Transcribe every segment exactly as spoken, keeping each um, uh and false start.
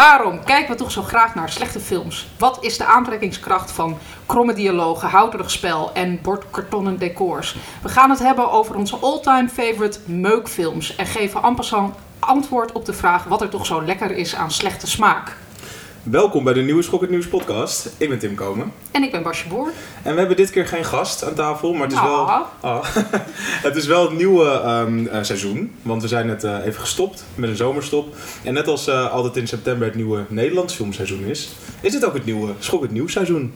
Waarom kijken we toch zo graag naar slechte films? Wat is de aantrekkingskracht van kromme dialogen, houterig spel en bordkartonnen decors? We gaan het hebben over onze all-time favorite meukfilms en geven en passant antwoord op de vraag wat er toch zo lekker is aan slechte smaak. Welkom bij de nieuwe Schok het Nieuws podcast. Ik ben Tim Komen. En ik ben Basje Boer. En we hebben dit keer geen gast aan tafel, maar het is, ah. wel, ah, het, is wel het nieuwe um, uh, seizoen. Want we zijn net uh, even gestopt met een zomerstop. En net als uh, altijd in september het nieuwe Nederlands filmseizoen is, is het ook het nieuwe Schok het Nieuws seizoen.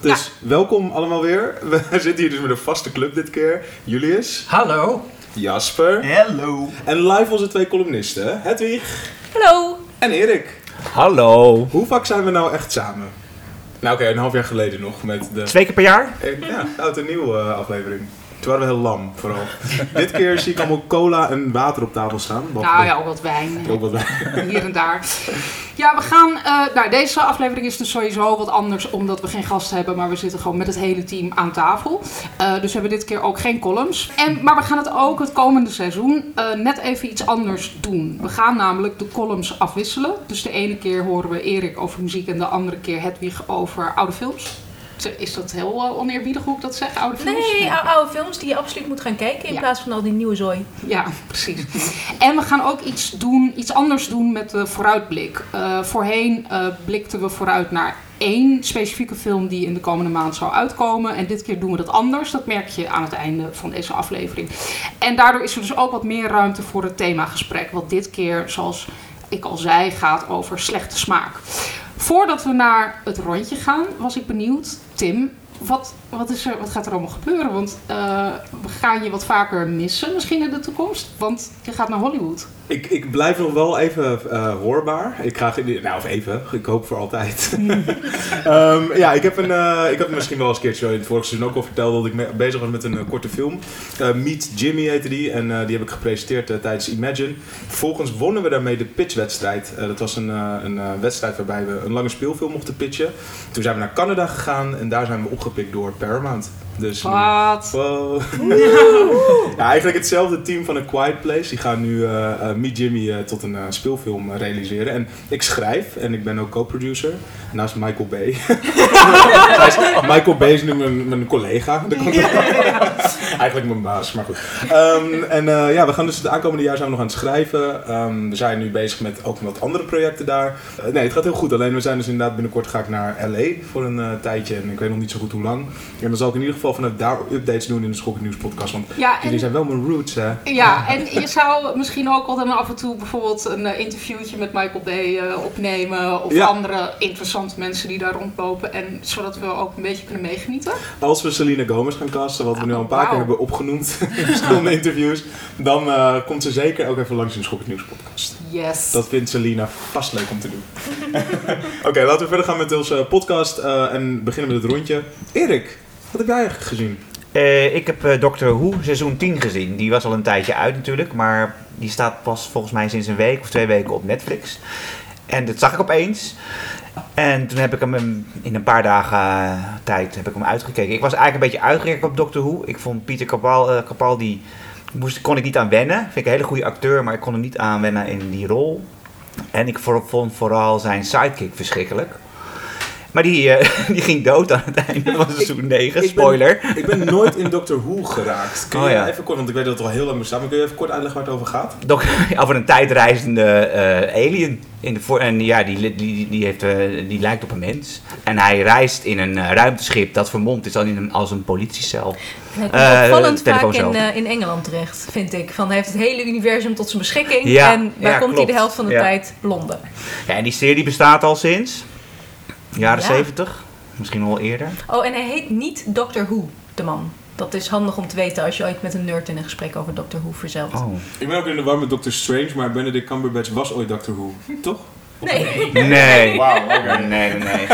Dus ja. Welkom allemaal weer. We zitten hier dus met een vaste club dit keer. Julius. Hallo. Jasper. Hallo. En live onze twee columnisten, Hedwig. Hallo. En Erik. Hallo. Hoe vaak zijn we nou echt samen? Nou oké, okay, een half jaar geleden nog. Met de... Twee keer per jaar? Ja, oud en nieuw uh, aflevering. Toen waren we heel lam, vooral. Dit keer zie ik allemaal cola en water op tafel staan. Wat nou de... ja, ook wat wijn. Ook wat wijn. Hier en daar. Ja, we gaan... Uh, nou, deze aflevering is dus sowieso wat anders, omdat we geen gast hebben, maar we zitten gewoon met het hele team aan tafel. Uh, dus we hebben dit keer ook geen columns. En, maar we gaan het ook het komende seizoen uh, net even iets anders doen. We gaan namelijk de columns afwisselen. Dus de ene keer horen we Erik over muziek en de andere keer Hedwig over oude films. Is dat heel uh, oneerbiedig hoe ik dat zeg? Oude films? Nee, ou- oude films die je absoluut moet gaan kijken in ja. plaats van al die nieuwe zooi. Ja, precies. En we gaan ook iets doen, iets anders doen met de vooruitblik. Uh, voorheen uh, blikten we vooruit naar één specifieke film die in de komende maand zou uitkomen. En dit keer doen we dat anders. Dat merk je aan het einde van deze aflevering. En daardoor is er dus ook wat meer ruimte voor het themagesprek. Wat dit keer, zoals ik al zei, gaat over slechte smaak. Voordat we naar het rondje gaan, was ik benieuwd, Tim, wat, wat, is er, wat gaat er allemaal gebeuren? Want uh, we gaan je wat vaker missen misschien in de toekomst, want je gaat naar Hollywood. Ik, ik blijf nog wel even uh, hoorbaar. Ik ga, nou, of even, ik hoop voor altijd. um, ja, ik heb een, uh, ik had misschien wel eens een keertje in het vorige seizoen ook al verteld dat ik me- bezig was met een uh, korte film. Uh, Meet Jimmy heette die en uh, die heb ik gepresenteerd uh, tijdens Imagine. Vervolgens wonnen we daarmee de pitchwedstrijd. Uh, dat was een, uh, een uh, wedstrijd waarbij we een lange speelfilm mochten pitchen. Toen zijn we naar Canada gegaan en daar zijn we opgepikt door Paramount. Dus wat? Wow. Ja, eigenlijk hetzelfde team van A Quiet Place. Die gaan nu uh, uh, Meet Jimmy uh, tot een uh, speelfilm uh, realiseren. En ik schrijf en ik ben ook co-producer. Naast Michael Bay. Michael Bay is nu mijn, mijn collega. Eigenlijk mijn baas, maar goed. Um, en uh, ja, we gaan dus het aankomende jaar zijn we nog aan het schrijven. Um, we zijn nu bezig met ook wat andere projecten daar. Uh, nee, het gaat heel goed. Alleen we zijn dus inderdaad binnenkort ga ik naar L A voor een uh, tijdje. En ik weet nog niet zo goed hoe lang. En dan zal ik in ieder geval vanuit daar updates doen in de Schok het Nieuws podcast. Want ja, en, jullie zijn wel mijn roots, hè? Ja, en je zou misschien ook altijd af en toe bijvoorbeeld een interviewtje met Michael Bay uh, opnemen. Of ja. andere interessante mensen die daar rondlopen. En zodat we ook een beetje kunnen meegenieten. Als we Selena Gomez gaan casten, wat we oh, nu al een paar wow. keer hebben opgenoemd in verschillende interviews. Dan uh, komt ze zeker ook even langs in de Schok het Nieuws podcast. Yes. Dat vindt Selena vast leuk om te doen. Oké, okay, laten we verder gaan met onze podcast. Uh, en beginnen met het rondje. Erik. Wat heb jij eigenlijk gezien? Uh, ik heb uh, Doctor Who seizoen tien gezien. Die was al een tijdje uit natuurlijk. Maar die staat pas volgens mij sinds een week of twee weken op Netflix. En dat zag ik opeens. En toen heb ik hem in een paar dagen uh, tijd heb ik hem uitgekeken. Ik was eigenlijk een beetje uitgekeken op Doctor Who. Ik vond Peter Capaldi, uh, Capaldi moest, kon ik niet aan wennen. Vind ik een hele goede acteur, maar ik kon hem niet aan wennen in die rol. En ik vond vooral zijn sidekick verschrikkelijk. Maar die, uh, die ging dood aan het einde van seizoen negen, ik, spoiler. Ben, ik ben nooit in Doctor Who geraakt. Kun je oh, ja. even kort, want ik weet dat het al heel lang bestaat, maar kun je even kort uitleggen waar het over gaat? Dok- over een tijdreizende uh, alien. In de voor- en ja, die, die, die, die, heeft, uh, die lijkt op een mens. En hij reist in een uh, ruimteschip dat vermomd is dan in een, als een politiecel. Hij komt uh, opvallend vaak in, uh, in Engeland terecht, vind ik. Van, hij heeft het hele universum tot zijn beschikking. Ja, en waar ja, komt klopt. hij de helft van de ja. tijd? Londen. Ja, en die serie bestaat al sinds... Jaren zeventig, ja. misschien wel eerder. Oh, en hij heet niet Doctor Who, de man. Dat is handig om te weten als je ooit met een nerd in een gesprek over Doctor Who verzelt. Oh. Ik ben ook in de war met Doctor Strange, maar Benedict Cumberbatch was ooit Doctor Who, toch? Nee. Nee. Wauw, oké. Okay. Nee, nee, nee.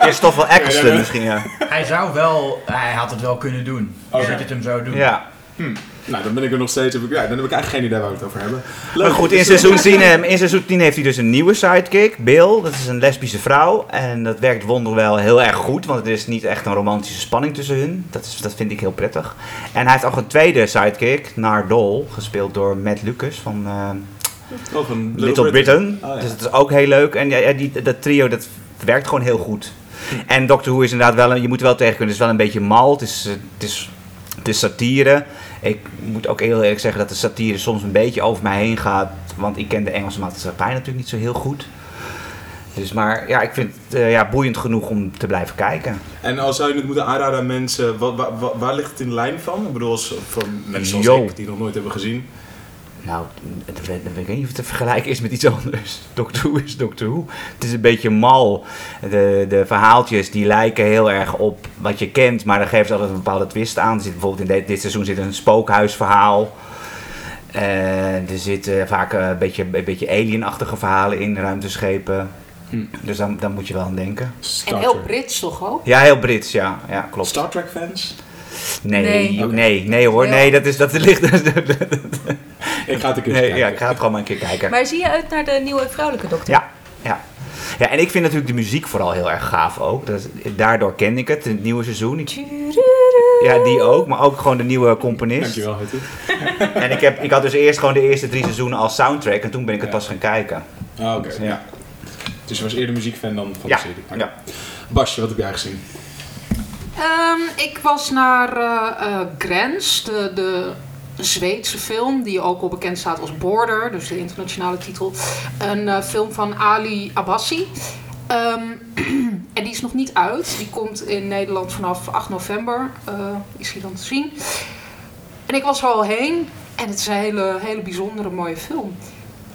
Christopher Eccleston ja, misschien, ja. Hij zou wel, hij had het wel kunnen doen. Als okay. ik het hem zou doen. Ja. Hm. Nou, dan ben ik er nog steeds... Heb ik, ja, dan heb ik eigenlijk geen idee waar we het over hebben. Leuk. Maar goed, in seizoen, tien, in seizoen tien heeft hij dus een nieuwe sidekick. Bill, dat is een lesbische vrouw. En dat werkt wonderwel heel erg goed. Want er is niet echt een romantische spanning tussen hun. Dat, is, dat vind ik heel prettig. En hij heeft ook een tweede sidekick, Nardole. Gespeeld door Matt Lucas van... Uh, Of een Little, Little Britain. Britain. Oh, ja. Dus dat is ook heel leuk. En ja, ja die, dat trio, dat werkt gewoon heel goed. Hm. En Doctor Who is inderdaad wel... Een, je moet wel tegen kunnen. Het is wel een beetje mal. Het is, het is, het is satire. Ik moet ook heel eerlijk zeggen dat de satire soms een beetje over mij heen gaat. Want ik ken de Engelse maatschappij natuurlijk niet zo heel goed. Dus maar ja, ik vind het uh, ja, boeiend genoeg om te blijven kijken. En als zou je het moeten aanraden aan mensen, wat, waar, waar, waar ligt het in de lijn van? Ik bedoel, als, van mensen zoals ik die nog nooit hebben gezien. Nou, ik weet niet of het te vergelijken is met iets anders. Doctor Who is Doctor Who. Het is een beetje mal. De, de verhaaltjes die lijken heel erg op wat je kent, maar daar geeft altijd een bepaalde twist aan. Er zit bijvoorbeeld in dit, dit seizoen zit een spookhuisverhaal. Uh, er zitten vaak een beetje, een beetje alienachtige verhalen in, ruimteschepen. Hmm. Dus dan, dan moet je wel aan denken. Star en heel Trek. Brits toch ook? Ja, heel Brits, ja. ja klopt. Star Trek fans? Nee, nee, okay. nee, nee hoor. Nee, dat is dat ligt. ik ga het een keer nee, kijken. Ja, ik ga het gewoon maar een keer kijken. Maar zie je uit naar de nieuwe vrouwelijke dokter? Ja, ja. ja en ik vind natuurlijk de muziek vooral heel erg gaaf ook. Dat, daardoor ken ik het, het nieuwe seizoen. Ik... Ja, die ook, maar ook gewoon de nieuwe componist. Dankjewel, Hedwig. En ik, heb, ik had dus eerst gewoon de eerste drie seizoenen als soundtrack en toen ben ik het ja. pas gaan kijken. Ah, oké. Okay. Dus, ja. Dus je was eerder muziekfan dan van ja, de serie. Ja. Basje, wat heb jij gezien? Um, ik was naar uh, uh, Grens, de, de Zweedse film die ook al bekend staat als Border, dus de internationale titel. Een uh, film van Ali Abbasi. Um, en die is nog niet uit. Die komt in Nederland vanaf acht november. Uh, is die dan te zien. En ik was er al heen. En het is een hele, hele bijzondere mooie film.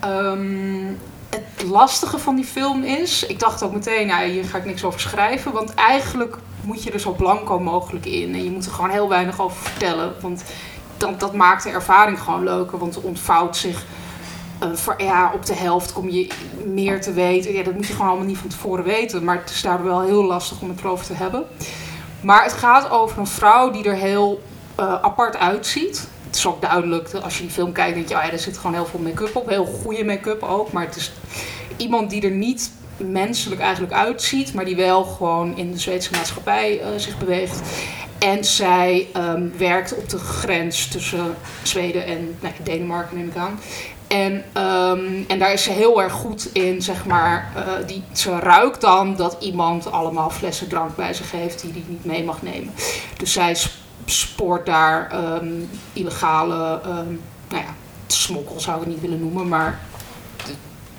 Um, Het lastige van die film is... Ik dacht ook meteen, nou, hier ga ik niks over schrijven. Want eigenlijk moet je er zo blanco mogelijk in. En je moet er gewoon heel weinig over vertellen. Want dat, dat maakt de ervaring gewoon leuker. Want het ontvouwt zich... Uh, voor, ja, op de helft kom je meer te weten. Ja, dat moet je gewoon allemaal niet van tevoren weten. Maar het is daardoor wel heel lastig om het erover te hebben. Maar het gaat over een vrouw die er heel uh, apart uitziet. Het is ook duidelijk, als je die film kijkt, denk je, oh ja, er zit gewoon heel veel make-up op. Heel goede make-up ook. Maar het is iemand die er niet menselijk eigenlijk uitziet, maar die wel gewoon in de Zweedse maatschappij uh, zich beweegt. En zij um, werkt op de grens tussen Zweden en nou, Denemarken, neem ik aan. En, um, en daar is ze heel erg goed in, zeg maar. Uh, die, ze ruikt dan dat iemand allemaal flessen drank bij zich heeft die die niet mee mag nemen. Dus zij is spoort daar um, illegale, um, nou ja, smokkel zou ik het niet willen noemen, maar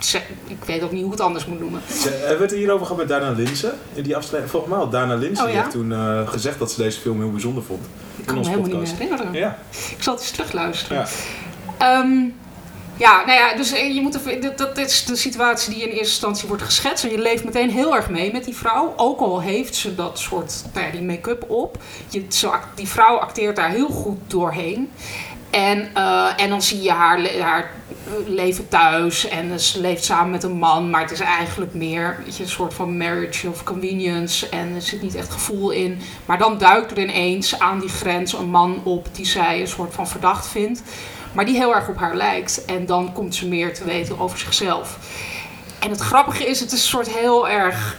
de, ik weet ook niet hoe het anders moet noemen. Hebben we het hierover gehad met Daarna Linsen? In die afsluiting, volgens mij had Daarna Linsen oh, ja? heeft toen uh, gezegd dat ze deze film heel bijzonder vond. Ik kan me helemaal podcast. niet meer herinneren. Ja. Ik zal het eens terugluisteren. Ja. Um, Ja, nou ja, dus je moet er, dat is de situatie die in eerste instantie wordt geschetst. En je leeft meteen heel erg mee met die vrouw. Ook al heeft ze dat soort, nou ja, die make-up op. Je, zo, die vrouw acteert daar heel goed doorheen. En, uh, en dan zie je haar, haar leven thuis. En ze leeft samen met een man. Maar het is eigenlijk meer weet je, een soort van marriage of convenience. En er zit niet echt gevoel in. Maar dan duikt er ineens aan die grens een man op die zij een soort van verdacht vindt. Maar die heel erg op haar lijkt. En dan komt ze meer te weten over zichzelf. En het grappige is, het is een soort heel erg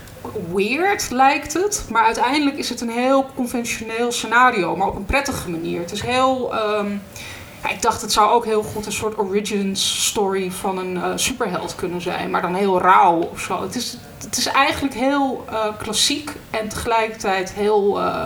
weird, lijkt het. Maar uiteindelijk is het een heel conventioneel scenario. Maar op een prettige manier. Het is heel... Um, ja, ik dacht, het zou ook heel goed een soort origins story van een uh, superheld kunnen zijn. Maar dan heel rauw of zo. Het is, het is eigenlijk heel uh, klassiek en tegelijkertijd heel uh,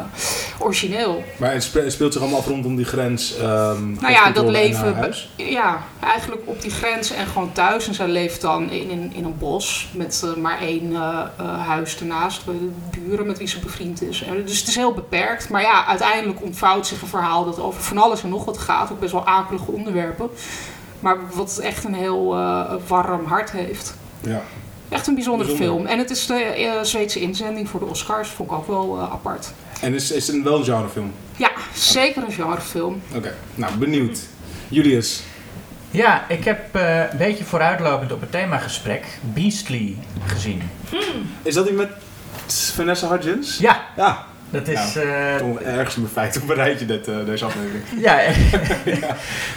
origineel. Maar het speelt zich allemaal af rondom die grens. Um, nou ja, dat leven. Ja, eigenlijk op die grens en gewoon thuis. En zij leeft dan in, in, in een bos met uh, maar één uh, uh, huis ernaast. De buren met wie ze bevriend is. En, dus het is heel beperkt. Maar ja, uiteindelijk ontvouwt zich een verhaal dat over van alles en nog wat gaat. Ook best wel akelige onderwerpen. Maar wat echt een heel uh, warm hart heeft. Ja. Echt een bijzondere Bijzonder. film. En het is de uh, Zweedse inzending voor de Oscars. Vond ik ook wel uh, apart. En is, is het wel een genrefilm? Ja, zeker een genrefilm. Oké, okay. Nou benieuwd. Julius? Ja, ik heb uh, een beetje vooruitlopend op het themagesprek Beastly gezien. Hmm. Is dat die met Vanessa Hudgens? Ja. Ja. Dat is... Nou, uh, toch ergens mijn feit op een rijtje dit, uh, deze aflevering. Ja, ja.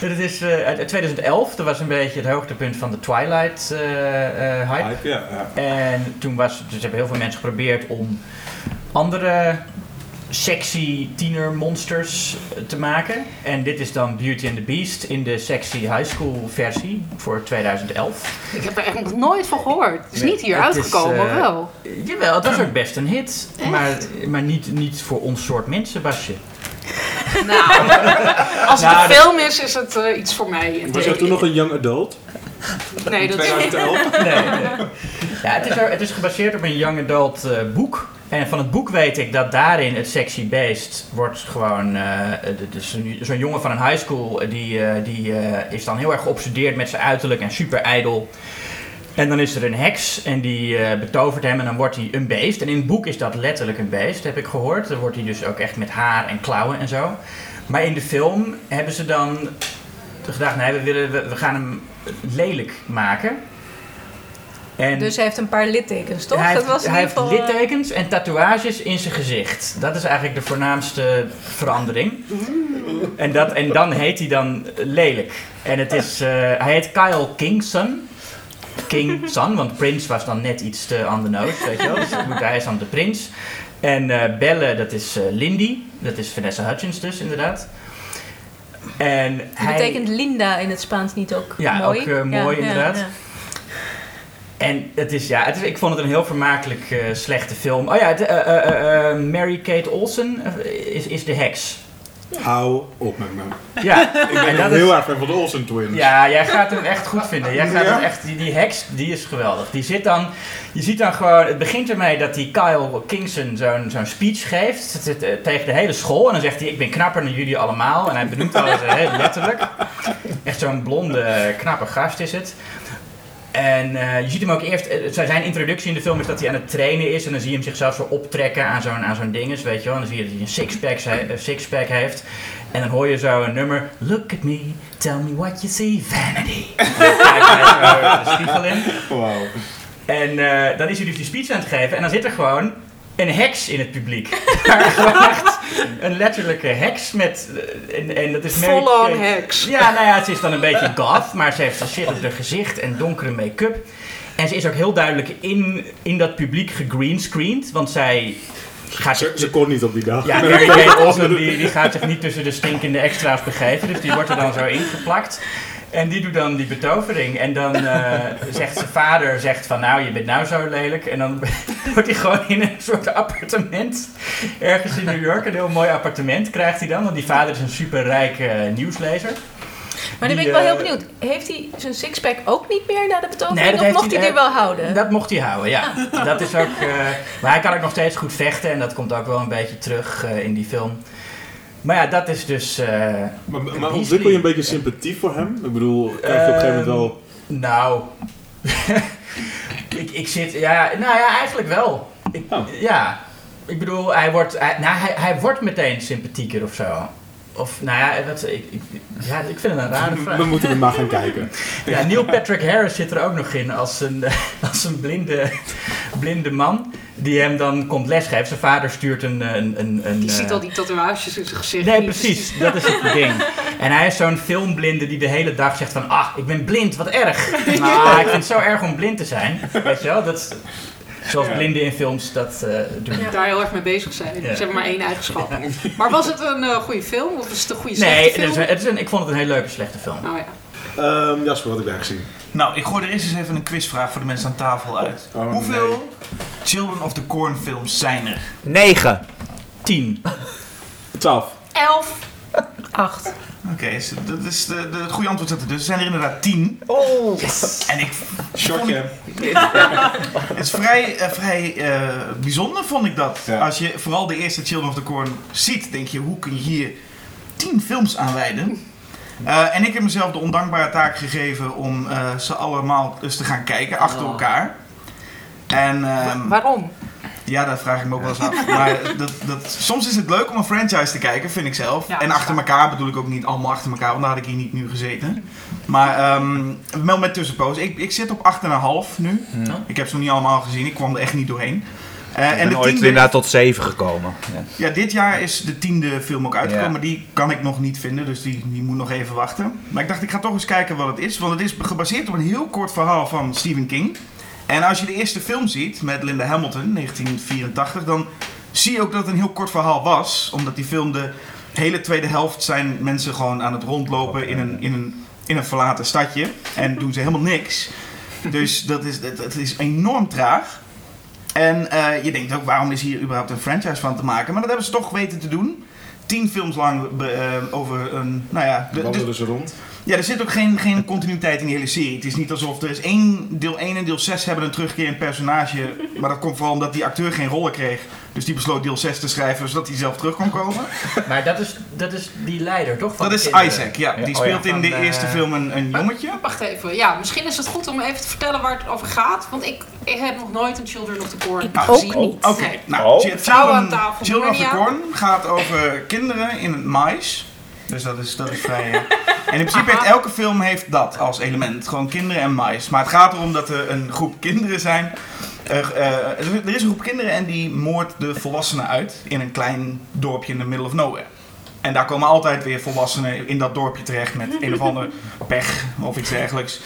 Dat is uit uh, twintig elf. Dat was een beetje het hoogtepunt van de Twilight uh, uh, hype. hype ja, ja. En toen was... Dus hebben heel veel mensen geprobeerd om andere sexy tienermonsters te maken. En dit is dan Beauty and the Beast in de sexy high school versie voor tweeduizend elf. Ik heb er echt nog nooit van gehoord. Het is nee, niet hier uitgekomen, is, uh, wel? Jawel, het was ook best een hit. Maar, maar niet, niet voor ons soort mensen, Basje. Nou, als het nou, een film is, is het uh, iets voor mij. Was dat toen nog een young adult? Nee, dat is niet. Nee, nee. Ja, het is, het is gebaseerd op een young adult uh, boek. En van het boek weet ik dat daarin het sexy beest wordt gewoon... Uh, dus zo'n jongen van een high school, die, uh, die uh, is dan heel erg geobsedeerd met zijn uiterlijk en super ijdel. En dan is er een heks en die uh, betovert hem en dan wordt hij een beest. En in het boek is dat letterlijk een beest, heb ik gehoord. Dan wordt hij dus ook echt met haar en klauwen en zo. Maar in de film hebben ze dan gedacht, nee, we, willen, we, we gaan hem lelijk maken. En dus hij heeft een paar littekens, toch? Hij heeft, dat was in hij in heeft geval, littekens en tatoeages in zijn gezicht. Dat is eigenlijk de voornaamste verandering. En, dat, en dan heet hij dan lelijk. En het is, uh, hij heet Kyle Kingston. King San, want prins was dan net iets te on the nose, weet je wel. Dus hij is dan de prins. En uh, Belle, dat is uh, Lindy. Dat is Vanessa Hudgens dus, inderdaad. En hij... betekent Linda in het Spaans niet ook ja, mooi? Ook, uh, mooi ja, ook mooi inderdaad. Ja, ja. En het is, ja, het is, ik vond het een heel vermakelijk uh, slechte film. Oh ja, de, uh, uh, uh, Mary-Kate Olsen is, is de heks. Hou op met me. Ja. Ik ben dat heel erg fan van de Olsen Twins. Ja, jij gaat hem echt goed vinden. Jij gaat ja? hem echt, die, die heks, die is geweldig. Die zit dan, je ziet dan gewoon, het begint ermee dat die Kyle Kingston zo'n, zo'n speech geeft tegen de hele school. En dan zegt hij, ik ben knapper dan jullie allemaal. En hij benoemt alles heel letterlijk. Echt zo'n blonde, knappe gast is het. En uh, je ziet hem ook eerst, uh, zijn introductie in de film is dat hij aan het trainen is. En dan zie je hem zichzelf zo optrekken aan zo'n, aan zo'n dinges, weet je wel. En dan zie je dat hij een sixpack he- six heeft. En dan hoor je zo een nummer. Look at me, tell me what you see, vanity. En dan kijkt hij zo de spiegel in. Wow. En uh, dan is hij dus die speech aan het geven. En dan zit er gewoon een heks in het publiek. Maar gewoon echt een letterlijke heks met... En, en dat is full-on heks. Ja, nou ja, ze is dan een beetje goth, maar ze heeft shit op haar gezicht en donkere make-up. En ze is ook heel duidelijk in, in dat publiek gegreenscreend, want zij... Gaat ze, ze kon niet op die dag. Ja, Mary-Kate Olsen die, die gaat zich niet tussen de stinkende extra's begeven, dus die wordt er dan zo ingeplakt. En die doet dan die betovering. En dan uh, zegt zijn vader, zegt van nou, je bent nou zo lelijk. En dan wordt hij gewoon in een soort appartement. Ergens in New York, een heel mooi appartement krijgt hij dan. Want die vader is een superrijke uh, nieuwslezer. Maar dan ben ik wel heel benieuwd. Heeft hij zijn sixpack ook niet meer na de betovering? Nee, of mocht hij die wel houden? Dat mocht hij houden, ja. Ah. Dat is ook, uh, maar hij kan ook nog steeds goed vechten. En dat komt ook wel een beetje terug uh, in die film. Maar ja, dat is dus... Uh, maar maar ontwikkel je een beetje sympathie voor hem? Ik bedoel, krijg je op een gegeven moment wel... Nou... ik, ik zit... Ja, nou ja, eigenlijk wel. Ik, oh. Ja. Ik bedoel, hij wordt... Hij, nou, hij, hij wordt meteen sympathieker of zo. Of, nou ja, dat, ik, ik, ja, ik vind het een rare vraag. We moeten er maar gaan kijken. Ja, Neil Patrick Harris zit er ook nog in als een, als een blinde, blinde man. Die hem dan komt lesgeven. Zijn vader stuurt een... een, een, een die ziet al die tatoeages in zijn gezicht. Nee, precies. Dat is het ding. En hij is zo'n filmblinde die de hele dag zegt van... Ah, ik ben blind. Wat erg. Nou, ik vind het zo erg om blind te zijn. Weet je wel, dat... Zoals blinden in films dat uh, doen. Ja. Daar heel erg mee bezig zijn. Ze ja. hebben maar één eigenschap. Ja. Maar was het een uh, goede film? Of is het een goede slechte nee, film? Nee, het is een, ik vond het een hele leuke slechte film. Oh, ja. um, Jasper, wat heb jij gezien? Nou, ik gooi er eerst eens even een quizvraag voor de mensen aan tafel uit. Oh, Hoeveel nee. Children of the Corn films zijn er? negen. tien. twaalf. elf. acht. Oké, okay, so dat is de, de, het goede antwoord zat er dus. Er zijn er inderdaad tien. Oh, yes. En ik... Shock, hè? Het is vrij, uh, vrij uh, bijzonder, vond ik dat. Ja. Als je vooral de eerste Children of the Corn ziet, denk je, hoe kun je hier tien films aanwijden? Uh, en ik heb mezelf de ondankbare taak gegeven om uh, ze allemaal eens te gaan kijken, achter oh. elkaar. En, um, waarom? Ja, dat vraag ik me ook wel eens af. Maar dat, dat, soms is het leuk om een franchise te kijken, vind ik zelf. Ja, en achter elkaar bedoel ik ook niet allemaal achter elkaar, want daar had ik hier niet nu gezeten. Maar um, wel met tussenpoos. Ik, ik zit op acht komma vijf nu. Ja. Ik heb ze nog niet allemaal gezien, ik kwam er echt niet doorheen. Uh, ik en ben ooit tiende... inderdaad tot zeven gekomen. Ja. ja, dit jaar is de tiende film ook uitgekomen. Ja. Die kan ik nog niet vinden, dus die, die moet nog even wachten. Maar ik dacht, ik ga toch eens kijken wat het is. Want het is gebaseerd op een heel kort verhaal van Stephen King. En als je de eerste film ziet met Linda Hamilton, negentien vierentachtig, dan zie je ook dat het een heel kort verhaal was. Omdat die film de hele tweede helft zijn mensen gewoon aan het rondlopen in een, in een, in een verlaten stadje. En doen ze helemaal niks. Dus dat is, dat, dat is enorm traag. En uh, je denkt ook, waarom is hier überhaupt een franchise van te maken? Maar dat hebben ze toch weten te doen. Tien films lang be, uh, over een... Nou ja, de, wandelen dus, ze rond. Ja, er zit ook geen, geen continuïteit in de hele serie. Het is niet alsof er is één, deel één en deel zes hebben een terugkeer in personage. Maar dat komt vooral omdat die acteur geen rollen kreeg. Dus die besloot deel zes te schrijven, zodat hij zelf terug kon komen. Maar dat is, dat is die leider, toch? Van dat is Isaac, ja. ja. Die speelt oh ja, in de uh... eerste film een, een jongetje. Wacht even, ja, misschien is het goed om even te vertellen waar het over gaat. Want ik, ik heb nog nooit een Children of the Corn gezien. Ook niet. Oké, okay. nou, oh. Children, Children of the Corn gaat over kinderen in het maïs. Dus dat is, dat is vrij... Ja. En in principe heeft elke film heeft dat als element. Gewoon kinderen en maïs. Maar het gaat erom dat er een groep kinderen zijn. Er, er is een groep kinderen en die moordt de volwassenen uit. In een klein dorpje in the middle of nowhere. En daar komen altijd weer volwassenen in dat dorpje terecht. Met een of ander pech of iets dergelijks.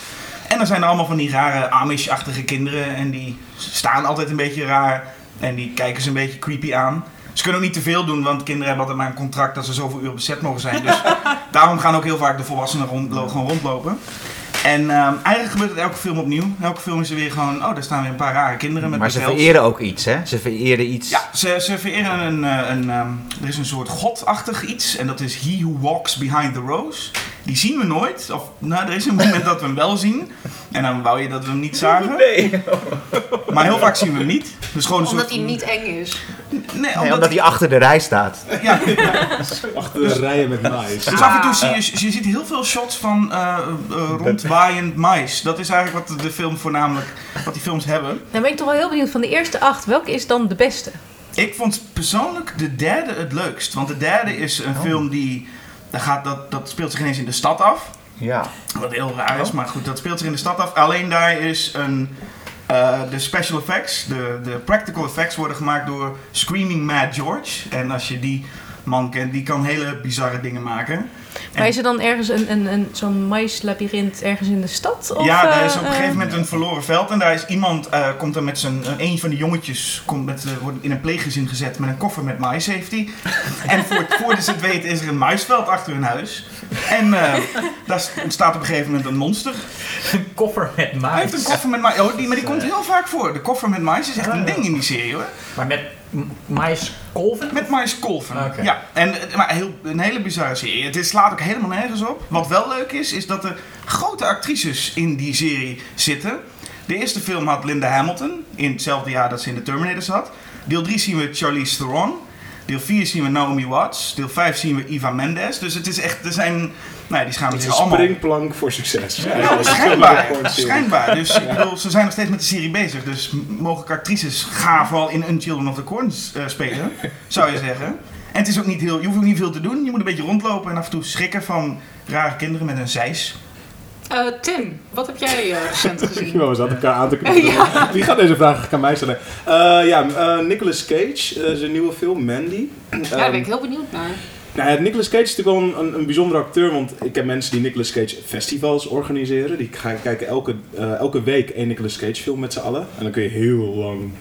En dan zijn er allemaal van die rare Amish-achtige kinderen. En die staan altijd een beetje raar. En die kijken ze een beetje creepy aan. Ze kunnen ook niet te veel doen, want kinderen hebben altijd maar een contract dat ze zoveel uur bezet mogen zijn. Dus daarom gaan ook heel vaak de volwassenen rondlo- gewoon rondlopen. En um, eigenlijk gebeurt het elke film opnieuw. Elke film is er weer gewoon, oh daar staan weer een paar rare kinderen met Maar bezels. Ze vereren ook iets, hè? Ze vereren iets. Ja, ze, ze vereren een, een, een um, er is een soort godachtig iets. En dat is He Who Walks Behind the Rose. Die zien we nooit. Of, nou, er is een moment dat we hem wel zien. En dan wou je dat we hem niet zagen. Nee. Maar heel vaak zien we hem niet. Dus gewoon omdat soort... hij niet eng is. Nee, nee omdat, omdat hij... hij achter de rij staat. Ja. ja. Achter de rijen met mais. Dus af en toe zie je, je ziet heel veel shots van uh, uh, rondwaaiend mais. Dat is eigenlijk wat de film voornamelijk, wat die films hebben. Dan ben ik toch wel heel benieuwd van de eerste acht. Welke is dan de beste? Ik vond persoonlijk de derde het leukst. Want de derde is een oh. film die... Dan gaat dat, dat speelt zich ineens in de stad af. Ja. Wat heel raar is, maar goed, dat speelt zich in de stad af. Alleen daar is een... Uh, de special effects, de, de practical effects worden gemaakt door Screaming Mad George. En als je die man kent, die kan hele bizarre dingen maken. Maar en, is er dan ergens een, een, een, zo'n maïslabyrinth ergens in de stad? Of, ja, er is op een gegeven moment een verloren veld. En daar is iemand, uh, komt dan met zijn... Een van de jongetjes komt met, uh, wordt in een pleeggezin gezet met een koffer met mais, heeft hij. En voor, voordat ze het weten is er een maisveld achter hun huis. En uh, daar staat op een gegeven moment een monster. Een koffer met mais. Hij heeft een koffer met mais. Oh, die, maar die komt heel vaak voor. De koffer met mais is echt een ding in die serie, hoor. Maar met... maïskolven? Met maïskolven, okay. ja. En, maar heel, een hele bizarre serie. Het slaat ook helemaal nergens op. Wat wel leuk is, is dat er grote actrices in die serie zitten. De eerste film had Linda Hamilton, in hetzelfde jaar dat ze in de Terminator zat. Deel drie zien we Charlize Theron. Deel vier zien we Naomi Watts. Deel vijf zien we Eva Mendes. Dus het is echt, er zijn, nou ja, die schamen zich allemaal. Het is een springplank voor succes. Ja, nou, schijnbaar, schijnbaar. Dus ik bedoel, ze zijn nog steeds met de serie bezig. Dus mogelijk actrices gaan vooral in een Children of the Corn uh, spelen, zou je zeggen. En het is ook niet heel, je hoeft ook niet veel te doen. Je moet een beetje rondlopen en af en toe schrikken van rare kinderen met een zeis. Uh, Tim, wat heb jij uh, recent gezien? We zaten elkaar aan te knopen. Ja. Wie gaat deze vraag aan mij stellen? Uh, ja, uh, Nicolas Cage, uh, zijn nieuwe film, Mandy. Um, ja, daar ben ik heel benieuwd naar. Nou, ja, Nicolas Cage is natuurlijk wel een, een, een bijzondere acteur, want ik ken mensen die Nicolas Cage festivals organiseren. Die gaan kijken elke, uh, elke week één Nicolas Cage film met z'n allen. En dan kun je heel lang...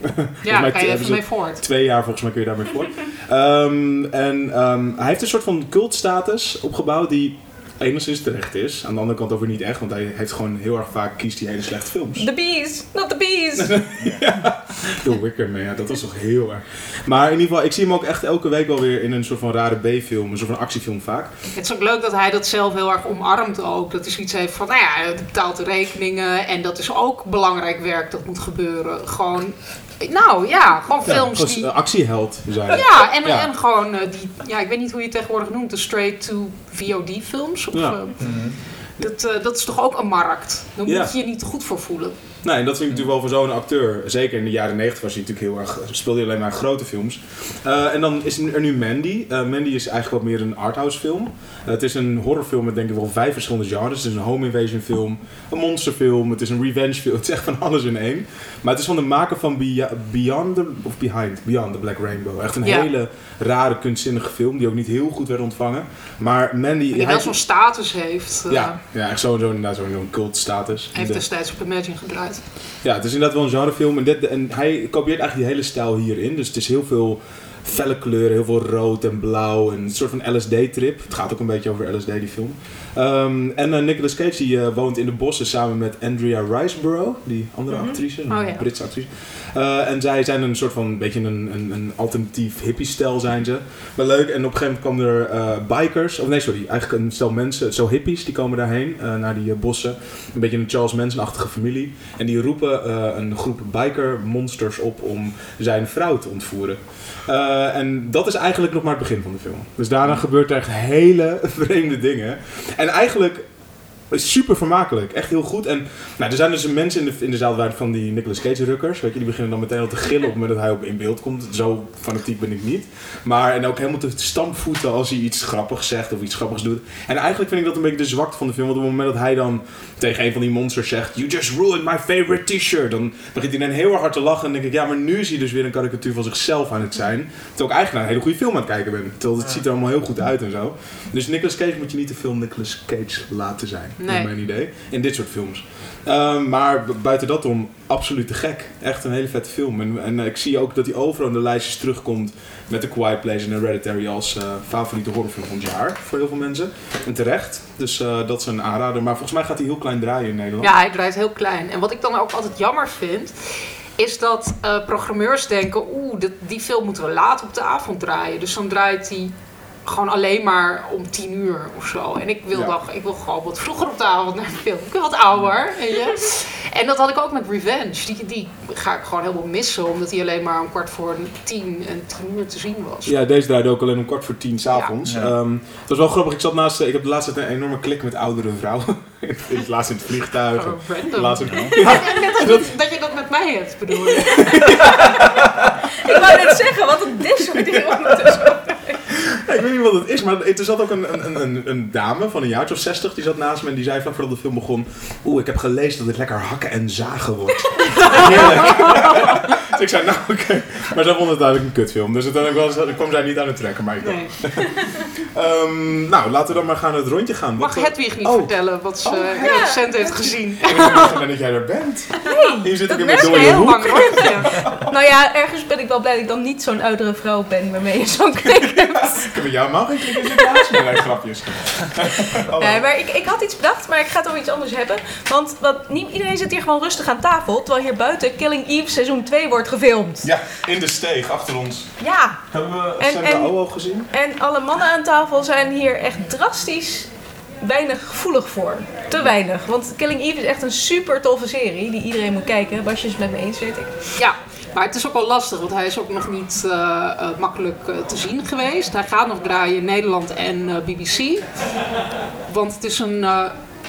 ja, daar kan je even mee voort. Twee jaar volgens mij kun je daarmee voort. um, en um, hij heeft een soort van cultstatus opgebouwd die... enigszins terecht is. Aan de andere kant over niet echt, want hij heeft gewoon heel erg vaak kiest die hele slechte films. The Bees, not the Bees! ja, The Wicker Man, ja, dat was toch heel erg. Maar in ieder geval, ik zie hem ook echt elke week wel weer in een soort van rare B-film, een soort van actiefilm vaak. Het is ook leuk dat hij dat zelf heel erg omarmt ook. Dat hij zoiets heeft van, nou ja, hij betaalt de rekeningen en dat is ook belangrijk werk dat moet gebeuren. Gewoon... Nou ja, gewoon films ja, die... Uh, actieheld zijn. Ja, en, ja. en gewoon uh, die... Ja, ik weet niet hoe je het tegenwoordig noemt. De straight-to-V O D films. Of, ja. uh, mm-hmm. dat, uh, dat is toch ook een markt. Daar ja. moet je je niet goed voor voelen. Nee, en dat vind ik natuurlijk wel voor zo'n acteur. Zeker in de jaren negentig was hij natuurlijk heel erg... speelde hij alleen maar grote films. Uh, en dan is er nu Mandy. Uh, Mandy is eigenlijk wat meer een arthouse film. Uh, het is een horrorfilm met denk ik wel vijf verschillende genres. Het is een home invasion film, een monsterfilm, het is een revenge film. Het is echt van alles in één. Maar het is van de maker van Be- Beyond the, of Behind, Beyond the Black Rainbow. Echt een ja. hele rare, kunstzinnige film die ook niet heel goed werd ontvangen. Maar Mandy... Die hij wel zo'n status heeft. Uh, ja, ja, echt zo'n, zo'n, zo'n cult status. Heeft destijds op Imagine gedraaid. Ja, het is inderdaad wel een genrefilm. En, dit, en hij kopieert eigenlijk die hele stijl hierin. Dus het is heel veel felle kleuren, heel veel rood en blauw. En een soort van L S D-trip. Het gaat ook een beetje over L S D, die film. Um, en uh, Nicolas Cage die, uh, woont in de bossen samen met Andrea Riseborough, die andere mm-hmm. actrice, een oh, ja. Britse actrice. Uh, en zij zijn een soort van, een beetje een, een, een alternatief hippie-stijl zijn ze. Maar leuk, en op een gegeven moment kwamen er uh, bikers, of nee sorry, eigenlijk een stel mensen, zo hippies, die komen daarheen, uh, naar die uh, bossen. Een beetje een Charles Manson-achtige familie. En die roepen uh, een groep biker-monsters op om zijn vrouw te ontvoeren. Uh, en dat is eigenlijk nog maar het begin van de film. Dus daarna gebeurt er echt hele vreemde dingen. En eigenlijk super vermakelijk. Echt heel goed. En nou, er zijn dus mensen in de, in de zaal waar van die Nicolas Cage rukkers. Weet je, die beginnen dan meteen al te gillen op het moment dat hij op in beeld komt. Zo fanatiek ben ik niet. Maar en ook helemaal te stampvoeten als hij iets grappigs zegt of iets grappigs doet. En eigenlijk vind ik dat een beetje de zwakte van de film. Want op het moment dat hij dan tegen een van die monsters zegt: "You just ruined my favorite t-shirt." Dan begint hij dan heel erg hard te lachen. En denk ik, ja, maar nu is hij dus weer een karikatuur van zichzelf aan het zijn. Terwijl ik eigenlijk naar een hele goede film aan het kijken ben. Terwijl het ziet er allemaal heel goed uit en zo. Dus Nicolas Cage moet je niet te veel Nicolas Cage laten zijn. Nee. In mijn idee. In dit soort films. Uh, maar buiten dat om, absoluut te gek. Echt een hele vette film. En, en uh, ik zie ook dat hij overal in de lijstjes terugkomt met The Quiet Place en Hereditary als uh, favoriete horrorfilm van het jaar. Voor heel veel mensen. En terecht. Dus uh, dat is een aanrader. Maar volgens mij gaat hij heel klein draaien in Nederland. Ja, hij draait heel klein. En wat ik dan ook altijd jammer vind, is dat uh, programmeurs denken, oeh, die, die film moeten we laat op de avond draaien. Dus dan draait hij gewoon alleen maar om tien uur of zo. En ik wil, ja. dan, ik wil gewoon wat vroeger op de avond naar de film. Ik wil wat ouder. Weet je? En dat had ik ook met Revenge. Die, die ga ik gewoon helemaal missen. Omdat die alleen maar om kwart voor tien en tien uur te zien was. Ja, deze draaide ook alleen om kwart voor tien s'avonds. Ja. Ja. Um, dat was wel grappig. Ik zat naast... Ik heb de laatste tijd een enorme klik met oudere vrouwen. Ik laatst in het vliegtuig. Oh, random. Laatst in het... ja. Ja, net als dat... dat je dat met mij hebt, bedoel ik. Ik wou net zeggen, wat een disordering ondertussen. Ja, ik weet niet wat het is, maar er zat ook een, een, een, een dame van een jaartje of zestig, die zat naast me en die zei vlak voordat de film begon: "Oeh, ik heb gelezen dat het lekker hakken en zagen wordt." Heerlijk. Dus ik zei, nou oké. Okay. Maar zij vond het duidelijk een kutfilm, dus uiteindelijk kwam zij niet aan het trekken, maar ik nee. um, Nou, laten we dan maar gaan het rondje gaan. Mag wat, Hedwig niet oh. vertellen wat ze oh, ja. recent heeft gezien? Ik ben dat jij er bent. Nee, hier zit ik in mijn dode hoek. Nou ja, ergens ben ik wel blij dat ik dan niet zo'n oudere vrouw ben waarmee je zo'n klik hebt. Ik heb met jou mag ik in de situatie met grapjes. Nee, maar ik, ik had iets bedacht, maar ik ga het over iets anders hebben. Want wat, niet iedereen zit hier gewoon rustig aan tafel, terwijl hier buiten Killing Eve seizoen twee wordt gefilmd. Ja, in de steeg, achter ons. Ja. Hebben we en, Sandra Oh al gezien? En alle mannen aan tafel zijn hier echt drastisch weinig gevoelig voor. Te weinig. Want Killing Eve is echt een super toffe serie die iedereen moet kijken. Basje is het met me eens, weet ik. Ja. Maar het is ook wel lastig, want hij is ook nog niet uh, uh, makkelijk uh, te zien geweest. Hij gaat nog draaien in Nederland en uh, B B C. Want het is een uh,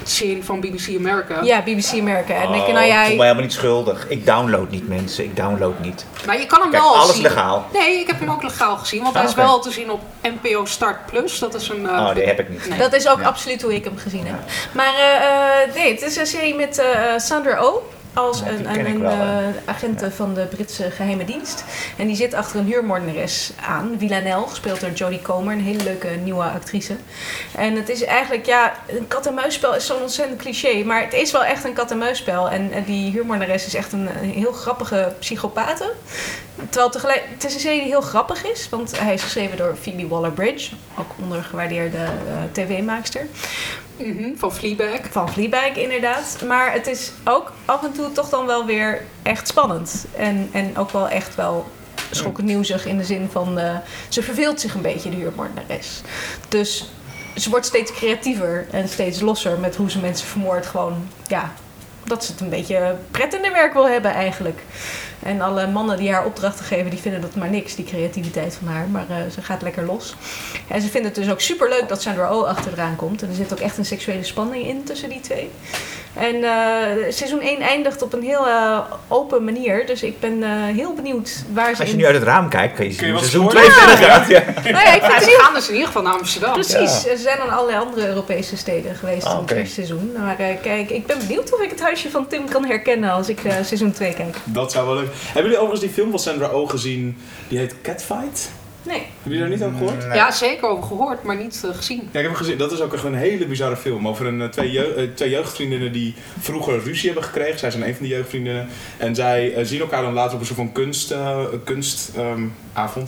serie van B B C America. Ja, B B C America. En oh, ik nou jij... voel mij helemaal niet schuldig. Ik download niet, mensen. Ik download niet. Maar je kan hem Kijk, wel alles zien. Legaal. Nee, ik heb hem ook legaal gezien. Want ah, hij is okay. wel te zien op N P O Start Plus. Dat is een... Uh, oh, die heb ik niet. Nee. Dat is ook ja. absoluut hoe ik hem gezien ja. heb. Maar uh, nee, het is een serie met uh, Sandra Oh. Als een, een, een uh, agent ja. van de Britse geheime dienst. En die zit achter een huurmoordenares aan. Villanelle, gespeeld door Jodie Comer. Een hele leuke nieuwe actrice. En het is eigenlijk, ja, een kat-en-muisspel is zo'n ontzettend cliché. Maar het is wel echt een kat-en-muisspel. En, en die huurmoordenares is echt een, een heel grappige psychopathe. Terwijl tegelijk, het is een serie die heel grappig is. Want hij is geschreven door Phoebe Waller-Bridge. Ook ondergewaardeerde uh, tv-maakster. Mm-hmm, van Fleabag. Van Fleabag, inderdaad. Maar het is ook af en toe toch dan wel weer echt spannend. En, en ook wel echt wel schokkend nieuwsig in de zin van... Uh, ze verveelt zich een beetje, de huurmoordenares. Dus ze wordt steeds creatiever en steeds losser met hoe ze mensen vermoordt. Gewoon, ja, dat ze het een beetje pret in de werk wil hebben eigenlijk. En alle mannen die haar opdrachten geven, die vinden dat maar niks, die creativiteit van haar. Maar uh, ze gaat lekker los. En ze vinden het dus ook superleuk dat Sandra Oh achter eraan komt. En er zit ook echt een seksuele spanning in tussen die twee. En uh, seizoen één eindigt op een heel uh, open manier. Dus ik ben uh, heel benieuwd waar ze... Als je in... nu uit het raam kijkt, kan je zien hoe seizoen twee verder gaat. Ja. Ja. Nou ja, ik vind ja, ze gaan dus in ieder geval naar Amsterdam. Precies. Ja. Ze zijn aan allerlei andere Europese steden geweest oh, in het okay. seizoen. Maar uh, kijk, ik ben benieuwd of ik het huisje van Tim kan herkennen als ik uh, seizoen twee kijk. Dat zou wel leuk. Hebben jullie overigens die film van Sandra Oh gezien? Die heet Catfight? Nee. Heb je daar niet over gehoord? Nee. Ja, zeker over gehoord, maar niet uh, gezien. Ja, ik heb hem gezien. Dat is ook echt een hele bizarre film. Over een, twee, jeugd, uh, twee jeugdvriendinnen die vroeger ruzie hebben gekregen. Zij zijn een van die jeugdvriendinnen. En zij uh, zien elkaar dan later op een soort van kunstavond. Uh, kunst, um,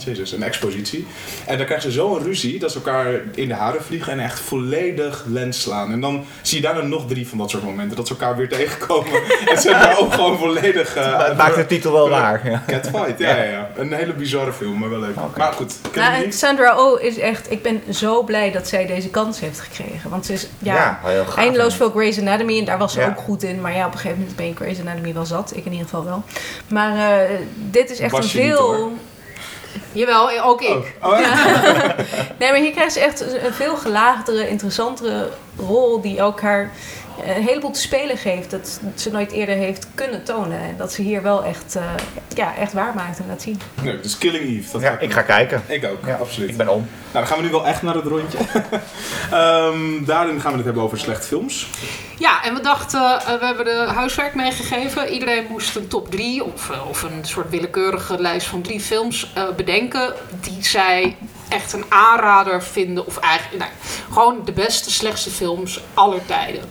Jezus, een expositie. En dan krijgen ze zo'n ruzie dat ze elkaar in de haren vliegen en echt volledig lens slaan. En dan zie je daarna nog drie van dat soort momenten. Dat ze elkaar weer tegenkomen. En ze daar ook gewoon volledig... Uh, het maakt de titel wel waar. Ja. Catfight, ja, ja, ja. Een hele bizarre film, maar wel leuk. Okay. Maar goed. Nou, Sandra Oh is echt... Ik ben zo blij dat zij deze kans heeft gekregen. Want ze is ja, ja, heel gaaf, eindeloos veel Grey's Anatomy. En daar was ze ja. ook goed in. Maar ja, op een gegeven moment ben je Grey's Anatomy wel zat. Ik in ieder geval wel. Maar uh, dit is echt een veel... Jawel, ook ik. Oh. Oh, ja. Nee, maar hier krijgt ze echt een veel gelaagdere, interessantere rol die ook haar een heleboel te spelen geeft dat ze nooit eerder heeft kunnen tonen. En dat ze hier wel echt, uh, ja, echt waar maakt en laat zien. Nee, dus Killing Eve. Dat ja, ik ga kijken. Ik ook, ja, absoluut. Ik ben om. Nou, dan gaan we nu wel echt naar het rondje. um, daarin gaan we het hebben over slechte films. Ja, en we dachten, uh, we hebben de huiswerk meegegeven. Iedereen moest een top drie of, of een soort willekeurige lijst van drie films uh, bedenken die zij... echt een aanrader vinden of eigenlijk nou, gewoon de beste, slechtste films aller tijden.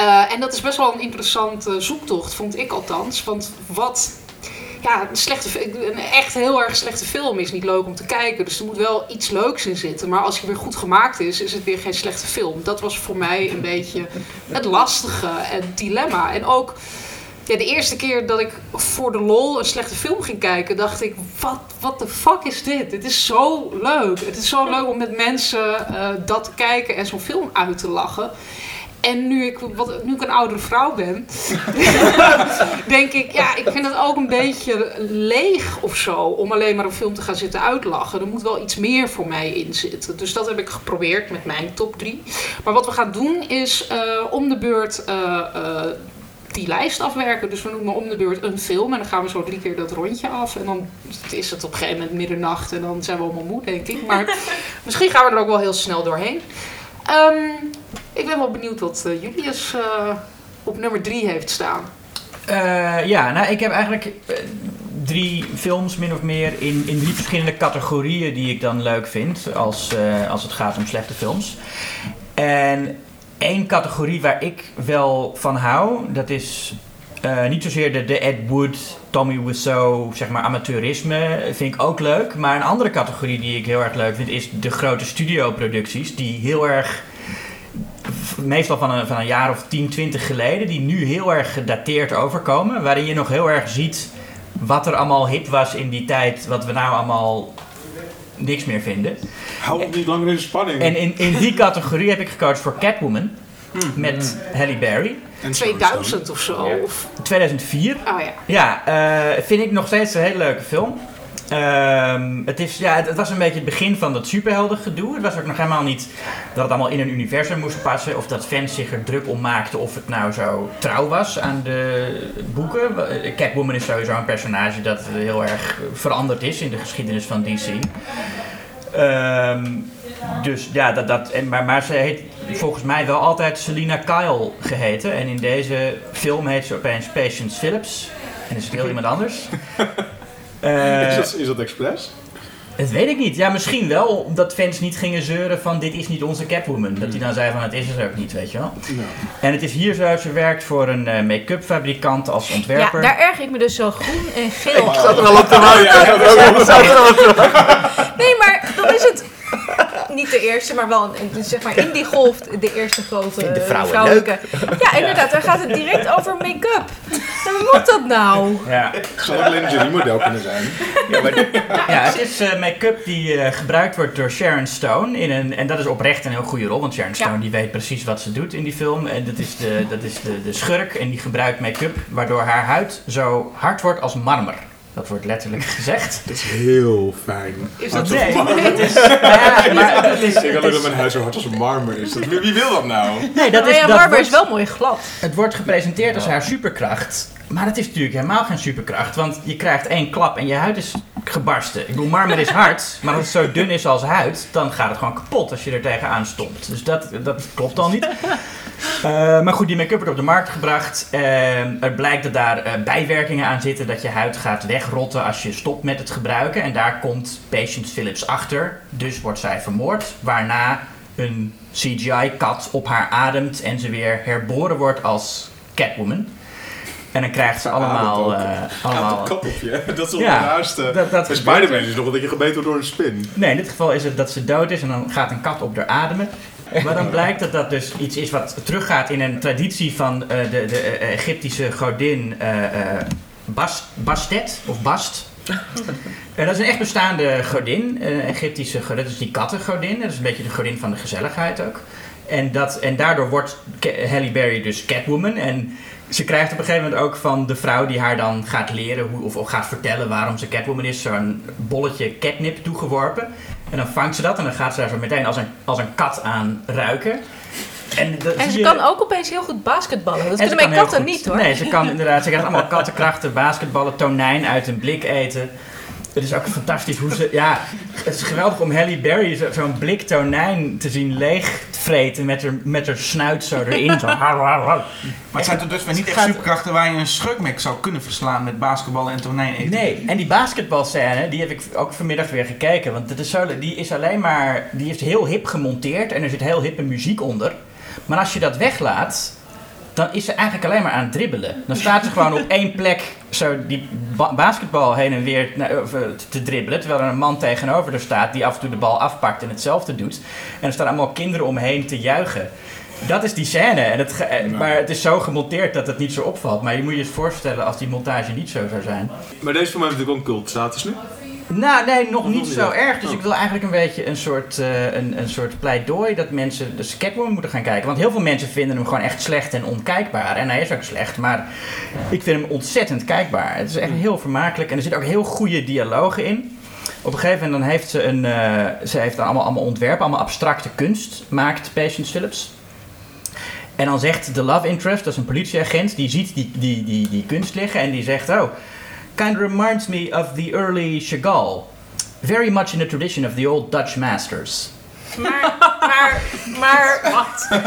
Uh, en dat is best wel een interessante zoektocht, vond ik althans. Want wat, ja, een, slechte, een echt heel erg slechte film is niet leuk om te kijken. Dus er moet wel iets leuks in zitten. Maar als hij weer goed gemaakt is, is het weer geen slechte film. Dat was voor mij een beetje het lastige, het dilemma. En ook... Ja, de eerste keer dat ik voor de lol een slechte film ging kijken, dacht ik, wat, wat de fuck is dit? Dit is zo leuk. Het is zo leuk om met mensen uh, dat te kijken en zo'n film uit te lachen. En nu ik, wat, nu ik een oudere vrouw ben, denk ik, ja, ik vind het ook een beetje leeg of zo, om alleen maar een film te gaan zitten uitlachen. Er moet wel iets meer voor mij in zitten. Dus dat heb ik geprobeerd met mijn top drie. Maar wat we gaan doen is uh, om de beurt... Uh, uh, die lijst afwerken. Dus we noemen om de beurt een film en dan gaan we zo drie keer dat rondje af. En dan is het op een gegeven moment middernacht en dan zijn we allemaal moe, denk ik. Maar misschien gaan we er ook wel heel snel doorheen. Um, ik ben wel benieuwd wat Julius uh, op nummer drie heeft staan. Uh, ja, nou ik heb eigenlijk drie films min of meer in, in drie verschillende categorieën die ik dan leuk vind als, uh, als het gaat om slechte films. En Eén categorie waar ik wel van hou, dat is uh, niet zozeer de, de Ed Wood, Tommy Wiseau, zeg maar amateurisme, vind ik ook leuk. Maar een andere categorie die ik heel erg leuk vind is de grote studioproducties die heel erg, meestal van een, van een jaar of tien, twintig geleden, die nu heel erg gedateerd overkomen. Waarin je nog heel erg ziet wat er allemaal hip was in die tijd, wat we nou allemaal... niks meer vinden. Hou op niet langer in spanning. En in, in die categorie heb ik gekozen voor Catwoman. Mm. Met Halle Berry. En tweeduizend of zo. Ja. tweeduizend vier. Oh ja. Ja, uh, vind ik nog steeds een hele leuke film. Uh, het, is, ja, het, het was een beetje het begin van dat superheldengedoe. Het was ook nog helemaal niet dat het allemaal in een universum moest passen. Of dat fans zich er druk om maakten of het nou zo trouw was aan de boeken. Catwoman is sowieso een personage dat heel erg veranderd is in de geschiedenis van D C. Uh, dus ja, dat, dat, maar, maar ze heet volgens mij wel altijd Selina Kyle geheten. En in deze film heet ze opeens Patience Phillips. En is het heel iemand anders. Uh, is, dat, is dat expres? Dat weet ik niet. Ja, misschien wel. Omdat fans niet gingen zeuren van dit is niet onze Catwoman. Dat die dan zei van het is het ook niet, weet je wel. Ja. En het is hier zo, ze werkt voor een make-up fabrikant als ontwerper. Ja, daar erg ik me dus zo groen en geel. Ik zat er al op te wachten. Nee, maar dan is het... Niet de eerste, maar wel een, zeg maar in die golf de eerste grote de vrouwen vrouwelijke. Leuk. Ja, inderdaad. Daar gaat het direct over make-up. Hoe moet dat nou? Ja. Zou het lingerie-model kunnen zijn? Ja, maar de, ja, het is uh, make-up die uh, gebruikt wordt door Sharon Stone. In een, en dat is oprecht een heel goede rol, want Sharon Stone ja. die weet precies wat ze doet in die film. En dat is de, dat is de, de schurk en die gebruikt make-up waardoor haar huid zo hard wordt als marmer. Dat wordt letterlijk gezegd. Dat is heel fijn. Is dat nee? Het is, ja, maar dat is, ik had ook dat mijn huis zo hard als een marmer is. Dat, wie wil dat nou? Nee, dat is, ja, dat marmer wordt, is wel mooi glad. Het wordt gepresenteerd als haar superkracht. Maar dat is natuurlijk helemaal geen superkracht. Want je krijgt één klap en je huid is gebarsten. Ik bedoel, marmer is hard. Maar als het zo dun is als huid, dan gaat het gewoon kapot als je er tegenaan stompt. Dus dat, dat klopt al niet. Uh, maar goed, die make-up wordt op de markt gebracht. Uh, er blijkt dat daar uh, bijwerkingen aan zitten. Dat je huid gaat wegrotten als je stopt met het gebruiken. En daar komt Patience Phillips achter. Dus wordt zij vermoord. Waarna een C G I-kat op haar ademt. En ze weer herboren wordt als Catwoman. En dan krijgt ze allemaal... Uh, allemaal... Kat op je. Dat is wel ja, de raarste. Dat, dat Spider-Man is nog dat je gebeten wordt door een spin. Nee, in dit geval is het dat ze dood is en dan gaat een kat op haar ademen. Maar dan blijkt dat dat dus iets is wat teruggaat in een traditie van uh, de, de uh, Egyptische godin uh, uh, Bas, Bastet of Bast. En dat is een echt bestaande godin, een Egyptische godin, dat is die kattengodin. Dat is een beetje de godin van de gezelligheid ook. En, dat, en daardoor wordt Halle Berry dus Catwoman. En ze krijgt op een gegeven moment ook van de vrouw die haar dan gaat leren hoe, of, of gaat vertellen waarom ze Catwoman is, zo'n bolletje catnip toegeworpen. En dan vangt ze dat en dan gaat ze daar zo meteen als een, als een kat aan ruiken. En, dat en ze je... kan ook opeens heel goed basketballen. Dat en kunnen mijn katten niet hoor. Nee, ze kan inderdaad. Ze krijgt allemaal kattenkrachten, basketballen, tonijn uit een blik eten. Het is ook fantastisch hoe ze... Ja, het is geweldig om Halle Berry zo, zo'n blik tonijn te zien leegvreten met haar, met haar snuit zo erin. Zo. Maar het zijn tot dusver niet echt superkrachten waar je een schurkmek zou kunnen verslaan met basketballen en tonijn eten. Nee, en die basketbalscène, die heb ik ook vanmiddag weer gekeken. Want dat is zo, die is alleen maar... Die is heel hip gemonteerd en er zit heel hippe muziek onder. Maar als je dat weglaat... dan is ze eigenlijk alleen maar aan het dribbelen. Dan staat ze gewoon op één plek zo die ba- basketbal heen en weer nou, te dribbelen. Terwijl er een man tegenover haar staat die af en toe de bal afpakt en hetzelfde doet. En er staan allemaal kinderen omheen te juichen. Dat is die scène. En het ge- ja. Maar het is zo gemonteerd dat het niet zo opvalt. Maar je moet je eens voorstellen als die montage niet zo zou zijn. Maar deze voor mij heeft natuurlijk ook cultstatus nu. Nou, nee, nog niet zo erg. Dus ik wil eigenlijk een beetje een soort, uh, een, een soort pleidooi dat mensen de Catwoman moeten gaan kijken. Want heel veel mensen vinden hem gewoon echt slecht en onkijkbaar. En hij is ook slecht, maar ik vind hem ontzettend kijkbaar. Het is echt heel vermakelijk en er zitten ook heel goede dialogen in. Op een gegeven moment dan heeft ze een, uh, ze heeft dan allemaal, allemaal ontwerpen, allemaal abstracte kunst, maakt Patience Phillips. En dan zegt de love interest, dat is een politieagent, die ziet die, die, die, die kunst liggen en die zegt... oh. Kind of reminds me of the early Chagall. Very much in the tradition of the old Dutch masters. Maar, maar, maar, wat?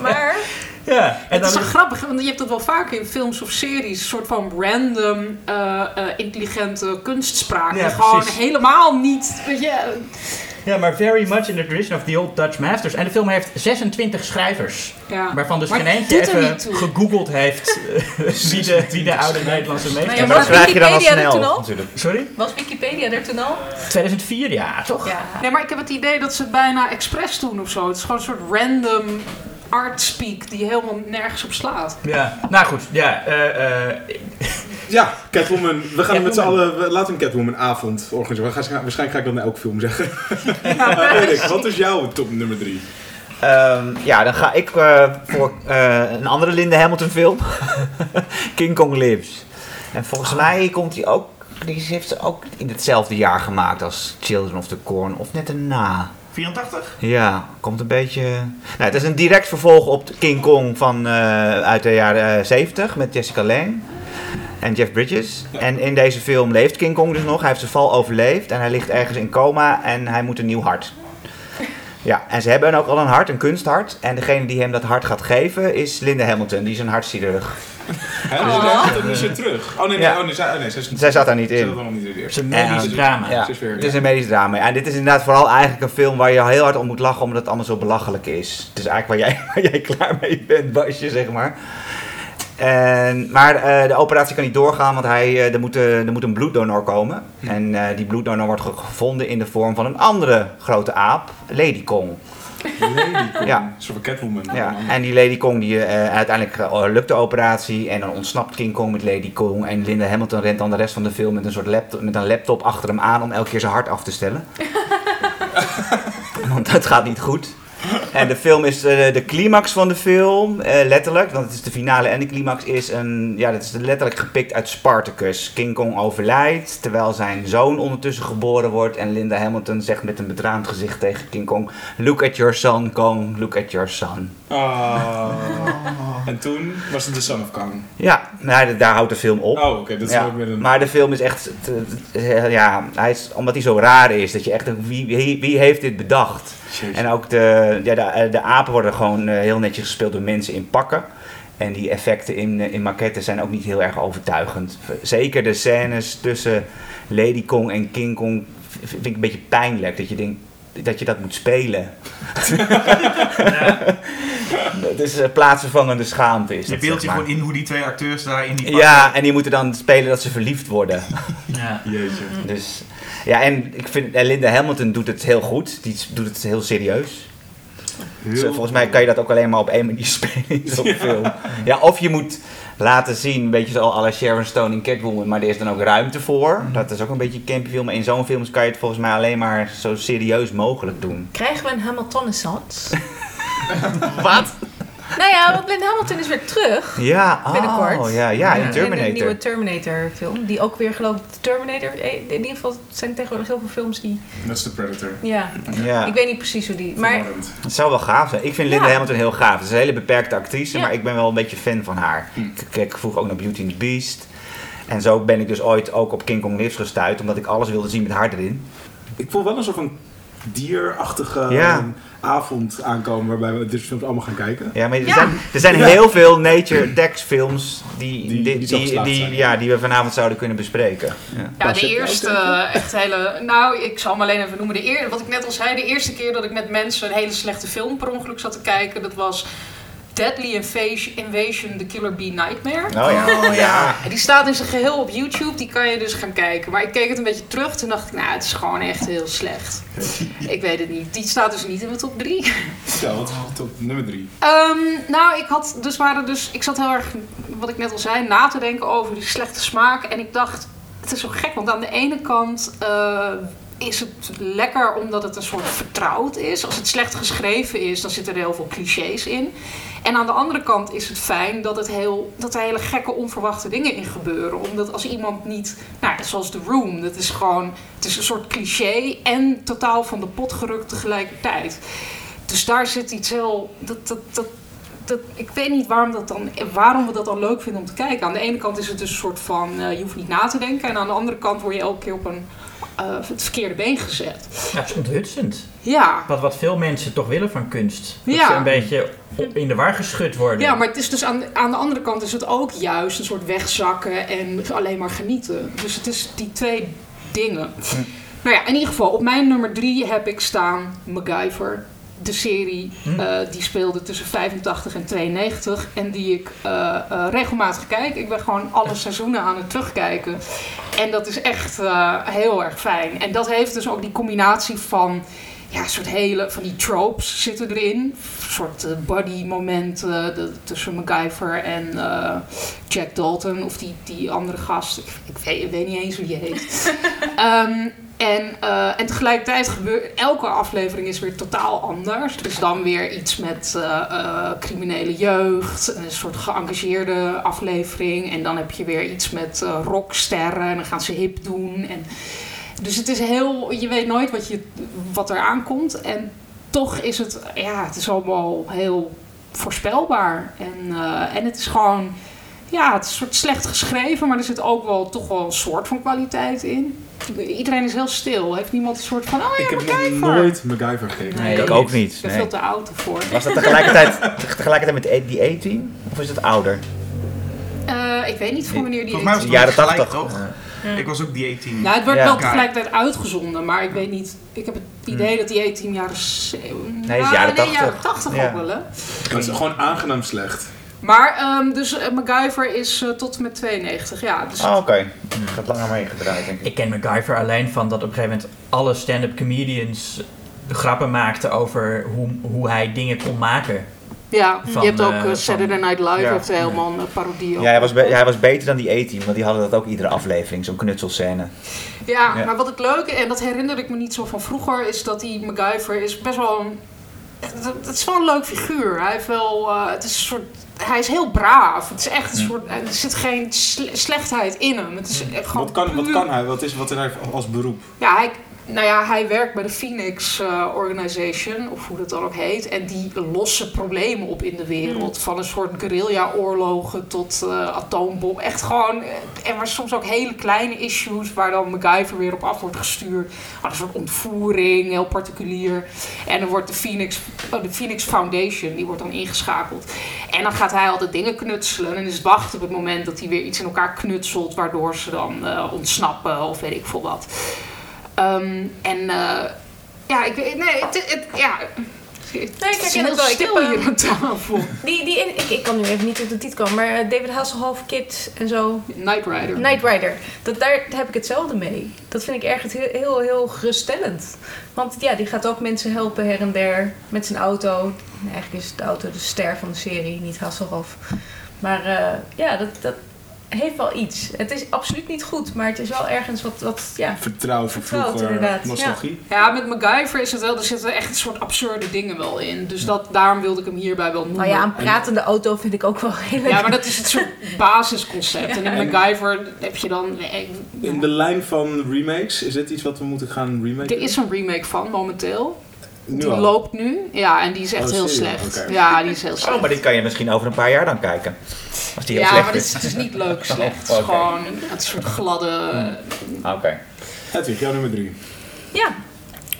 Maar... Ja, en het is dan... grappig, want je hebt dat wel vaker in films of series. Een soort van random, uh, uh, intelligente kunstspraak. Ja, gewoon precies. Helemaal niet... Weet je, ja, maar very much in the tradition of the old Dutch masters. En de film heeft zesentwintig schrijvers. Ja. Waarvan dus geen eentje even gegoogeld heeft wie, de, wie de oude Nederlandse meester is. Maar was Wikipedia er toen al? Sorry? Was Wikipedia er toen al? tweeduizend vier, ja, toch? Ja. Nee, maar ik heb het idee dat ze het bijna expres doen of zo. Het is gewoon een soort random... artspeak die helemaal nergens op slaat. Ja, nou goed, ja. Uh, uh, ja, Catwoman. We gaan Catwoman. met z'n allen, we, laten we een Catwoman-avond organiseren. We gaan, waarschijnlijk ga ik dat naar elke film zeggen. Ja, Erik, wat is jouw top nummer drie? Um, ja, dan ga ik uh, voor uh, een andere Linda Hamilton film. King Kong Lives. En volgens oh. mij komt die ook, die heeft ze ook in hetzelfde jaar gemaakt als Children of the Corn of net erna. vierentachtig? Ja, komt een beetje... Nou, het is een direct vervolg op King Kong van, uh, uit de jaren uh, zeventig met Jessica Lange en Jeff Bridges. Ja. En in deze film leeft King Kong dus nog. Hij heeft zijn val overleefd en hij ligt ergens in coma en hij moet een nieuw hart. Ja, en ze hebben ook al een hart, een kunsthart. En degene die hem dat hart gaat geven is Linda Hamilton. Die is een hartchirurg. Oh. Dus is ze terug? Oh nee, nee, ja. oh, nee, zij, nee zij, zij zat daar niet in. Het is een medisch drama. Ja. Ja. Het is een medisch drama. En dit is inderdaad vooral eigenlijk een film waar je heel hard om moet lachen, omdat het allemaal zo belachelijk is. Het is eigenlijk waar jij, waar jij klaar mee bent, Basje, zeg maar. En, maar uh, de operatie kan niet doorgaan, want hij, uh, er, moet, uh, er moet een bloeddonor komen. Hm. En uh, die bloeddonor wordt gevonden in de vorm van een andere grote aap, Lady Kong. Lady Kong? Ja. Een soort Catwoman. Ja. En die Lady Kong, die, uh, uiteindelijk uh, lukt de operatie en dan ontsnapt King Kong met Lady Kong. En Linda Hamilton rent dan de rest van de film met een soort laptop, met een laptop achter hem aan om elke keer zijn hart af te stellen. Want dat gaat niet goed. En de film is uh, de climax van de film, uh, letterlijk, want het is de finale en de climax is een, ja, dat is letterlijk gepikt uit Spartacus. King Kong overlijdt, terwijl zijn zoon ondertussen geboren wordt en Linda Hamilton zegt met een betraand gezicht tegen King Kong, look at your son, Kong, look at your son. Oh. En toen was het The Son of Kong. Ja, nou, daar houdt de film op. Oh, oké. Okay, dat is ja. ook weer een... Maar de film is echt... Te, te, ja, hij is, omdat hij zo raar is. Dat je echt... Wie, wie, wie heeft dit bedacht? Jezus. En ook de, ja, de, de apen worden gewoon heel netjes gespeeld door mensen in pakken. En die effecten in, in maquettes zijn ook niet heel erg overtuigend. Zeker de scènes tussen Lady Kong en King Kong vind ik een beetje pijnlijk. Dat je denkt... dat je dat moet spelen. Ja. Het is uh, plaatsvervangende schaamte. Is je beeldt je gewoon in hoe die twee acteurs daar in die pakken. Ja, en die moeten dan spelen dat ze verliefd worden. Ja. Jeetje. Dus, ja, en ik vind en Linda Hamilton doet het heel goed. Die doet het heel serieus. Heel dus, volgens mij kan je dat ook alleen maar op één manier spelen in zo'n ja. film. Ja, of je moet laten zien, een beetje zoals à la Sharon Stone in Catwoman, maar er is dan ook ruimte voor. Mm-hmm. Dat is ook een beetje een campyfilm. In zo'n film kan je het volgens mij alleen maar zo serieus mogelijk doen. Krijgen we een Hamiltonessence? Wat? Nou ja, want Linda Hamilton is weer terug. Ja, binnenkort. Oh, ja, ja, in Terminator. In een nieuwe Terminator film. Die ook weer geloof ik, Terminator... In ieder geval zijn tegenwoordig heel veel films die... Dat is de Predator. Ja. Okay. ja. Ik weet niet precies hoe die... Maar... Het zou wel gaaf zijn. Ik vind Linda ja. Hamilton heel gaaf. Ze is een hele beperkte actrice, ja. maar ik ben wel een beetje fan van haar. Hm. Ik kijk vroeger ook naar Beauty and the Beast. En zo ben ik dus ooit ook op King Kong Lives gestuurd, omdat ik alles wilde zien met haar erin. Ik voel wel alsof een... dierachtige ja. avond aankomen waarbij we dit soort films allemaal gaan kijken. Ja, maar er ja. zijn, er zijn ja. heel veel Nature Dex films die, die, die, die, die, ja, die we vanavond zouden kunnen bespreken. Ja, ja de eerste echt hele... Nou, ik zal hem alleen even noemen. De eer, wat ik net al zei, de eerste keer dat ik met mensen een hele slechte film per ongeluk zat te kijken, dat was... Deadly Invasion, The Killer Bee Nightmare. Oh ja. Oh, ja. Die staat in zijn geheel op YouTube, die kan je dus gaan kijken. Maar ik keek het een beetje terug, toen dacht ik, nou, het is gewoon echt heel slecht. Ik weet het niet. Die staat dus niet in mijn top drie. Ja, wat was top nummer drie? Um, nou, ik had dus, waren dus, ik zat heel erg, wat ik net al zei, na te denken over die slechte smaak. En ik dacht, het is zo gek, want aan de ene kant... Uh, is het lekker omdat het een soort vertrouwd is. Als het slecht geschreven is, dan zitten er heel veel clichés in. En aan de andere kant is het fijn dat, het heel, dat er hele gekke onverwachte dingen in gebeuren. Omdat als iemand niet... Nou, zoals The Room, dat is gewoon... Het is een soort cliché en totaal van de pot gerukt tegelijkertijd. Dus daar zit iets heel... Dat, dat, dat, dat, ik weet niet waarom, dat dan, waarom we dat dan leuk vinden om te kijken. Aan de ene kant is het dus een soort van... Uh, je hoeft niet na te denken. En aan de andere kant word je elke keer op een... Uh, het verkeerde been gezet. Ja, het is onthutsend. Ja. Wat, wat veel mensen toch willen van kunst. Dat ja. ze een beetje op, in de war geschud worden. Ja, maar het is dus aan, aan de andere kant is het ook juist een soort wegzakken en alleen maar genieten. Dus het is die twee dingen. Hm. Nou ja, in ieder geval, op mijn nummer drie heb ik staan MacGyver. De serie hm. uh, die speelde tussen vijfentachtig en tweeënnegentig. En die ik uh, uh, regelmatig kijk. Ik ben gewoon alle seizoenen aan het terugkijken. En dat is echt uh, heel erg fijn. En dat heeft dus ook die combinatie van... Ja, een soort hele... Van die tropes zitten erin. Een soort uh, buddy momenten uh, tussen MacGyver en uh, Jack Dalton. Of die, die andere gast. Ik, ik, weet, ik weet niet eens hoe die heet. um, En, uh, en tegelijkertijd gebeurt... Elke aflevering is weer totaal anders. Dus dan weer iets met uh, uh, criminele jeugd. Een soort geëngageerde aflevering. En dan heb je weer iets met uh, rocksterren. En dan gaan ze hip doen. En... Dus het is heel... Je weet nooit wat, je, wat er aankomt. En toch is het... Ja, het is allemaal heel voorspelbaar. En, uh, en het is gewoon... Ja, het is een soort slecht geschreven. Maar er zit ook wel toch wel een soort van kwaliteit in. Iedereen is heel stil. Heeft niemand een soort van... Oh ja, ik heb MacGyver. Nog nooit MacGyver gekeken. Nee, ik ook niet. niet. Ik ben nee. veel te oud ervoor. Was dat tegelijkertijd, tegelijkertijd met die A-team? Of is het ouder? Uh, ik weet niet voor wanneer die... Volgens mij was het jaren tachtig toch? Ja. Ik was ook die A-team. Nou, het werd ja. wel tegelijkertijd uitgezonden. Maar ik weet niet... Ik heb het idee dat die A-team jaren... Nee, het is jaren tachtig. Nee, jaren tachtig ja. ook wel, hè? Dat is gewoon aangenaam slecht. Maar, um, dus uh, MacGyver is uh, tot en met tweeënnegentig, ja. Dus ah, oké. Okay. Mm. Ik had langer meegedraaid, denk ik. Ik ken MacGyver alleen van dat op een gegeven moment alle stand-up comedians grappen maakten over hoe, hoe hij dingen kon maken. Ja, van, je hebt ook uh, Saturday Night Live, ja, heeft helemaal een uh, parodie op. Ja, hij was, be- hij was beter dan die A-team, want die hadden dat ook iedere aflevering, zo'n knutselscène. Ja, ja, maar wat het leuke, en dat herinner ik me niet zo van vroeger, is dat die MacGyver is best wel een... Het is wel een leuk figuur. Hij heeft wel... Uh, het is een soort... hij is heel braaf. Het is echt een soort, er zit geen slechtheid in hem. Het is gewoon wat, kan, wat kan hij? Wat is wat er eigenlijk als beroep? Ja, hij, nou ja, hij werkt bij de Phoenix uh, Organization, of hoe dat dan ook heet. En die lossen problemen op in de wereld. Mm. Van een soort guerrilla-oorlogen tot uh, atoombom. Echt gewoon, en maar soms ook hele kleine issues waar dan MacGyver weer op af wordt gestuurd. Oh, een soort ontvoering, heel particulier. En dan wordt de Phoenix, oh, de Phoenix Foundation, die wordt dan ingeschakeld. En dan gaat hij altijd dingen knutselen. En is wachten op het moment dat hij weer iets in elkaar knutselt, waardoor ze dan uh, ontsnappen of weet ik veel wat. Um, en uh, ja, ik weet, nee, het, het, ja, het nee, kijk, is heel wel. Stil ik heb, hier aan tafel. Die, die in, ik, ik kan nu even niet op de titel komen, maar David Hasselhoff, Kids en zo. Knight Rider. Knight Rider. Dat, daar heb ik hetzelfde mee. Dat vind ik ergens heel, heel, heel geruststellend. Want ja, die gaat ook mensen helpen her en der met zijn auto. Nee, eigenlijk is de auto de ster van de serie, niet Hasselhoff. Maar uh, ja, dat... dat heeft wel iets. Het is absoluut niet goed, maar het is wel ergens wat, wat ja... Vertrouwen van vroeger, nostalgie. Ja. ja, met MacGyver is het wel, er zitten echt een soort absurde dingen wel in. Dus dat, daarom wilde ik hem hierbij wel noemen. Oh ja, een pratende auto vind ik ook wel heel leuk. Ja, maar dat is het soort basisconcept. Ja. En in MacGyver heb je dan... Eh, in de lijn van remakes, is dit iets wat we moeten gaan remaken? Er is een remake van, momenteel. Nu die al. Loopt nu, ja, en die is echt oh, heel slecht. Okay. Ja, die is heel slecht. Oh, maar die kan je misschien over een paar jaar dan kijken. Als die heel ja, slecht maar is. Ja, maar het is niet leuk slecht. Het is okay. gewoon het soort gladde... Oké. Okay. Hedwig, jouw nummer drie. Ja,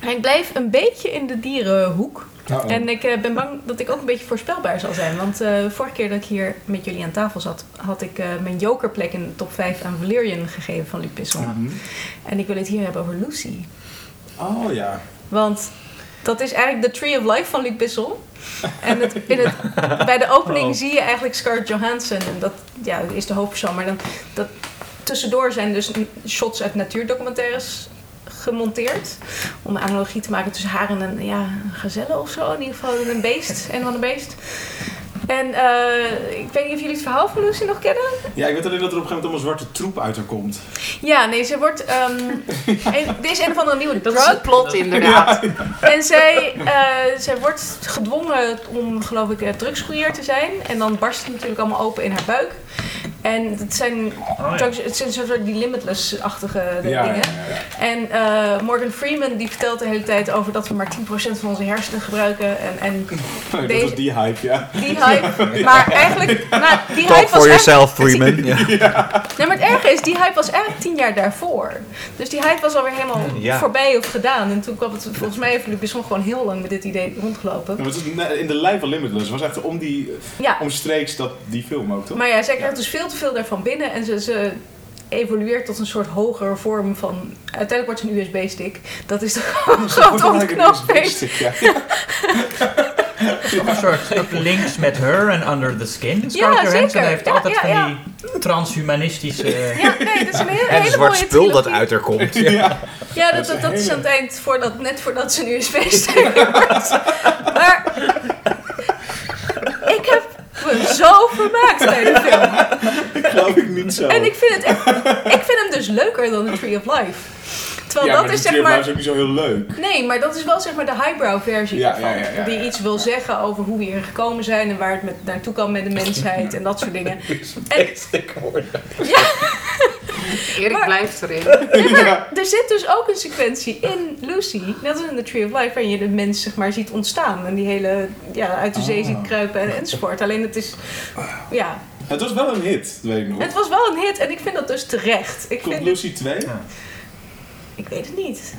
en ik blijf een beetje in de dierenhoek. Uh-oh. En ik uh, ben bang dat ik ook een beetje voorspelbaar zal zijn. Want uh, vorige keer dat ik hier met jullie aan tafel zat, had ik uh, mijn jokerplek in de top vijf aan Valerian gegeven van Luc Besson. Uh-huh. En ik wil het hier hebben over Lucy. Oh ja. Want... dat is eigenlijk The Tree of Life van Luc Besson. En het, in het, bij de opening oh. zie je eigenlijk Scarlett Johansson. En dat ja, is de hoofdpersoon. Maar dan, dat, tussendoor zijn dus shots uit natuurdocumentaires gemonteerd. Om een analogie te maken tussen haar en een ja, gazelle of zo. In ieder geval een beest. Een van de beest. En uh, ik weet niet of jullie het verhaal van Lucy nog kennen? Ja, ik weet alleen dat er op een gegeven moment allemaal zwarte troep uit haar komt. Ja, nee, ze wordt... Um, en, dit is een of andere nieuwe drug. Dat is het plot, inderdaad. Ja, ja. En zij, uh, zij wordt gedwongen om, geloof ik, drugscourier te zijn. En dan barst het natuurlijk allemaal open in haar buik. En het zijn, drugs, het zijn soort die Limitless-achtige ja, dingen. Ja, ja, ja. En uh, Morgan Freeman die vertelt de hele tijd over dat we maar tien procent van onze hersenen gebruiken. En, en dat deze, was die hype, ja. Die hype, ja. Maar eigenlijk... Nou, die Talk hype for was yourself, Freeman. Die, ja. Ja. Nee, maar het erge is, die hype was eigenlijk tien jaar daarvoor. Dus die hype was alweer helemaal ja. voorbij of gedaan. En toen kwam het volgens mij even Luc Besson gewoon heel lang met dit idee rondgelopen. Ja, maar in de lijn van Limitless was echt om die, ja. omstreeks dat, die film ook, toch? Maar ja, zij krijgt ja. dus veel te veel daarvan binnen en ze, ze evolueert tot een soort hogere vorm van... Uiteindelijk wordt ze een U S B-stick. Dat is toch gewoon een grote ontknoping. Een soort links met Her en Under the Skin. Scarlett Johansson heeft ja, altijd ja, ja. van die transhumanistische... Ja, nee, dat is een hele, hele het zwart spul dat uit haar komt. Ja, ja. ja dat, dat, dat, dat is aan het eind, voordat, net voordat ze een U S B-stick wordt. Maar... ik heb... me zo vermaakt bij de film. Dat geloof ik niet zo. En ik vind, het echt, ik vind hem dus leuker dan The Tree of Life. Terwijl ja, dat maar is, zeg maar, maar is ook niet zo heel leuk. Nee, maar dat is wel zeg maar de highbrow versie ja, ervan. Ja, ja, ja, die ja, iets wil ja. zeggen over hoe we hier gekomen zijn en waar het met, naartoe kan met de mensheid en dat soort dingen. Basic worden. Ja. Erik maar, blijft erin. Ja, maar er zit dus ook een sequentie in Lucy, net als in The Tree of Life, waarin je de mens zeg maar ziet ontstaan en die hele ja, uit de zee oh. ziet kruipen en, enzovoort. Alleen het is, ja... Het was wel een hit, weet ik nog. Het was wel een hit en ik vind dat dus terecht. Ik Komt vind Lucy het... twee? Ja. Ik weet het niet.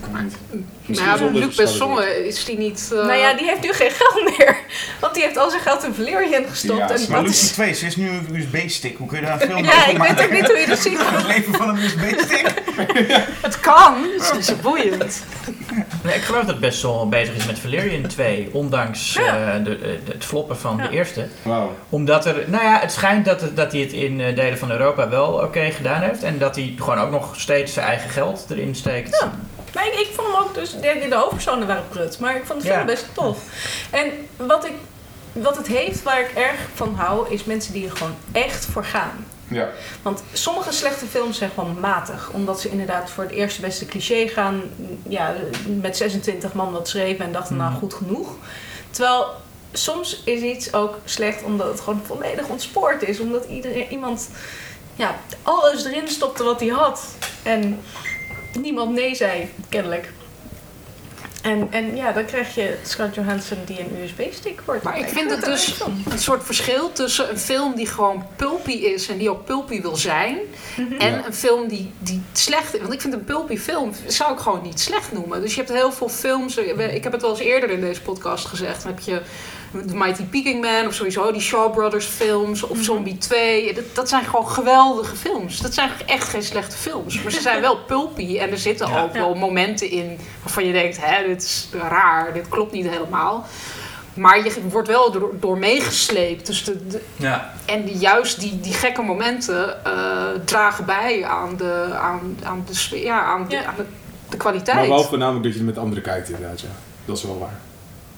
Nou, Luc Besson is die niet... Uh... Nou ja, die heeft nu geen geld meer. Want die heeft al zijn geld in Valerian gestopt. Ja, en maar Luc is twee, ze is nu een U S B-stick. Hoe kun je daar een film ja, over maken? Ja, ik weet ook niet hoe je dat ziet. Het leven van een U S B-stick. Het kan, het is boeiend. Nee, ik geloof dat Besson bezig is met Valerian twee. Ondanks ja. uh, de, uh, het floppen van ja. de eerste. Wow. Omdat er... Nou ja, het schijnt dat, dat hij het in uh, delen van Europa wel oké okay gedaan heeft. En dat hij gewoon ook nog steeds zijn eigen geld erin steekt. Ja, maar ik, ik vond hem ook dus, de, de hoofdpersonen waren prut, maar ik vond de film ja. best tof. En wat, ik, wat het heeft, waar ik erg van hou, is mensen die er gewoon echt voor gaan. Ja. Want sommige slechte films zijn gewoon matig, omdat ze inderdaad voor het eerste beste cliché gaan, ja, met zesentwintig man wat schreven en dachten, mm. nou goed genoeg. Terwijl soms is iets ook slecht omdat het gewoon volledig ontspoord is. Omdat iedereen, iemand ja, alles erin stopte wat hij had. En niemand nee zei, kennelijk. En, en ja, dan krijg je Scarlett Johansson die een U S B-stick wordt. Maar ik vind het dus een soort verschil tussen een film die gewoon pulpy is en die ook pulpy wil zijn. Mm-hmm. En ja. een film die, die slecht is. Want ik vind een pulpy film, zou ik gewoon niet slecht noemen. Dus je hebt heel veel films, ik heb het wel eens eerder in deze podcast gezegd. Dan heb je The Mighty Peking Man of sowieso die Shaw Brothers films of mm-hmm. Zombie twee. Dat, dat zijn gewoon geweldige films. Dat zijn echt geen slechte films. Maar ze zijn wel pulpy en er zitten ja. ook wel momenten in waarvan je denkt, hè, dit is raar, dit klopt niet helemaal. Maar je wordt wel door, door meegesleept. Dus de, de, ja. En die, juist die, die gekke momenten uh, dragen bij aan de, aan, aan de sfeer, ja, aan, de, ja. aan de, de kwaliteit. Maar wel voornamelijk dat je het met anderen kijkt inderdaad, ja. Dat is wel waar.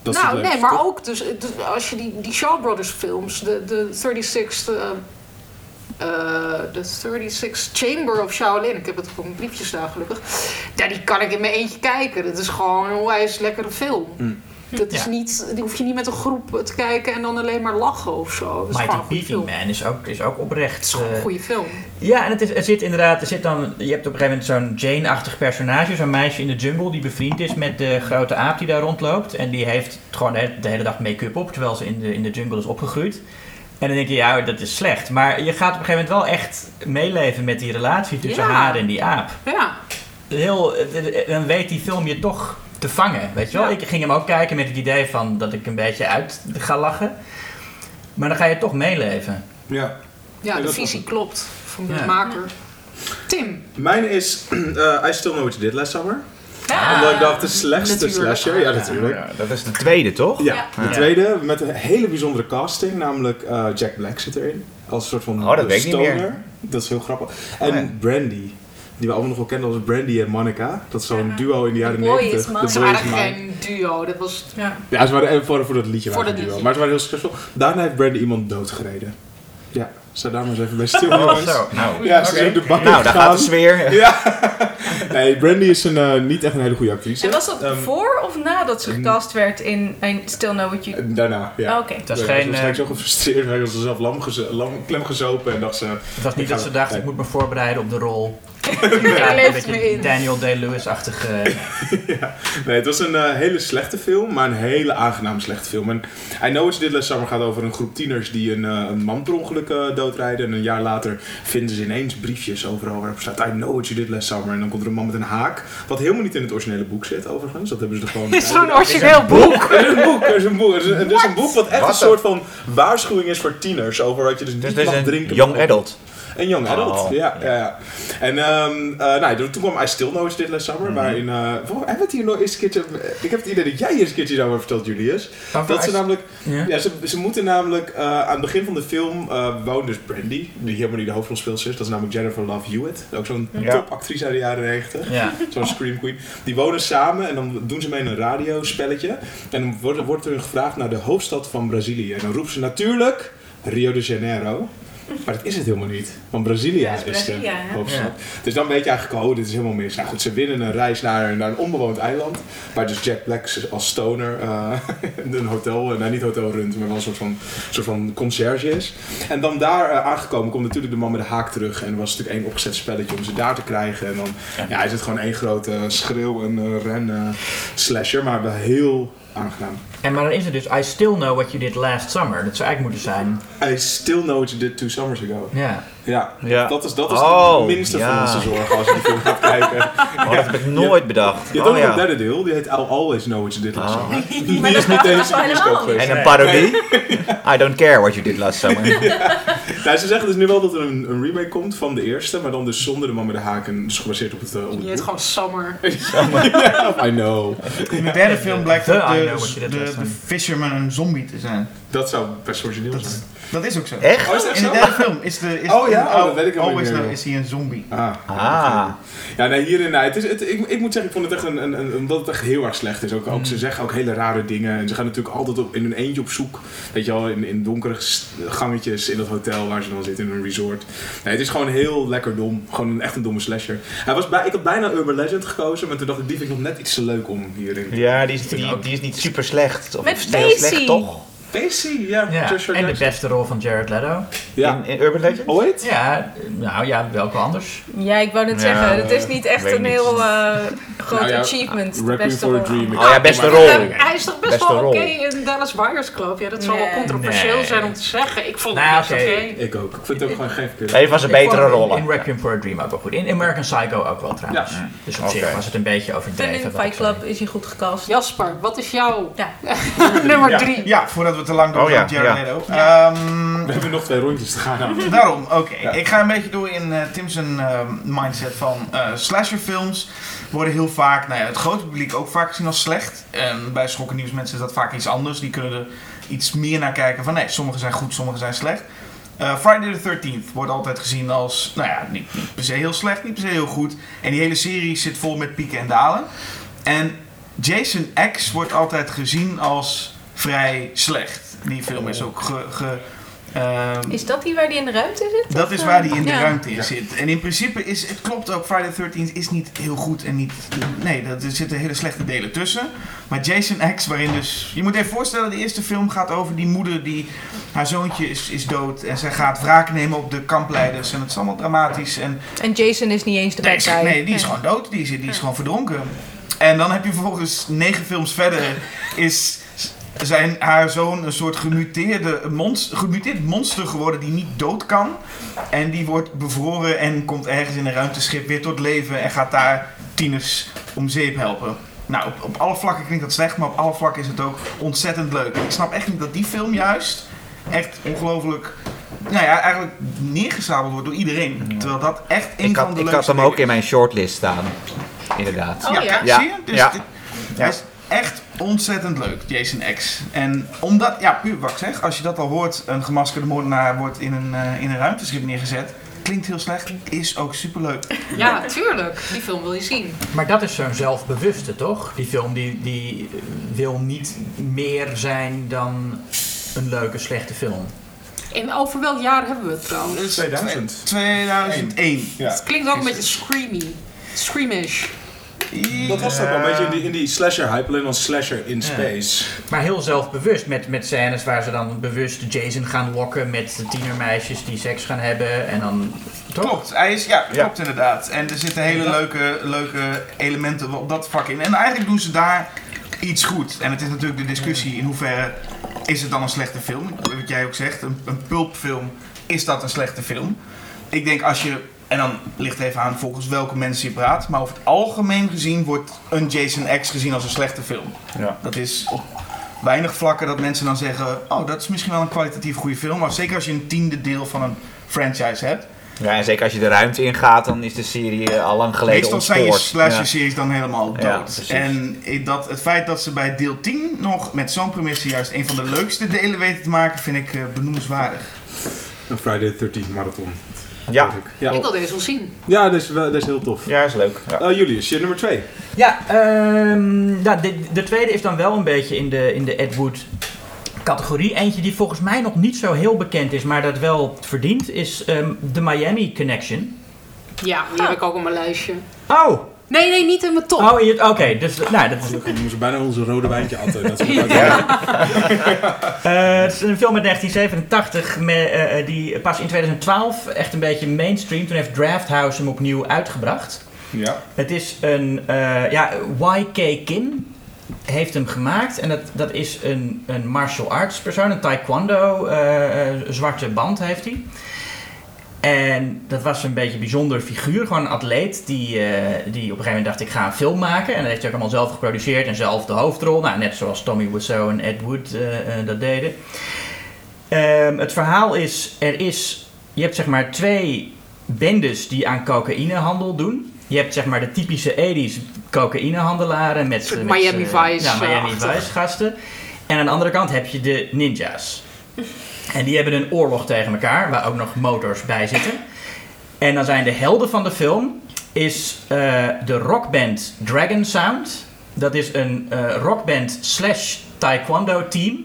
Dat nou, nee, maar toch? Ook dus, dus als je die, die Shaw Brothers films, de, de thirty-sixth... Uh, Uh, de thirty-sixth Chamber of Shaolin. Ik heb het op mijn briefjes daar gelukkig. Ja, die kan ik in mijn eentje kijken. Dat is gewoon een onwijs lekkere film. Mm. Dat is ja. niet, die hoef je niet met een groep te kijken en dan alleen maar lachen of zo. Mighty Peking Man is ook, is ook oprecht. Het is gewoon een goede film. Ja, en het, is, het zit inderdaad, er zit dan, je hebt op een gegeven moment zo'n Jane-achtig personage, zo'n meisje in de jungle die bevriend is met de grote aap die daar rondloopt. En die heeft gewoon de, de hele dag make-up op, terwijl ze in de, in de jungle is opgegroeid. En dan denk je, ja, dat is slecht. Maar je gaat op een gegeven moment wel echt meeleven met die relatie tussen ja. haar en die aap. Ja. Heel, dan weet die film je toch te vangen, weet je wel. Ja. Ik ging hem ook kijken met het idee van dat ik een beetje uit ga lachen. Maar dan ga je toch meeleven. Ja, ja, de visie klopt van de ja. maker. Tim? Mijn is uh, I Still Know What You Did Last Summer. Ja. Omdat ik dacht, de slechtste slasher. Ja, natuurlijk. Ja, dat is de tweede, toch? Ja, ja. de tweede. Met een hele bijzondere casting. Namelijk uh, Jack Black zit erin. Als een soort van oh, dat weet ik niet meer. Dat is heel grappig. En oh, ja. Brandy. Die we allemaal nog wel kennen als Brandy en Monica. Dat is zo'n ja. duo in de jaren negentig. Dat was eigenlijk geen duo. Dat was, ja. ja, ze waren voor, voor dat liedje voor waren dat een duo. Liedje. Maar ze waren heel succesvol. Daarna heeft Brandy iemand doodgereden. Ja. Zou daar maar eens even bij stil houden. Oh, nou, ja, okay. de nou daar gaan. Gaat de sfeer. Ja. Nee, Brandy is een, uh, niet echt een hele goede actrice. En was dat um, voor of nadat ze gecast werd in, in Still Know What You... Daarna, ja. Oh, oké. Okay. Dat is geen... Ze was eigenlijk zo gefrustreerd. Hij was zelf lam, geze- lam, klem gezopen en dacht ze... Het was niet dat ze dacht, nee. ik moet me voorbereiden op de rol. Ja, een beetje Daniel Day-Lewis-achtig. Uh... ja. Nee, het was een uh, hele slechte film, maar een hele aangenaam slechte film. En I Know What You Did Last Summer gaat over een groep tieners die een, uh, een man per ongeluk uh, doodrijden. En een jaar later vinden ze ineens briefjes overal waarop staat I Know What You Did Last Summer. En dan komt er een man met een haak, wat helemaal niet in het originele boek zit overigens. Dat hebben ze er gewoon... Het is zo'n origineel boek! Er is een boek, er is een boek. Er is een, er is een boek wat echt wat een soort van waarschuwing is voor tieners over wat je dus niet dus mag drinken. Dit is young adult. Een young adult, oh, ja, ja. ja. En um, uh, nou, toen kwam I Still Know What You Did Last Summer, mm-hmm. waarin... Uh, wow, hebben we het hier nog eens een keertje... Ik heb het idee dat jij hier eens een keertje over vertelt, Julius. Dat, dat ze namelijk... Yeah. Ja, ze, ze moeten namelijk... Uh, aan het begin van de film uh, woont dus Brandy, die helemaal niet de hoofdrolspeelster is. Dat is namelijk Jennifer Love Hewitt. Ook zo'n ja. topactrice uit de jaren negentig. Ja. Zo'n scream queen. Die wonen samen en dan doen ze mee in een radiospelletje. En dan wordt, wordt er gevraagd naar de hoofdstad van Brazilië. En dan roept ze natuurlijk Rio de Janeiro. Maar dat is het helemaal niet. Want Brazilië ja, is, is de hoofdstad. Ja. Dus dan weet je eigenlijk, oh, dit is helemaal mis. Nou goed, ze winnen een reis naar, naar een onbewoond eiland. Waar dus Jack Black als stoner uh, een hotel, nou niet hotel runt, maar wel een soort van, soort van conciërge is. En dan daar uh, aangekomen komt natuurlijk de man met de haak terug. En er was natuurlijk één opgezet spelletje om ze daar te krijgen. En dan ja, is het gewoon één grote uh, schreeuw- en uh, ren-slasher. Uh, maar wel heel... aangenaam. En maar dan is het dus I Still Know What You Did Last Summer. Dat zou eigenlijk moeten zijn. I Still Know What You Did Two Summers Ago. Ja. Ja. ja. Dat is, dat is oh, de minste ja. van onze zorgen als je die film gaat kijken. Oh, ja. Dat heb ik nooit je, bedacht. Je hebt oh, ook ja. een derde deel. Die heet I'll Always Know What You Did Last Summer. Oh. Die maar is niet eens een en een parodie. I Don't Care What You Did Last Summer. ja. Nou, ze zeggen dus nu wel dat er een, een remake komt van de eerste. Maar dan dus zonder de man met de haken. Dus gebaseerd op het... Uh, op je het heet gewoon Summer. Summer. yeah, I know. In de derde film blijkt dat de, de, de, de Fisherman een zombie te zijn. Dat zou best origineel dat, zijn. Dat is ook zo. Echt? Oh, is echt in de derde zo? film is de... Is oh ja, oh, dat weet ik Always Now is hij een zombie. Ah. ah. Ja, nee, hierin... Nou, het is, het, ik, ik moet zeggen, ik vond het echt een... een, een omdat het echt heel erg slecht is. Ook, ook, mm. Ze zeggen ook hele rare dingen. En ze gaan natuurlijk altijd op, in hun eentje op zoek. Weet je wel, in, in donkere gangetjes in dat hotel waar ze dan zitten, in een resort. Nee, het is gewoon heel lekker dom. Gewoon echt een domme slasher. Hij was bij, ik had bijna Urban Legend gekozen, maar toen dacht ik, die vind ik nog net iets te leuk om hierin. Ja, die is, die, die is niet super slecht. Of met Daisy! Slecht, toch? Spacey, ja. ja. En de beste rol van Jared Leto ja. in, in Urban Legends. Ooit? Ja, nou ja, welke anders? Ja, ik wou net zeggen, het ja, is niet echt een niet. heel uh, groot nou, ja, achievement. Uh, beste rol. Oh, ja, beste rol. Ja, hij is toch best beste wel oké okay in Dallas Buyers Club? Ja, dat nee. zal wel controversieel nee. zijn om te zeggen. Ik vond nou, het best oké. Okay. Okay. Ik ook. Ik vond het ook gewoon geen verkeerde. Het was een betere rol. In Requiem for a Dream ook wel goed. In American Psycho ook wel trouwens. Ja. Dus op zich was het een beetje overdreven. En in Fight Club is hij goed gecast. Jasper, wat is jouw nummer drie? Ja, voordat we te lang doen oh, ja, Jared Leto. Ja. Um, we hebben nog twee rondjes te gaan. Nou. Daarom, oké. Okay. Ja. Ik ga een beetje door in uh, Tim's uh, mindset van uh, slasherfilms worden heel vaak, nou ja, het grote publiek ook vaak gezien als slecht. En bij Schok het Nieuws mensen is dat vaak iets anders. Die kunnen er iets meer naar kijken van nee, sommige zijn goed, sommige zijn slecht. Uh, Friday the thirteenth wordt altijd gezien als, nou ja, niet, niet per se heel slecht, niet per se heel goed. En die hele serie zit vol met pieken en dalen. En Jason X wordt altijd gezien als vrij slecht. Die film is ook ge... ge uh, is dat die waar die in de ruimte zit? Dat is waar die in de ja. ruimte in zit. En in principe is... Het klopt ook, Friday the thirteenth is niet heel goed en niet... Nee, er zitten hele slechte delen tussen. Maar Jason X, waarin dus... Je moet even voorstellen, de eerste film gaat over die moeder die... Haar zoontje is, is dood en zij gaat wraak nemen op de kampleiders. En het is allemaal dramatisch. En, en Jason is niet eens de bad guy. Nee, die is ja. gewoon dood. Die is, die is ja. gewoon verdronken. En dan heb je vervolgens negen films verder... is... zijn haar zoon een soort gemuteerde monster, gemuteerd monster geworden die niet dood kan. En die wordt bevroren en komt ergens in een ruimteschip weer tot leven en gaat daar tieners om zeep helpen. Nou, op, op alle vlakken klinkt dat slecht, maar op alle vlakken is het ook ontzettend leuk. Ik snap echt niet dat die film juist echt ongelooflijk... Nou ja, eigenlijk neergezabeld wordt door iedereen. Terwijl dat echt een ik had, van de ik leukste... Ik had hem ook in mijn shortlist staan. Inderdaad. Oh, ja, ja. ja, zie je? Dus ja. Dit, ja. Dus echt ontzettend leuk, Jason X. En omdat, ja, puur wat ik zeg, als je dat al hoort, een gemaskerde moordenaar wordt in een, uh, in een ruimteschip neergezet. Klinkt heel slecht, is ook superleuk. Ja, tuurlijk. Die film wil je zien. Maar dat is zo'n zelfbewuste, toch? Die film die, die wil niet meer zijn dan een leuke, slechte film. En over welk jaar hebben we het trouwens? tweeduizend tweeduizend één Ja. Het klinkt ook een beetje screamy. Screamish. Dat was dat wel een beetje in die, in die slasher hype, alleen dan slasher in space. Ja. Maar heel zelfbewust met, met scènes waar ze dan bewust Jason gaan lokken met de tienermeisjes die seks gaan hebben en dan... Toch? Klopt, hij is, ja, ja, klopt inderdaad. En er zitten hele ja. leuke, leuke elementen op dat vak in. En eigenlijk doen ze daar iets goed. En het is natuurlijk de discussie in hoeverre is het dan een slechte film. Wat jij ook zegt, een, een pulpfilm, is dat een slechte film? Ik denk als je... En dan ligt het even aan volgens welke mensen je praat. Maar over het algemeen gezien wordt een Jason X gezien als een slechte film. Ja. Dat is op weinig vlakken dat mensen dan zeggen... Oh, dat is misschien wel een kwalitatief goede film. Maar zeker als je een tiende deel van een franchise hebt. Ja, en zeker als je de ruimte ingaat, dan is de serie al lang geleden meestal ontspoord. Meestal zijn je slasher-series ja. dan helemaal dood. Ja, en dat, het feit dat ze bij deel tien nog met zo'n premisse... juist een van de leukste delen weten te maken, vind ik benoemenswaardig. Een Friday the thirteenth marathon. Ja. ja, ik wil deze wel zien. Ja, deze is, is heel tof. Ja, is leuk. Ja. Uh, Julius, je nummer twee. Ja, um, nou, de, de tweede is dan wel een beetje in de, in de Ed Wood categorie. Eentje die volgens mij nog niet zo heel bekend is, maar dat wel verdient, is um, de Miami Connection. Ja, die oh. heb ik ook op mijn lijstje. Oh! Nee, nee, niet in mijn top. Oh, oké. Okay, dus, nou, dat is... We moesten bijna onze rode wijntje atten. Dat is ja. uh, het is een film uit negentien zevenentachtig, me, uh, die pas in tweeduizend twaalf echt een beetje mainstream. Toen heeft Drafthouse hem opnieuw uitgebracht. Ja. Het is een... Uh, ja, Y K Kim heeft hem gemaakt. En dat, dat is een, een martial arts persoon, een taekwondo, uh, zwarte band heeft hij. En dat was een beetje een bijzonder figuur. Gewoon een atleet die, uh, die op een gegeven moment dacht ik ga een film maken. En dat heeft hij ook allemaal zelf geproduceerd en zelf de hoofdrol. Nou, net zoals Tommy Wiseau en Ed Wood uh, uh, dat deden. Um, het verhaal is, er is, je hebt zeg maar twee bendes die aan cocaïnehandel doen. Je hebt zeg maar de typische eighties cocaïnehandelaren met, met Miami Vice. Ja, Miami Vice gasten. En aan de andere kant heb je de ninja's. En die hebben een oorlog tegen elkaar, waar ook nog motors bij zitten. En dan zijn de helden van de film, is uh, de rockband Dragon Sound. Dat is een uh, rockband slash taekwondo team.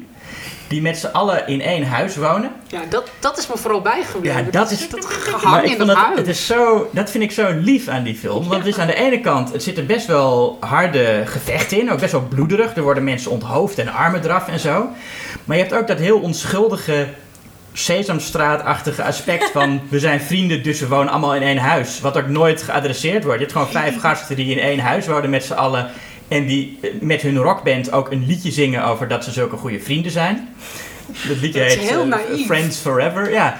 die met z'n allen in één huis wonen. Ja, dat, dat is me vooral bijgebleven. Ja, dat is dat gehang in dat, dat huis. Het is zo, dat vind ik zo lief aan die film. Want ja. Het is aan de ene kant, het zit er best wel harde gevechten in. Ook best wel bloederig. Er worden mensen onthoofd en armen eraf en zo. Maar je hebt ook dat heel onschuldige Sesamstraatachtige aspect van we zijn vrienden, dus we wonen allemaal in één huis. Wat ook nooit geadresseerd wordt. Je hebt gewoon vijf gasten die in één huis wonen met z'n allen. En die met hun rockband ook een liedje zingen over dat ze zulke goede vrienden zijn. Dat liedje dat heet uh, Friends Forever. Ja.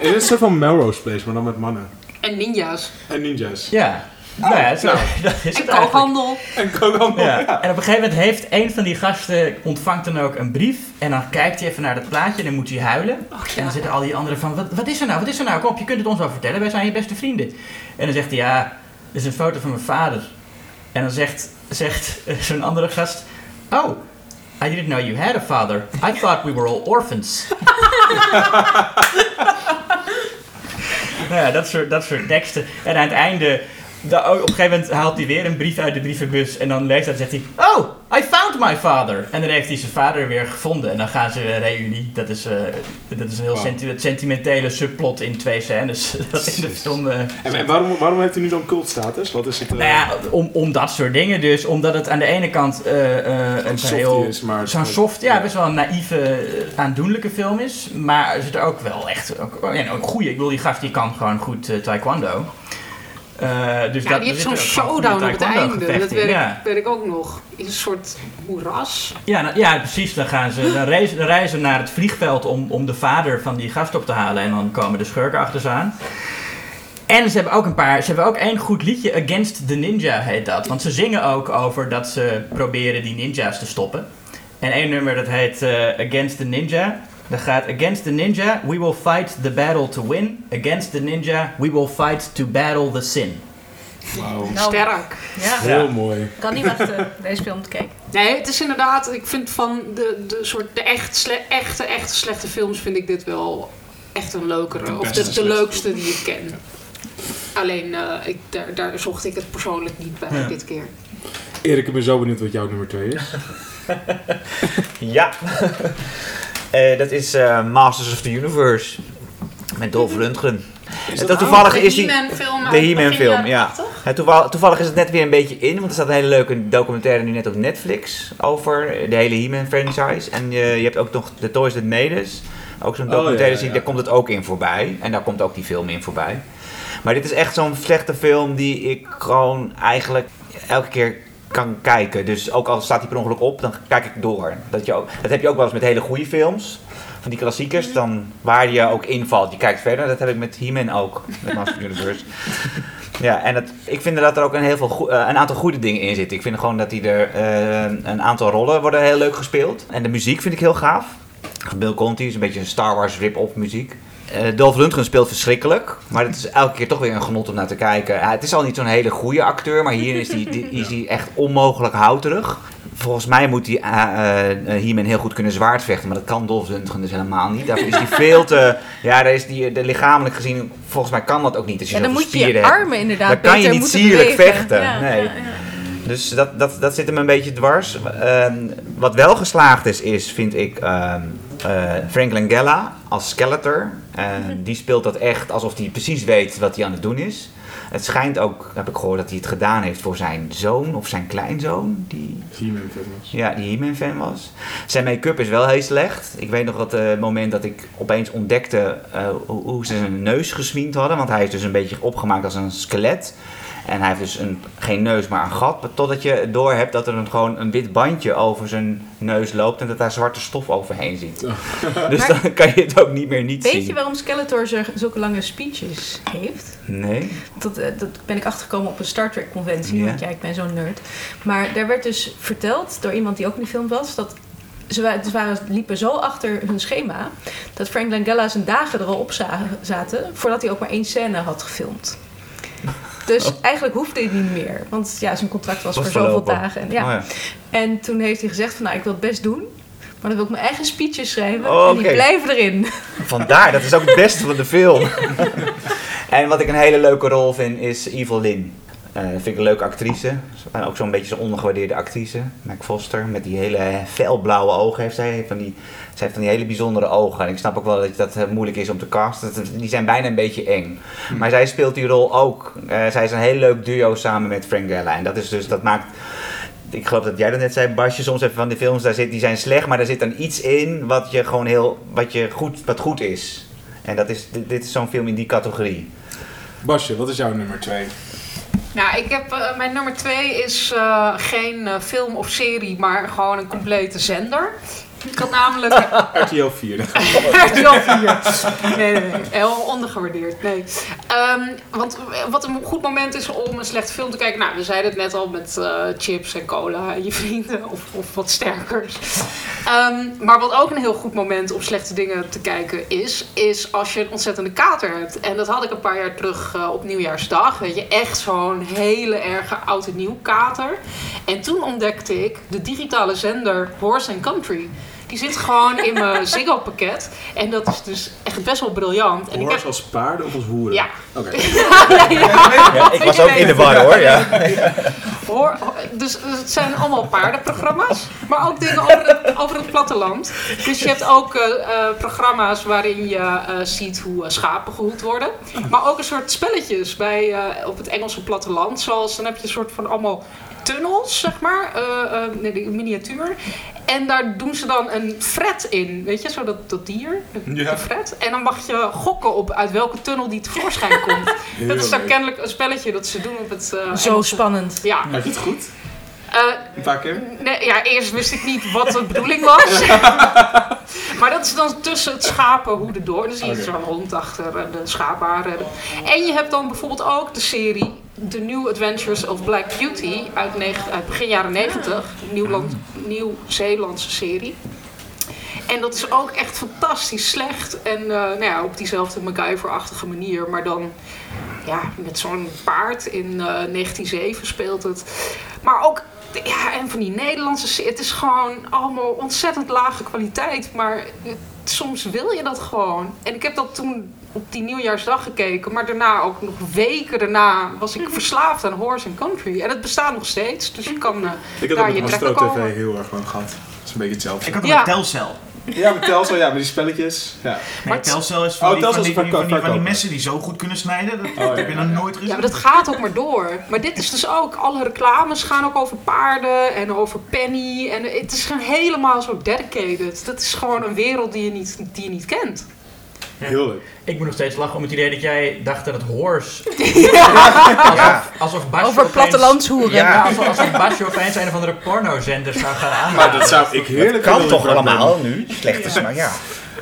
Het is zo van Melrose Place, maar dan met mannen. En ninja's. En ninja's. Ja. Oh, nou ja, het is, nou, dat is en kookhandel. En kookhandel, ja. Ja. En op een gegeven moment heeft een van die gasten, ontvangt dan ook een brief. En dan kijkt hij even naar dat plaatje en dan moet hij huilen. Och, ja. En dan zitten al die anderen van, wat, wat is er nou, wat is er nou? Kom op, je kunt het ons wel vertellen, wij zijn je beste vrienden. En dan zegt hij, ja, dit is een foto van mijn vader. En dan zegt, zegt zo'n andere gast, oh, I didn't know you had a father. I thought we were all orphans. Nou ja, dat soort, dat soort teksten. En aan het einde, De, op een gegeven moment haalt hij weer een brief uit de brievenbus en dan leest hij en zegt hij, oh, I found my father. En dan heeft hij zijn vader weer gevonden. En dan gaan ze uh, reunie. Dat is, uh, dat is een heel wow. senti- sentimentele subplot in twee scènes. Dat in de film, uh, en, en waarom, waarom heeft hij nu zo'n cultstatus? Wat is het? Uh, nou ja, om, om dat soort dingen dus. Omdat het aan de ene kant uh, uh, een heel is, maar zo'n soft, ja, ja, best wel een naïeve, uh, aandoenlijke film is. Maar er zit ook wel echt ook, ja, ook goeie. Ik bedoel, die gast die kan gewoon goed uh, taekwondo. Uh, dus ja, dat, die heeft zo'n showdown op het einde. Dat weet, ja. ik, weet ik ook nog. In een soort moeras. Ja, nou, ja, precies. Dan gaan ze dan reizen, dan reizen naar het vliegveld om, om de vader van die gast op te halen. En dan komen de schurken achter ze aan. En ze hebben ook een paar, ze hebben ook één goed liedje, Against the Ninja heet dat. Want ze zingen ook over dat ze proberen die ninja's te stoppen. En één nummer dat heet uh, Against the Ninja. Dan gaat Against the Ninja, we will fight the battle to win. Against the Ninja, we will fight to battle the sin. Wauw. Nou, sterk. Ja. Heel ja. mooi. Ik kan niet wachten deze film te kijken. Nee, het is inderdaad, ik vind van de, de soort de echt sle- echte, echte slechte films vind ik dit wel echt een leukere. De of de, de, de leukste die ik ken. Ja. Alleen, uh, ik, daar, daar zocht ik het persoonlijk niet bij ja. dit keer. Erik, ik ben zo benieuwd wat jouw nummer twee is. Ja. Uh, dat is uh, Masters of the Universe met Dolph Lundgren. Is dat, dat toevallig de is die He-Man-film. De He-Man-film, ja. ja toevallig, toevallig is het net weer een beetje in, want er staat een hele leuke documentaire nu net op Netflix over de hele He-Man-franchise. En uh, je hebt ook nog The Toys That Made Us. Ook zo'n documentaire, oh, ja, ja, ja. daar komt het ook in voorbij. En daar komt ook die film in voorbij. Maar dit is echt zo'n slechte film die ik gewoon eigenlijk elke keer kan kijken. Dus ook al staat hij per ongeluk op, dan kijk ik door. Dat, je ook, dat heb je ook wel eens met hele goede films. Van die klassiekers, dan waar je ook invalt. Je kijkt verder. Dat heb ik met He-Man ook. Met Master of the Universe. Ja, en het, ik vind dat er ook een, heel veel go- een aantal goede dingen in zitten. Ik vind gewoon dat die er uh, een aantal rollen worden heel leuk gespeeld. En de muziek vind ik heel gaaf. Bill Conti is een beetje een Star Wars rip-off muziek. Uh, Dolph Lundgren speelt verschrikkelijk, maar het is elke keer toch weer een genot om naar te kijken. Uh, het is al niet zo'n hele goede acteur, maar hier is die, die, is die echt onmogelijk houterig. Volgens mij moet hij uh, uh, hiermee heel goed kunnen zwaardvechten, maar dat kan Dolph Lundgren dus helemaal niet. Daarvoor is hij veel te, ja, daar is die, de lichamelijk gezien, volgens mij kan dat ook niet. Als je ja, dan moet je je armen hebt, inderdaad dan kan je niet sierlijk vechten. Ja, nee. Ja, ja. Dus dat, dat, dat zit hem een beetje dwars. Uh, wat wel geslaagd is, is vind ik uh, uh, Frank Langella als Skeletor. Uh, die speelt dat echt alsof hij precies weet wat hij aan het doen is. Het schijnt ook, heb ik gehoord, dat hij het gedaan heeft voor zijn zoon of zijn kleinzoon. Die He-Man-fan was. Ja, die He-Man-fan was. Zijn make-up is wel heel slecht. Ik weet nog dat uh, het moment dat ik opeens ontdekte uh, hoe, hoe ze zijn neus gesminkt hadden. Want hij is dus een beetje opgemaakt als een skelet. En hij heeft dus een, geen neus, maar een gat. Totdat je door hebt dat er een, gewoon een wit bandje over zijn neus loopt. En dat daar zwarte stof overheen ziet. Oh. Dus maar dan kan je het ook niet meer niet weet zien. Weet je waarom Skeletor zulke lange speeches heeft? Nee. Dat, dat ben ik achtergekomen op een Star Trek conventie. Yeah. Want ja, ik ben zo'n nerd. Maar daar werd dus verteld door iemand die ook in de film was. Dat ze waren, liepen zo achter hun schema. Dat Frank Langella zijn dagen er al op zaten. Voordat hij ook maar één scène had gefilmd. Dus oh. eigenlijk hoefde hij niet meer. Want ja, zijn contract was, was voor zoveel lopen. dagen. En, ja. Oh, ja. en toen heeft hij gezegd van nou, ik wil het best doen. Maar dan wil ik mijn eigen speeches schrijven. Oh, okay. En die blijven erin. Vandaar, dat is ook het beste van de film. En wat ik een hele leuke rol vind is Evil Lyn. Uh, vind ik een leuke actrice. Uh, ook zo'n beetje zo'n ondergewaardeerde actrice. Mac Foster, met die hele felblauwe ogen heeft zij. Van die, zij heeft van die hele bijzondere ogen. En ik snap ook wel dat dat uh, moeilijk is om te casten. Die zijn bijna een beetje eng. Mm. Maar zij speelt die rol ook. Uh, zij is een heel leuk duo samen met Frank Della. En dat is dus, dat maakt... Ik geloof dat jij dat net zei, Basje, soms even van die films, daar zit, die zijn slecht, maar daar zit dan iets in wat je gewoon heel, wat je goed, wat goed is. En dat is, dit, dit is zo'n film in die categorie. Basje, wat is jouw nummer twee? Nou, ik heb, uh, mijn nummer twee is uh, geen uh, film of serie, maar gewoon een complete zender. Ik had namelijk... R T L vier. R T L vier. Nee, nee, nee. Heel ondergewaardeerd. Nee. Um, want wat een goed moment is om een slechte film te kijken. Nou, we zeiden het net al met uh, chips en cola en je vrienden. Of, of wat sterkers. Um, maar wat ook een heel goed moment om slechte dingen te kijken is... is als je een ontzettende kater hebt. En dat had ik een paar jaar terug uh, op Nieuwjaarsdag. Weet je, echt zo'n hele erge oud en nieuw kater. En toen ontdekte ik de digitale zender Horse and Country... Die zit gewoon in mijn Ziggo pakket. En dat is dus echt best wel briljant. En ik heb... als paarden of als hoeren? Ja. Okay. ja, ja. ja ik was ook in de war hoor. Ja. Hoor, dus, dus het zijn allemaal paardenprogramma's. Maar ook dingen over het, over het platteland. Dus je hebt ook uh, programma's waarin je uh, ziet hoe uh, schapen gehoed worden. Maar ook een soort spelletjes bij, uh, op het Engelse platteland. Zoals dan heb je een soort van allemaal... tunnels, zeg maar, uh, uh, nee, de miniatuur. En daar doen ze dan een fret in, weet je, zo dat, dat dier, de, ja. de fret. En dan mag je gokken op uit welke tunnel die tevoorschijn komt. Heel dat is dan leuk. Kennelijk een spelletje dat ze doen op het... Uh, zo Engelse. Spannend. Ja. Heb je het goed? Uh, een paar keer? Nee, ja, eerst wist ik niet wat de bedoeling was. Maar dat is dan tussen het schapenhoeden door. Dus hier okay. is zo'n hond achter de schapenharen. En je hebt dan bijvoorbeeld ook de serie... The New Adventures of Black Beauty uit, negen, uit begin jaren negentig. Nieuwland, Nieuw-Zeelandse serie. En dat is ook echt fantastisch slecht. En uh, nou ja, op diezelfde MacGyver-achtige manier. Maar dan ja, met zo'n paard in uh, negentien zeven speelt het. Maar ook... Ja, en van die Nederlandse... Het is gewoon allemaal ontzettend lage kwaliteit. Maar het, soms wil je dat gewoon. En ik heb dat toen op die Nieuwjaarsdag gekeken. Maar daarna ook nog weken daarna... was ik verslaafd aan Horse and Country. En het bestaat nog steeds. Dus je kan uh, ik daar je trekken komen. Ik had T V heel erg gewoon gehad. Dat is een beetje hetzelfde. Ik had ook ja. een Telcel. Ja, met Telcel, ja, met die spelletjes. Ja. Maar nee, Telcel is van, oh, die, telcel van, is die, van, die, van, die, van die messen die zo goed kunnen snijden. Dat, oh, dat ja. heb je nog nooit gezien. Ja, maar dat gaat ook maar door. Maar dit is dus ook, alle reclames gaan ook over paarden en over Penny. En het is gewoon helemaal zo dedicated. Dat is gewoon een wereld die je niet, die je niet kent. Ja. Heel leuk. Ik moet nog steeds lachen om het idee dat jij dacht dat het horse... Ja. Alsof, alsof Basje over plattelandshoeren. Ja, alsof, alsof Basje opeens een of andere pornozender zou gaan aanmaken. Maar dat zou ik heerlijk... Dat kan toch allemaal nu? Slecht is ja. maar ja.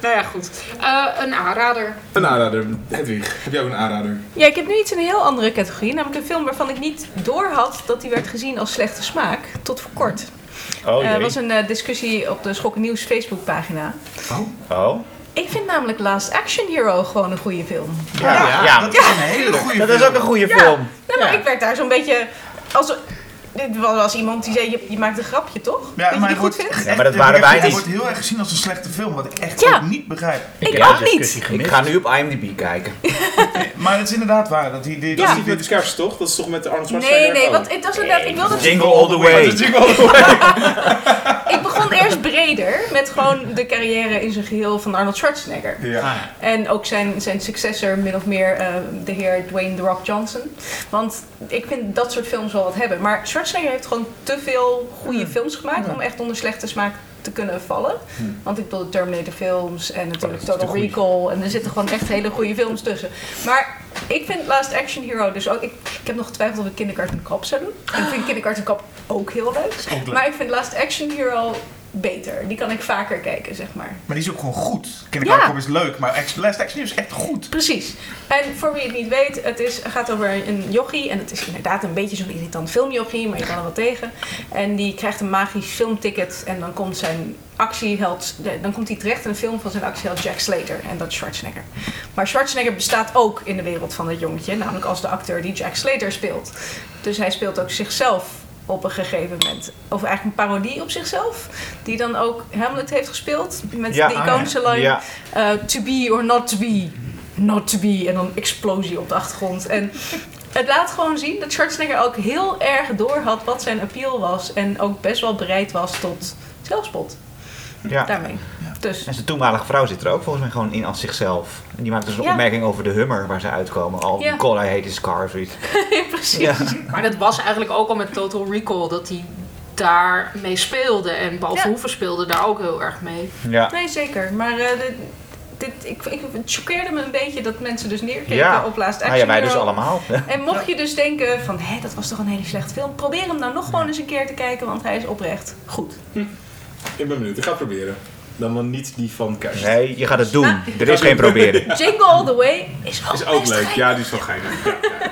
Nou ja, goed. Uh, een aanrader. Een aanrader. Hedwig, heb jij ook een aanrader? Ja, ik heb nu iets in een heel andere categorie. Namelijk een film waarvan ik niet door had dat die werd gezien als slechte smaak. Tot voor kort. Oh, uh, er was een uh, discussie op de Schok het Nieuws Facebookpagina. Oh. Oh. Ik vind namelijk Last Action Hero gewoon een goede film. Ja, ja, ja. ja. dat is een hele goede film. Dat is ook een goede ja. film. Nou, maar ja. ik werd daar zo'n beetje... Als, dit was iemand die zei, je, je maakt een grapje, toch? Ja, dat maar je die goed vindt? Ja, maar dat waren wij niet. Het wordt heel erg gezien als een slechte film, wat ik echt ja. ook niet begrijp. Ik, ik ook niet. Ik ga nu op I M D B kijken. Nee, maar het is inderdaad waar. Dat, die, die, ja. dat is niet met de Scarfs, toch? Dat is toch met de Arnold Schwarzenegger? Nee, nee, want het was inderdaad... Ik wilde Jingle all the way. Jingle all the way. Ik begon eerst breder met gewoon de carrière in zijn geheel van Arnold Schwarzenegger. Ja. En ook zijn, zijn successor, min of meer uh, de heer Dwayne The Rock Johnson. Want ik vind dat soort films wel wat hebben. Maar Schwarzenegger heeft gewoon te veel goede films gemaakt ja. om echt onder slechte smaak te kunnen vallen. Hm. Want ik bedoel de Terminator films en natuurlijk oh, Total Recall. En er zitten gewoon echt hele goede films tussen. Maar ik vind Last Action Hero dus ook... Ik, ik heb nog getwijfeld of ik Kindergarten Cop zou doen. Ik vind Kindergarten Cop ook heel leuk. Ook leuk. Maar ik vind Last Action Hero beter. Die kan ik vaker kijken, zeg maar. Maar die is ook gewoon goed. Kindergarten Cop ja. is leuk, maar Last Action Hero is echt goed. Precies. En voor wie het niet weet, het is, gaat over een jochie. En het is inderdaad een beetje zo'n irritant filmjochie, maar je kan er wat tegen. En die krijgt een magisch filmticket en dan komt zijn... actieheld, dan komt hij terecht in een film van zijn actieheld Jack Slater. En dat is Schwarzenegger. Maar Schwarzenegger bestaat ook in de wereld van dat jongetje. Namelijk als de acteur die Jack Slater speelt. Dus hij speelt ook zichzelf op een gegeven moment. Of eigenlijk een parodie op zichzelf. Die dan ook Hamlet heeft gespeeld. Met ja, de iconische ah, line. Ja. Uh, to be or not to be. Not to be. En dan explosie op de achtergrond. En het laat gewoon zien dat Schwarzenegger ook heel erg doorhad wat zijn appeal was. En ook best wel bereid was tot zelfspot. Ja. Daarmee. Ja. Dus. En zijn toenmalige vrouw zit er ook volgens mij gewoon in als zichzelf. En die maakt dus een ja. opmerking over de hummer waar ze uitkomen. Al ja. Call I hate his car of zoiets. Precies. Ja. Maar dat was eigenlijk ook al met Total Recall. Dat hij daar mee speelde. En Paul Verhoeven ja. speelde daar ook heel erg mee. Ja. Nee, zeker. Maar uh, dit, dit, ik, ik, het choqueerde me een beetje dat mensen dus neerkeken ja. op Last Action Hero. Nou ja, wij dus allemaal. En mocht je dus denken van, hé, dat was toch een hele slechte film. Probeer hem nou nog gewoon eens een keer te kijken. Want hij is oprecht goed. Hm. Ik ben benieuwd. Ik ga het proberen. Dan dan niet die van kerst. Nee, je gaat het doen. Nou, er is geen proberen. Ja. Jingle All The Way is ook, is ook leuk. Geinig. Ja, die is wel geinig. Ja, ja.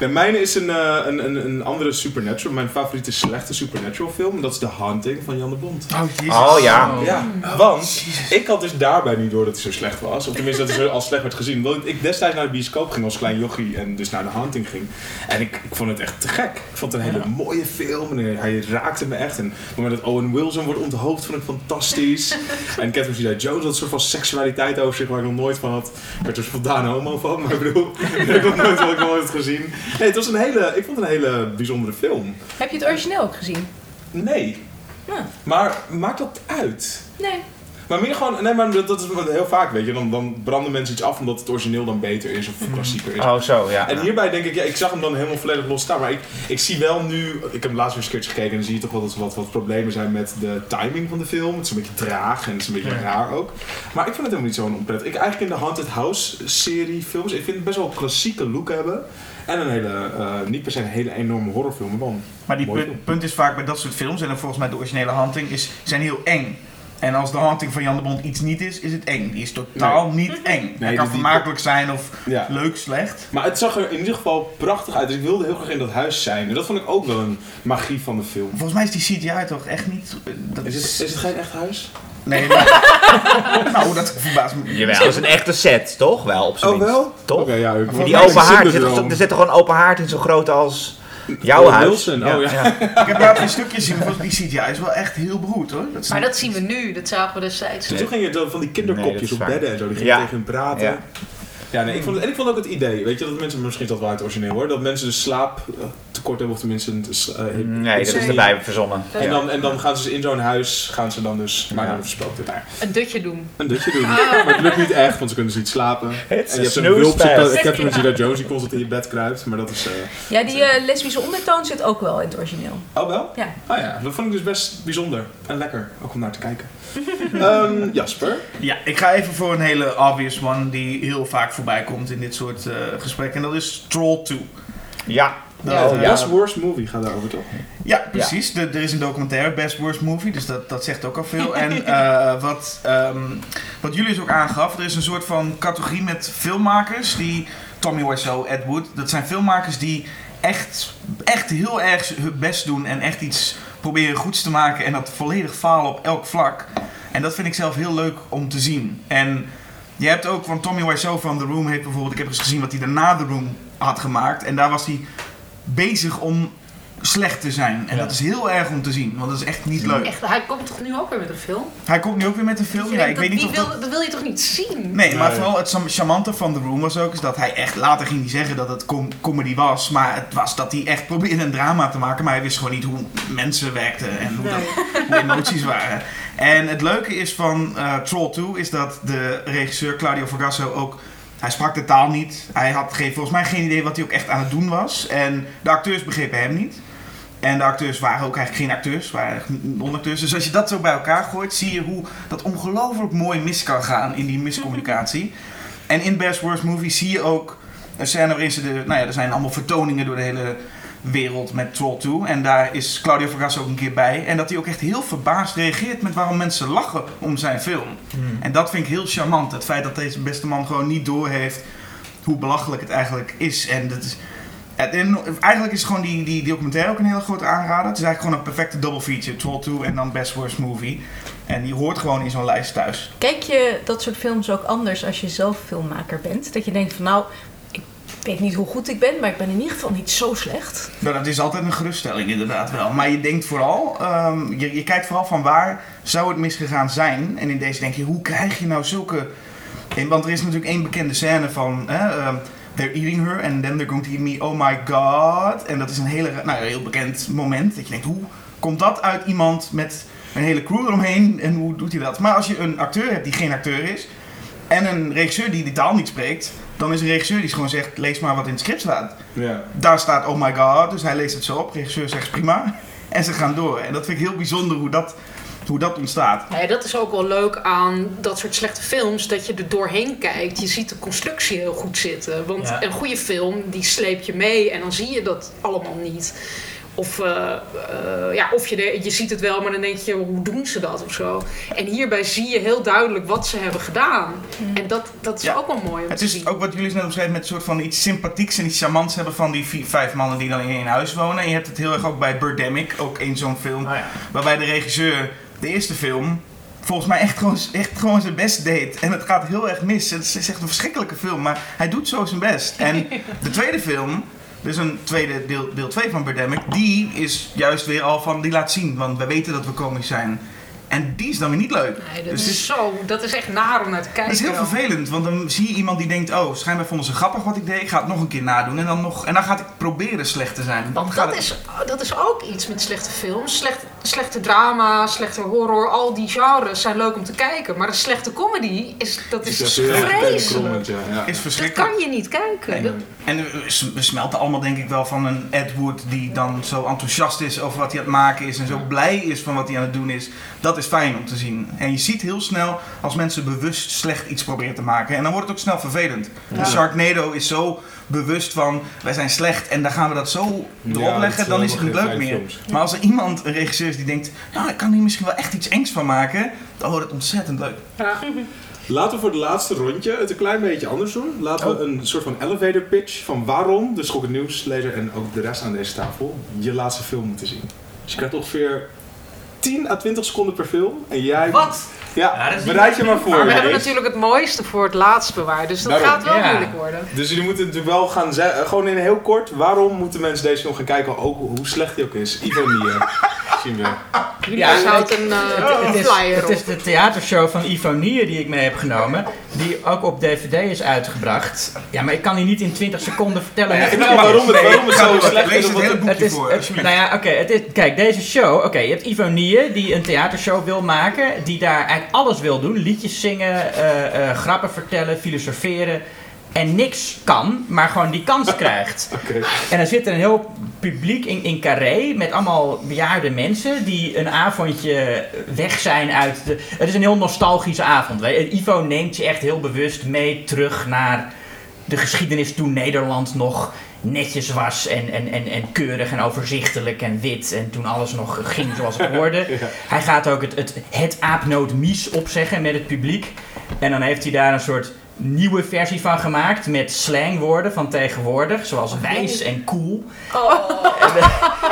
Nee, mijn is een, uh, een, een andere Supernatural. Mijn favoriete slechte Supernatural film. Dat is The Haunting van Jan de Bont. Oh, Jesus. Oh ja. Oh. ja. Want oh, ik had dus daarbij niet door dat hij zo slecht was. Of tenminste dat hij al slecht werd gezien. Want ik destijds naar de bioscoop ging als klein jochie. En dus naar The Haunting ging. En ik, ik vond het echt te gek. Ik vond het een hele ja. mooie film. En hij raakte me echt. En op het moment dat Owen Wilson wordt onthoofd vond ik fantastisch. En Catherine Zeta-Jones had een soort van seksualiteit over zich waar ik nog nooit van had. Ik werd er spontaan homo van, maar ik bedoel, ik heb nog nooit, nog nooit gezien. Nee, het was een hele, ik vond het een hele bijzondere film. Heb je het origineel ook gezien? Nee. Ja. Maar maakt dat uit? Nee. Maar meer gewoon, nee, maar dat, dat is heel vaak, weet je, dan, dan branden mensen iets af omdat het origineel dan beter is of klassieker is. Oh, zo, ja. En hierbij denk ik, ja, ik zag hem dan helemaal volledig los staan, maar ik, ik zie wel nu, ik heb hem laatst weer eens keertje gekeken en dan zie je toch wel dat er wat, wat problemen zijn met de timing van de film. Het is een beetje traag en het is een beetje ja. raar ook. Maar ik vind het helemaal niet zo onprettig. Ik eigenlijk in de Haunted House serie films, ik vind het best wel een klassieke look hebben. En een hele, uh, niet per se een hele enorme horrorfilm, maar Maar die punt, punt is vaak bij dat soort films, en dan volgens mij de originele Haunting, is, zijn heel eng. En als de Haunting van Jan de Bont iets niet is, is het eng. Die is totaal nee. niet eng. Het nee, kan dus vermakelijk die... zijn of ja. leuk, slecht. Maar het zag er in ieder geval prachtig uit. Dus ik wilde heel graag in dat huis zijn. En dat vond ik ook wel een magie van de film. Volgens mij is die C G I toch echt niet... Dat is, het, is het geen echt huis? Nee, maar... nou, dat verbaast me. Jawel, dat is een echte set, toch? Wel, op zijn minst. Oh, wel? Toch? Okay, ja, ik die open haard. Er zit toch gewoon open haard in zo groot als... Jouw huis. Wilson, ja. Oh, ja. Ja. Ik heb daar een stukje zien, want die C G I is wel echt heel beroerd hoor. Dat maar dat zien we nu, dat zagen we destijds. Nee. Toen gingen dan van die kinderkopjes nee, op bedden en zo, die gingen ja. tegen hem praten. Ja. Ja, nee, ik vond het, en ik vond ook het idee, weet je, dat mensen, misschien is dat wel het origineel hoor, dat mensen dus slaaptekort hebben of tenminste... Een, uh, nee, dat is erbij verzonnen. Ja. En, dan, en dan gaan ze in zo'n huis, gaan ze dan dus, maar dan verspoken daar. Een dutje doen. Een dutje doen, ah. maar het lukt niet echt, want ze kunnen dus niet slapen. Het en je hebt een wulp, Catherine Zeta-Jones die constant in je bed kruipt, maar dat is... Uh, ja, die uh, lesbische ondertoon zit ook wel in het origineel. Oh wel? Ja. Oh ja, dat vond ik dus best bijzonder en lekker, ook om naar te kijken. um, Jasper? Ja, ik ga even voor een hele obvious one die heel vaak voorbij komt in dit soort uh, gesprekken. En dat is Troll two. Ja. Dat, oh, uh, Best Worst Movie gaat daarover toch? Ja, precies. Ja. De, er is een documentaire, Best Worst Movie, dus dat, dat zegt ook al veel. En uh, wat, um, wat Julius ook aangaf, er is een soort van categorie met filmmakers die... Tommy Wiseau, Ed Wood, dat zijn filmmakers die echt, echt heel erg hun best doen en echt iets... proberen goeds te maken en dat volledig falen op elk vlak. En dat vind ik zelf heel leuk om te zien. En je hebt ook, want Tommy Wiseau van The Room heeft bijvoorbeeld... Ik heb eens gezien wat hij daarna The Room had gemaakt. En daar was hij bezig om slecht te zijn. En ja. dat is heel erg om te zien, want dat is echt niet leuk. Echt, hij komt toch nu ook weer met een film? Hij komt nu ook weer met een film, ja. ja ik weet niet of wil, dat... dat wil je toch niet zien? Nee, maar vooral het charmante van The Room was ook... is dat hij echt, later ging hij zeggen dat het com- comedy was... maar het was dat hij echt probeerde een drama te maken... maar hij wist gewoon niet hoe mensen werkten en hoe, dat, nee. hoe emoties waren. En het leuke is van uh, Troll two is dat de regisseur Claudio Fragasso ook... Hij sprak de taal niet. Hij had geen, volgens mij geen idee wat hij ook echt aan het doen was. En de acteurs begrepen hem niet. En de acteurs waren ook eigenlijk geen acteurs. Waren non-acteurs. Dus als je dat zo bij elkaar gooit, zie je hoe dat ongelooflijk mooi mis kan gaan in die miscommunicatie. En in Best Worst Movie zie je ook een scène waarin ze... De, nou ja, er zijn allemaal vertoningen door de hele wereld met Troll two. En daar is Claudio Fragasso ook een keer bij. En dat hij ook echt heel verbaasd reageert met waarom mensen lachen om zijn film. Mm. En dat vind ik heel charmant. Het feit dat deze beste man gewoon niet doorheeft hoe belachelijk het eigenlijk is. En dat is... En eigenlijk is gewoon die, die documentaire ook een hele grote aanrader. Het is eigenlijk gewoon een perfecte double feature. Troll two en dan Best Worst Movie. En die hoort gewoon in zo'n lijst thuis. Kijk je dat soort films ook anders als je zelf filmmaker bent? Dat je denkt van nou, ik weet niet hoe goed ik ben, maar ik ben in ieder geval niet zo slecht. Nou, dat is altijd een geruststelling inderdaad wel. Maar je denkt vooral, um, je, je kijkt vooral van waar zou het misgegaan zijn. En in deze denk je, hoe krijg je nou zulke... Want er is natuurlijk één bekende scène van... Hè, uh, they're eating her and then they're going to eat me, oh my god. En dat is een hele, nou, een heel bekend moment dat je denkt, hoe komt dat uit iemand met een hele crew eromheen en hoe doet hij dat? Maar als je een acteur hebt die geen acteur is en een regisseur die die taal niet spreekt, dan is een regisseur die gewoon zegt, lees maar wat in het script staat. Yeah. Daar staat oh my god, dus hij leest het zo op, de regisseur zegt prima en ze gaan door. En dat vind ik heel bijzonder hoe dat... hoe dat ontstaat. Ja, dat is ook wel leuk aan dat soort slechte films, dat je er doorheen kijkt. Je ziet de constructie heel goed zitten. Want ja. een goede film, die sleep je mee en dan zie je dat allemaal niet. Of, uh, uh, ja, of je, de, je ziet het wel, maar dan denk je, hoe doen ze dat of zo? En hierbij zie je heel duidelijk wat ze hebben gedaan. Mm. En dat, dat is ja. ook wel mooi om het te is zien. Ook wat jullie net omschreven met een soort van iets sympathieks en iets charmants hebben van die vier, vijf mannen die dan in één huis wonen. En je hebt het heel erg ook bij Birdemic, ook in zo'n film, oh ja. waarbij de regisseur de eerste film volgens mij echt gewoon, echt gewoon zijn best deed. En het gaat heel erg mis. Het is echt een verschrikkelijke film, maar hij doet zo zijn best. En de tweede film, dus een tweede deel, deel twee van Birdemic, die is juist weer al van, die laat zien, want we weten dat we komisch zijn. En die is dan weer niet leuk. Nee, dat, dus is dus, zo, dat is echt naar om naar te kijken. Dat is heel vervelend, want dan zie je iemand die denkt, oh, schijnbaar vonden ze grappig wat ik deed, ik ga het nog een keer nadoen. En dan, nog, en dan gaat ik proberen slecht te zijn. Want dat, het... is, dat is ook iets met slechte films. Slecht, slechte drama, slechte horror, al die genres zijn leuk om te kijken. Maar een slechte comedy, is, dat is, is dat vreselijk. Ja, ja. Is verschrikkelijk. Dat kan je niet kijken. Nee. Dat... En we smelten allemaal denk ik wel van een Ed Wood die dan zo enthousiast is over wat hij aan het maken is en zo blij is van wat hij aan het doen is. Dat is fijn om te zien. En je ziet heel snel als mensen bewust slecht iets proberen te maken. En dan wordt het ook snel vervelend. Ja. Sharknado is zo bewust van wij zijn slecht en dan gaan we dat zo erop ja, leggen. Dan is het niet leuk meer. Soms. Maar als er iemand, een regisseur is die denkt, nou ik kan hier misschien wel echt iets engs van maken. Dan wordt het ontzettend leuk. Ja. Laten we voor de laatste rondje het een klein beetje anders doen. Laten oh. we een soort van elevator pitch van waarom de Schok het Nieuws lezer en ook de rest aan deze tafel je laatste film moeten zien. Dus je krijgt ongeveer tien à twintig seconden per film. En jij... Wat? Ja, ja bereid je maar voor. Maar we je hebben eens. natuurlijk het mooiste voor het laatst bewaard. Dus dat daarom. gaat wel ja. moeilijk worden. Dus jullie moeten natuurlijk wel gaan zeggen... Gewoon in heel kort. Waarom moeten mensen deze film gaan kijken? Ook hoe slecht die ook is. Ivan hier. Zien we. Jullie zouden een flyer op. Het is de theatershow van Ivan hier die ik mee heb genomen. Die ook op D V D is uitgebracht. Ja, maar ik kan die niet in twintig seconden vertellen. Ja, ik nou, waarom het, waarom het zo slecht is. Lees het hele boekje voor. Nou ja, oké. Kijk, deze show. Oké, je hebt Ivan hier die een theatershow wil maken, die daar eigenlijk alles wil doen, liedjes zingen, uh, uh, grappen vertellen, filosoferen en niks kan, maar gewoon die kans krijgt. Okay. En dan zit er een heel publiek in, in Carré met allemaal bejaarde mensen die een avondje weg zijn uit de... Het is een heel nostalgische avond. Weet je? Ivo neemt je echt heel bewust mee terug naar de geschiedenis toen Nederland nog netjes was en, en, en, en keurig en overzichtelijk en wit en toen alles nog ging zoals het hoorde. Ja. Hij gaat ook het, het, het aapnoodmies opzeggen met het publiek en dan heeft hij daar een soort nieuwe versie van gemaakt met slangwoorden van tegenwoordig, zoals wijs en cool. Oh.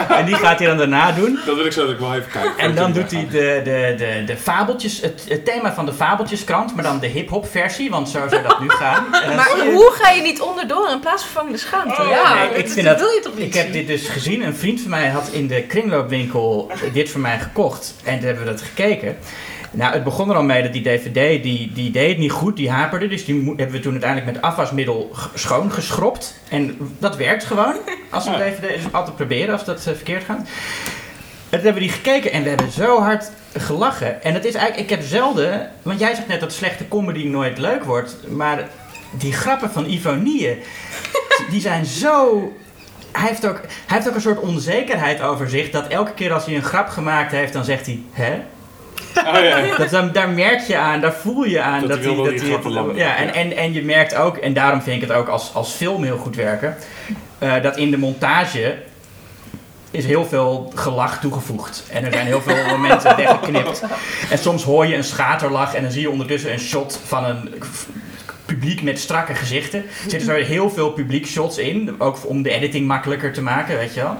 En, en die gaat hij dan daarna doen. Dat wil ik zo dat ik wel even kijken. En dan doet hij de, de, de, de fabeltjes, het, het thema van de fabeltjeskrant, maar dan de hip-hop versie, want zo zou dat nu gaan. Maar je... hoe ga je niet onderdoor een plaatsvervangende schaamte? Oh, ja, nee, ik vind dat, dat wil je toch niet. Ik heb dit dus gezien. Een vriend van mij had in de kringloopwinkel dit voor mij gekocht en toen hebben we dat gekeken. Nou, het begon er al mee dat die D V D, die, die deed het niet goed, die haperde. Dus die mo- hebben we toen uiteindelijk met afwasmiddel g- schoon geschropt. En dat werkt gewoon. Als een D V D is, altijd proberen als dat uh, verkeerd gaat. En toen hebben we die gekeken en we hebben zo hard gelachen. En dat is eigenlijk, ik heb zelden, want jij zegt net dat slechte comedy nooit leuk wordt. Maar die grappen van Ivo Niehe, die zijn zo... Hij heeft, ook, hij heeft ook een soort onzekerheid over zich. Dat elke keer als hij een grap gemaakt heeft, dan zegt hij, hè? Oh, ja. dat, dan, daar merk je aan, daar voel je aan dat, dat hij... Dat die die het, ja, en, ja. En, en je merkt ook, en daarom vind ik het ook als, als film heel goed werken... Uh, dat in de montage is heel veel gelach toegevoegd. En er zijn heel veel momenten weggeknipt. En soms hoor je een schaterlach en dan zie je ondertussen een shot van een... publiek met strakke gezichten. Er zitten zo heel veel publiekshots in, ook om de editing makkelijker te maken, weet je wel.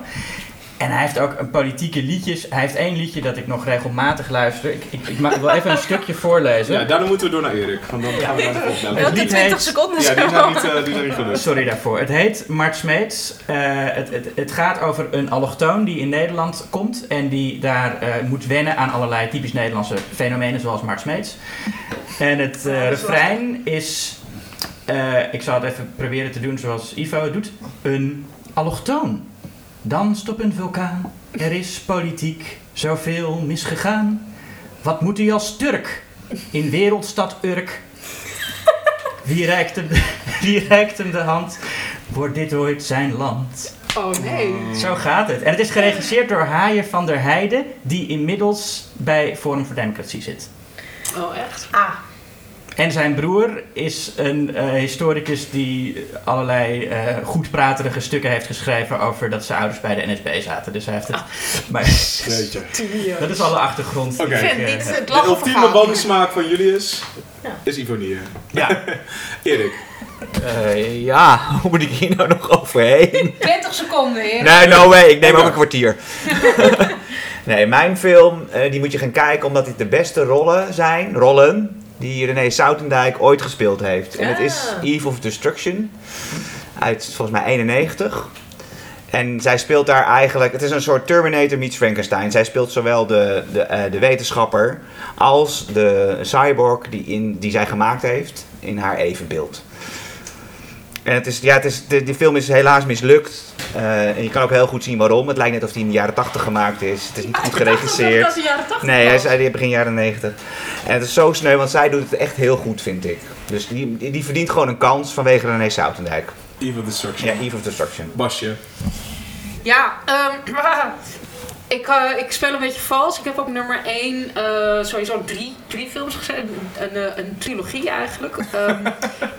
En hij heeft ook een politieke liedjes. Hij heeft één liedje dat ik nog regelmatig luister. Ik, ik, ik, mag, ik wil even een stukje voorlezen. Ja, daarom moeten we door naar Erik. Want dan gaan we naar de volgende. Het lied twintig seconden. Ja, die zijn niet, uh, die zijn niet gelukt. Sorry daarvoor. Het heet Mart Smeets. Uh, het, het, het gaat over een allochtoon die in Nederland komt. En die daar uh, moet wennen aan allerlei typisch Nederlandse fenomenen zoals Mart Smeets. En het uh, refrein is... Uh, ik zal het even proberen te doen zoals Ivo het doet. Een allochtoon. Danst op een vulkaan. Er is politiek zoveel misgegaan. Wat moet u als Turk in wereldstad Urk? Wie reikt hem, wie reikt hem de hand? Wordt dit ooit zijn land? Oh nee. Zo gaat het. En het is geregisseerd door Haaien van der Heijden, die inmiddels bij Forum voor Democratie zit. Oh echt? Ah. En zijn broer is een uh, historicus die allerlei uh, goedpraterige stukken heeft geschreven over dat zijn ouders bij de N S B zaten. Dus hij heeft het... Ah. Maar, dat is alle achtergrond. Oké. Okay. Uh, de ultieme bodemsmaak van Julius ja. is ironie. Ja. Erik. Uh, ja, hoe moet ik hier nou nog overheen? twintig seconden, Erik. Nee, no way. Ik neem ook een kwartier. Nee, mijn film, uh, die moet je gaan kijken omdat dit de beste rollen zijn. Rollen. Die René Soutendijk ooit gespeeld heeft. En het is Eve of Destruction. Uit volgens mij eenennegentig. En zij speelt daar eigenlijk... Het is een soort Terminator meets Frankenstein. Zij speelt zowel de, de, uh, de wetenschapper als de cyborg die, in, die zij gemaakt heeft in haar evenbeeld. En het is, ja, het is, de, die film is helaas mislukt. Uh, en je kan ook heel goed zien waarom. Het lijkt net of die in de jaren tachtig gemaakt is. Het is niet goed geregisseerd. Dat is de jaren tachtig? Nee, hij is begin jaren negentig. En het is zo sneu, want zij doet het echt heel goed, vind ik. Dus die, die verdient gewoon een kans vanwege René Soutendijk. Eve of Destruction. Ja, Eve of Destruction. Basje. Ja, um, ik, uh, ik speel een beetje vals. Ik heb op nummer één uh, sowieso drie, drie films gezet. Een, een, een trilogie eigenlijk. Um,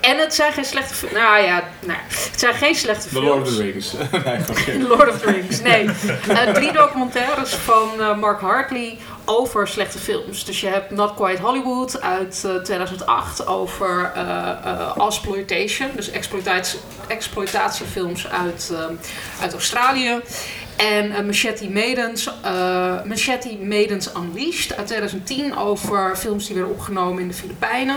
en het zijn geen slechte films. Nou ja, nou, het zijn geen slechte films. The Lord of the Rings. Lord of the Rings, nee. Uh, drie documentaires van uh, Mark Hartley over slechte films. Dus je hebt Not Quite Hollywood uit uh, tweeduizend acht over uh, uh, Asploitation. Dus exploitatie, exploitatiefilms uit, uh, uit Australië. En uh, Machete Maidens, uh, Machete Maidens Unleashed uit tweeduizend tien over films die werden opgenomen in de Filipijnen.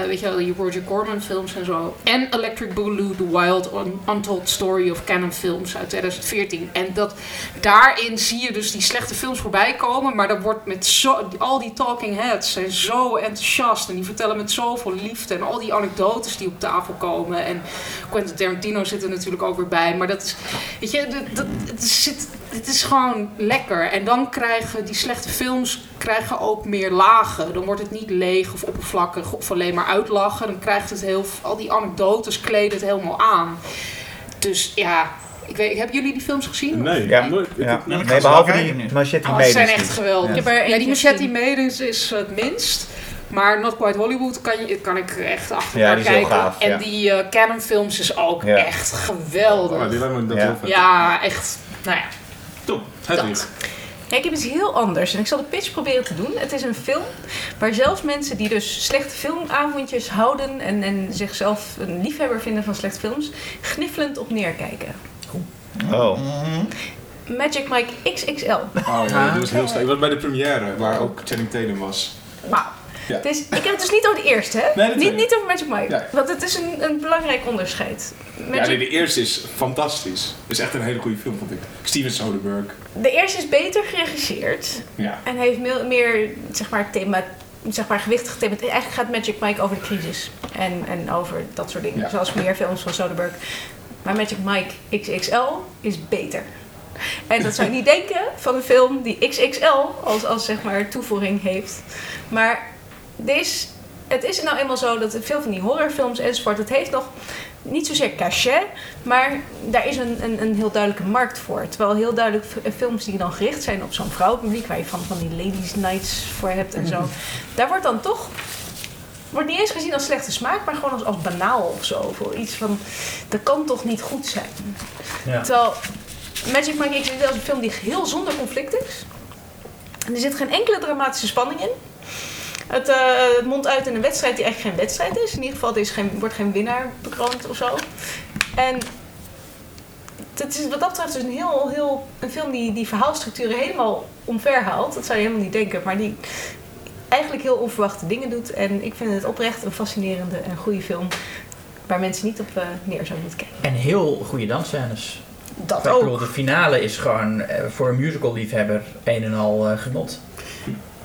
Uh, weet je wel, die Roger Corman films en zo. En Electric Boogaloo, The Wild Untold Story of Canon Films uit tweeduizend veertien. En dat, daarin zie je dus die slechte films voorbij komen. Maar dat wordt met zo, al die talking heads zijn zo enthousiast. En die vertellen met zoveel liefde. En al die anekdotes die op tafel komen. En Quentin Tarantino zit er natuurlijk ook weer bij. Maar dat is, weet je, dat, dat, het, zit, het is gewoon lekker. En dan krijgen die slechte films krijgen ook meer lagen. Dan wordt het niet leeg of oppervlakkig of alleen maar uitlachen, dan krijgt het heel... Al die anekdotes kleden het helemaal aan. Dus ja... Ik weet, hebben jullie die films gezien? Nee, ja, nooit. Ja. Nee, nee, behalve die Machete Maidens. Ze zijn echt geweldig. Ja. Ja, die Machete Maidens is het minst. Maar Not Quite Hollywood kan, je, kan ik echt achter elkaar ja, kijken. Gaaf, en ja. die uh, Canon films is ook ja. echt geweldig. Oh, die lijkt me ja. ja, echt. Nou ja. Top, het is. Ja, ik heb iets heel anders en ik zal de pitch proberen te doen. Het is een film waar zelfs mensen die dus slechte filmavondjes houden... en, en zichzelf een liefhebber vinden van slechte films... gniffelend op neerkijken. Oh. Mm-hmm. Magic Mike X X L. Oh ja, dat was heel sterk. Ik was bij de première waar ook Channing Tatum was. Wauw. Ja. Dus, ik heb het dus niet over de eerste, hè? Nee, niet, niet over Magic Mike. Ja. Want het is een, een belangrijk onderscheid. Magic... Ja, nee, de eerste is fantastisch. Het is echt een hele goede film, vond ik. Steven Soderbergh. De eerste is beter geregisseerd. Ja. En heeft meer, meer zeg maar, thema, zeg maar, gewichtig thema. Eigenlijk gaat Magic Mike over de crisis. En, en over dat soort dingen. Ja. Zoals meer films van Soderbergh. Maar Magic Mike X X L is beter. En dat zou je niet denken van een film die X X L als, als zeg maar, toevoeging heeft. Maar... Deze, het is nou eenmaal zo dat veel van die horrorfilms enzovoort, het heeft nog niet zozeer cachet, maar daar is een, een, een heel duidelijke markt voor. Terwijl heel duidelijk films die dan gericht zijn op zo'n vrouwenpubliek, waar je van, van die ladies' nights voor hebt en zo, daar wordt dan toch, wordt niet eens gezien als slechte smaak, maar gewoon als, als banaal of zo. Voor iets van, dat kan toch niet goed zijn. Ja. Terwijl Magic Mike X X L is een film die heel zonder conflict is. En er zit geen enkele dramatische spanning in. Het uh, mondt uit in een wedstrijd die echt geen wedstrijd is. In ieder geval, er is geen, wordt geen winnaar bekroond of zo. En het is wat dat betreft dus een, heel, heel, een film die die verhaalstructuren helemaal omver haalt. Dat zou je helemaal niet denken, maar die eigenlijk heel onverwachte dingen doet. En ik vind het oprecht een fascinerende en goede film waar mensen niet op uh, neer zouden moeten kijken. En heel goede dansscènes. Dat ik ook. Bedoel, de finale is gewoon uh, voor een musical liefhebber een en al uh, genot.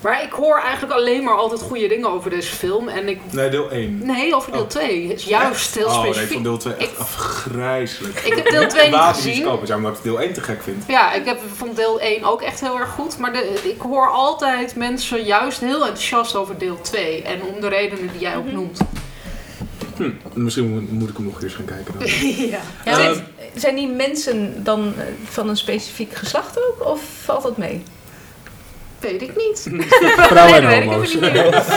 Maar ik hoor eigenlijk alleen maar altijd goede dingen over deze film. En ik... Nee, deel één. Nee, over deel twee. Oh. Juist heel specifiek. Oh nee, ik vond deel twee echt ik... afgrijzelijk. Ik heb deel twee niet gezien. Kopen, ja, omdat ik deel één te gek vind. Ja, ik heb, vond deel één ook echt heel erg goed. Maar de, ik hoor altijd mensen juist heel enthousiast over deel twee. En om de redenen die jij ook noemt. Hm. Misschien moet ik hem nog eens gaan kijken. Dan. ja. Ja, uh, zijn die mensen dan van een specifiek geslacht ook? Of valt dat mee? Weet ik niet. Vrouwen nee, en homo's. Ik niet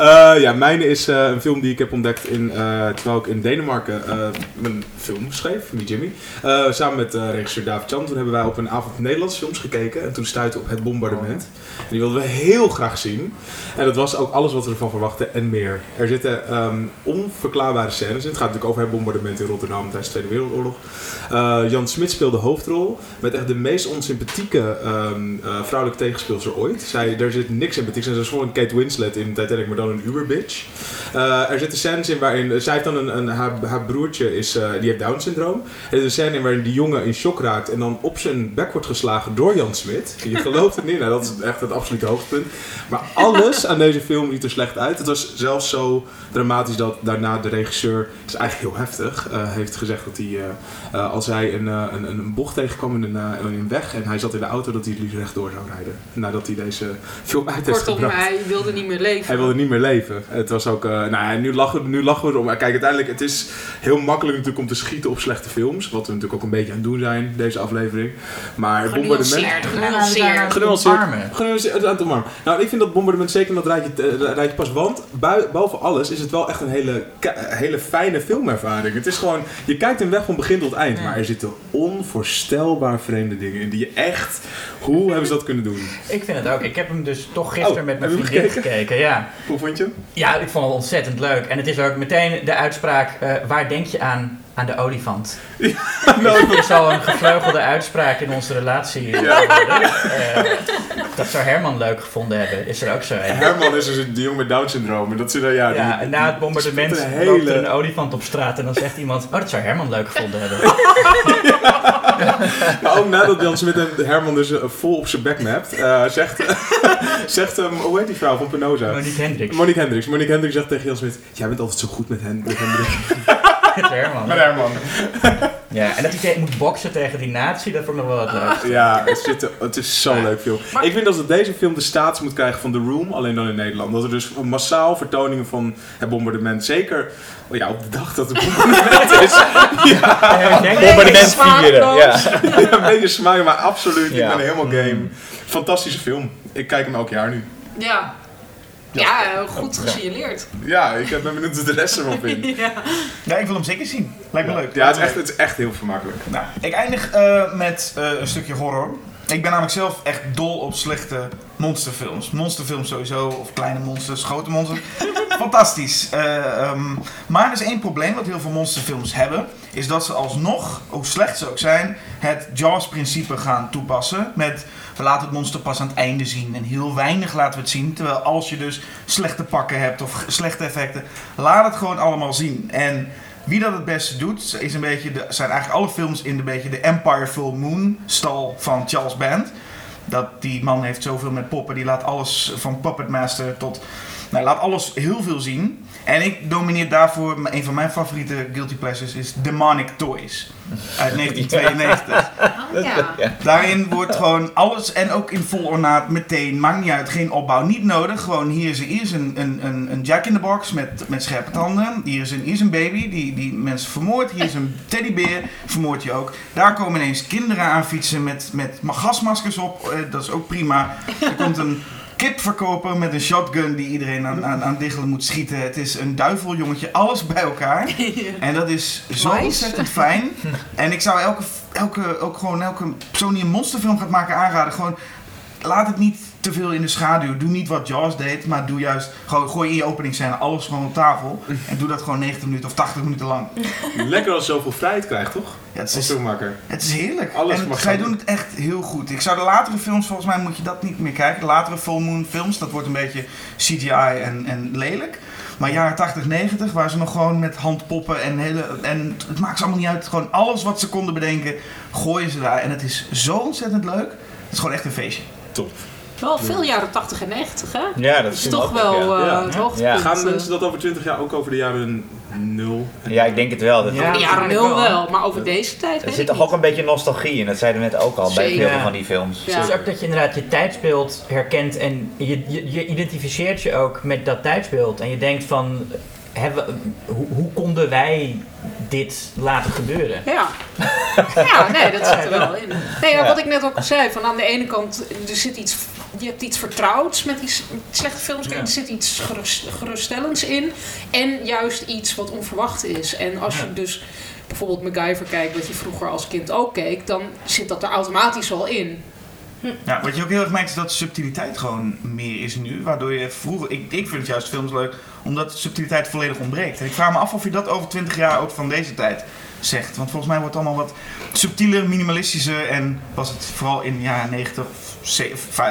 uh, ja, mijn is uh, een film die ik heb ontdekt in, uh, terwijl ik in Denemarken uh, mijn film schreef, Meet Jimmy. Uh, samen met uh, regisseur David Chan. Toen hebben wij op een avond Nederlandse films gekeken. En toen stuitte op Het Bombardement. En die wilden we heel graag zien. En dat was ook alles wat we ervan verwachten en meer. Er zitten um, onverklaarbare scènes in. Het gaat natuurlijk over Het Bombardement in Rotterdam tijdens de Tweede Wereldoorlog. Uh, Jan Smit speelde de hoofdrol. Met echt de meest onsympathieke um, uh, vrouwelijke tegenspeelster ooit. Zij, er zit niks in sympathiek. Ze is gewoon Kate Winslet in Titanic, maar dan een Uber-bitch. Uh, er zitten scènes in waarin... Uh, zij heeft dan een... een haar, haar broertje is... Uh, die heeft Down-syndroom. Er is een scène in waarin die jongen in shock raakt en dan op zijn bek wordt geslagen door Jan Smit. Je gelooft het niet. Nou, dat is echt het absolute hoogtepunt. Maar alles aan deze film liet er slecht uit. Het was zelfs zo dramatisch dat daarna de regisseur... is eigenlijk heel heftig. Uh, heeft gezegd dat hij... Uh, uh, als hij een, uh, een, een bocht tegenkwam in een, uh, een weg en hij zat in de auto, dat hij het liefst rechtdoor zou rijden. Nadat hij deze film uit heeft gebracht. Kortom, hij wilde niet meer leven. Hij wilde niet meer leven. Het was ook... Uh, nou ja, nu lachen we, nu lachen we erom. Kijk, uiteindelijk, het is heel makkelijk natuurlijk om te schieten op slechte films. Wat we natuurlijk ook een beetje aan het doen zijn, deze aflevering. Maar Bombardement... Genuanceerd. Genuanceerd. Genuanceerd. Aan het omarmen. Nou, ik vind dat Bombardement zeker dat rijtje, uh, rijtje pas. Want bui, boven alles is het wel echt een hele, hele fijne filmervaring. Het is gewoon... Je kijkt hem weg van begin tot eind. Ja. Maar er zitten onvoorstelbaar vreemde dingen in die je echt... Hoe hebben ze dat kunnen doen? Ik vind het ook. Ik heb hem dus toch gisteren oh, met mijn vriendin gekeken. gekeken ja. Hoe vond je hem? Ja, ik vond het ontzettend leuk. En het is ook meteen de uitspraak, uh, waar denk je aan? Aan de olifant. Ja, nou, dat is al een gevleugelde uitspraak in onze relatie. Ja. Uh, dat zou Herman leuk gevonden hebben. Is er ook zo een. Herman is dus een jong met Down-syndroom. En dat ze, ja, ja, die, na het bombardement loopt een, hele... een olifant op straat. En dan zegt iemand, oh, dat zou Herman leuk gevonden hebben. Ja. Ja. Maar ook nadat Jan Smit en Herman dus vol op zijn bek mapt. Uh, zegt, zegt um, hoe heet die vrouw van Penosa? Monique Hendricks. Monique Hendricks. Monique Hendricks zegt tegen Jan Smit, jij bent altijd zo goed met hen, met Hendricks. Met Herman. Met Herman. Ja, en dat hij moet boksen tegen die nazi, dat vond ik nog wel wat leuk. Ja, het, zit, het is zo'n ja. leuk film. Maar ik vind dat deze film de status moet krijgen van The Room, alleen dan in Nederland. Dat er dus massaal vertoningen van het bombardement, zeker oh ja, op de dag dat het bombardement is. Ja, ja denk bombardement vieren. Ja. Ja, een beetje smaak, maar absoluut. Ja. Ik ben helemaal game. Fantastische film. Ik kijk hem elk jaar nu. Ja. Ja, goed gesignaleerd. Ja, ik ben benieuwd wat de rest ervan vindt. Ja. Ja, ik wil hem zeker zien. Lijkt me ja. leuk. Ja, het is echt, het is echt heel vermakelijk. Nou, ik eindig uh, met uh, een stukje horror. Ik ben namelijk zelf echt dol op slechte monsterfilms. Monsterfilms sowieso, of kleine monsters, grote monsters. Fantastisch. Uh, um, maar er is één probleem wat heel veel monsterfilms hebben. Is dat ze alsnog, hoe slecht ze ook zijn, het Jaws-principe gaan toepassen. Met, we laten het monster pas aan het einde zien. En heel weinig laten we het zien. Terwijl als je dus slechte pakken hebt of slechte effecten, laat het gewoon allemaal zien. En wie dat het beste doet, is een beetje de, zijn eigenlijk alle films in een beetje de Empire Full Moon stal van Charles Band. Dat die man heeft zoveel met poppen, die laat alles van Puppet Master tot... Nou, laat alles heel veel zien. En ik domineer daarvoor, een van mijn favoriete guilty pleasures is Demonic Toys. Uit negentien tweeënnegentig. Oh, ja. Daarin wordt gewoon alles, en ook in vol ornaat, meteen, maakt niet uit, geen opbouw, niet nodig. Gewoon hier is, hier is een, een, een jack in the box met, met scherpe tanden. Hier is een, hier is een baby die, die mensen vermoordt. Hier is een teddybeer, vermoord je ook. Daar komen ineens kinderen aan fietsen met, met gasmaskers op. Uh, dat is ook prima. Er komt een kipverkoper met een shotgun die iedereen aan, aan, aan diggelen moet schieten. Het is een duiveljongetje, alles bij elkaar. En dat is zo ontzettend fijn. En ik zou elke, elke, ook gewoon elke persoon die een monsterfilm gaat maken aanraden. Gewoon, laat het niet te veel in de schaduw. Doe niet wat Jaws deed, maar doe juist, gewoon, gooi in je openingsscène alles gewoon op tafel. En doe dat gewoon negentig minuten of tachtig minuten lang. Lekker als je zoveel vrijheid krijgt, toch? Ja, het is, het is heerlijk. Alles en mag zij gaan. Doen het echt heel goed. Ik zou de latere films, volgens mij moet je dat niet meer kijken. De latere Full Moon films, dat wordt een beetje C G I en, en lelijk. Maar jaren tachtig, negentig, waar ze nog gewoon met handpoppen en hele... En het maakt ze allemaal niet uit. Gewoon alles wat ze konden bedenken, gooien ze daar. En het is zo ontzettend leuk. Het is gewoon echt een feestje. Top. Wel veel jaren tachtig en negentig, hè? Ja, dat is dus toch wel ja. Uh, ja. het hoogtepunt. Ja. Gaan mensen dat over twintig jaar ook over de jaren nul? Ja, ik denk het wel. Dat ja, over de jaren nul wel, wel, maar over dat, deze tijd Er zit toch ook een beetje nostalgie in, dat zeiden we net ook al Zeker. bij veel van die films. Ja. Ja. Het is ook dat je inderdaad je tijdsbeeld herkent en je, je, je identificeert je ook met dat tijdsbeeld. En je denkt van, hebben, hoe, hoe konden wij dit laten gebeuren? Ja, ja nee, dat zit er wel in. Nee, ja. Wat ik net ook al zei, van aan de ene kant, er zit iets... Je hebt iets vertrouwds met die slechte films. Ja. Er zit iets gerust, geruststellends in. En juist iets wat onverwacht is. En als ja. je dus bijvoorbeeld MacGyver kijkt, wat je vroeger als kind ook keek, dan zit dat er automatisch al in. Hm. Ja, wat je ook heel erg merkt is dat subtiliteit gewoon meer is nu. Waardoor je vroeger... Ik, ik vind juist films leuk omdat subtiliteit volledig ontbreekt. En ik vraag me af of je dat over twintig jaar ook van deze tijd zegt. Want volgens mij wordt het allemaal wat subtieler, minimalistischer. En was het vooral in de jaren negentig...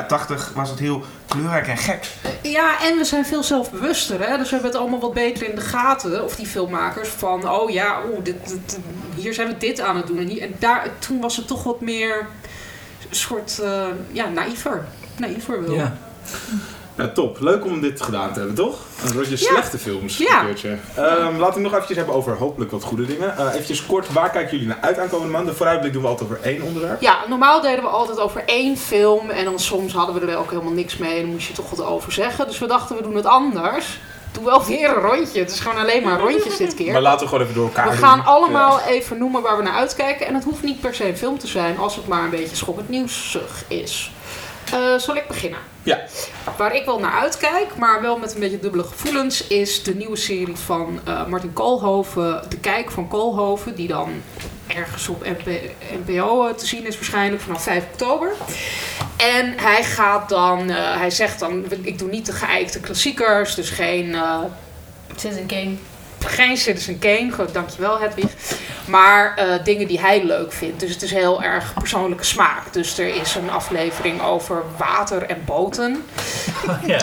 tachtig was het heel kleurrijk en gek. Ja, en we zijn veel zelfbewuster, hè? Dus we hebben het allemaal wat beter in de gaten, of die filmmakers, van oh ja, oe, dit, dit, hier zijn we dit aan het doen. En, hier, en daar, toen was het toch wat meer een soort uh, ja, naïver. Naïver wel. Ja. Nou, top. Leuk om dit gedaan te hebben, toch? Een rotje ja. slechte films. Ja. Um, laten we nog eventjes hebben over hopelijk wat goede dingen. Uh, eventjes kort, waar kijken jullie naar uit aankomende maand? De vooruitblik doen we altijd over één onderwerp. Ja, normaal deden we altijd over één film. En dan soms hadden we er ook helemaal niks mee. En dan moest je toch wat over zeggen. Dus we dachten, we doen het anders. Doe wel weer een rondje. Het is gewoon alleen maar rondjes dit keer. Maar laten we gewoon even door elkaar We doen. gaan allemaal ja. even noemen waar we naar uitkijken. En het hoeft niet per se een film te zijn. Als het maar een beetje Schok het Nieuws is. Uh, zal ik beginnen? Ja. Waar ik wel naar uitkijk, maar wel met een beetje dubbele gevoelens, is de nieuwe serie van uh, Martin Koolhoven, De Kijk van Koolhoven, die dan ergens op N P O te zien is waarschijnlijk vanaf vijf oktober. En hij gaat dan, uh, hij zegt dan, ik doe niet de geëikte klassiekers, dus geen... Uh, Citizen Kane. Geen Citizen Kane, dankjewel Hedwig. Maar uh, dingen die hij leuk vindt. Dus het is heel erg persoonlijke smaak. Dus er is een aflevering over water en boten. Oh, ja.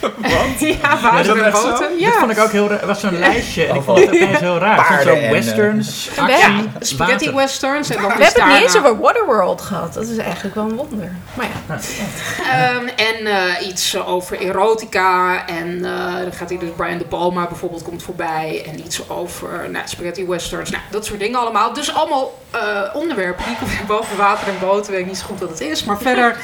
Wat? Ja, water en boten. Ja. Dat vond ik ook heel raar. Het was zo'n lijstje. En ik vond het ook eens heel raar. Het zijn zo'n westerns, en, uh, actie, ja, spaghetti water. westerns. En dan we hebben het niet eens over Waterworld gehad. Dat is eigenlijk wel een wonder. Maar ja. ja. Um, en uh, iets over erotica. En uh, dan gaat hij dus Brian de Palma bijvoorbeeld komt voorbij. En iets over nou, spaghetti westerns. Nou, dat soort dingen allemaal. Dus allemaal uh, onderwerpen. Die komen boven water en boten. Weet ik niet zo goed wat het is. Maar verder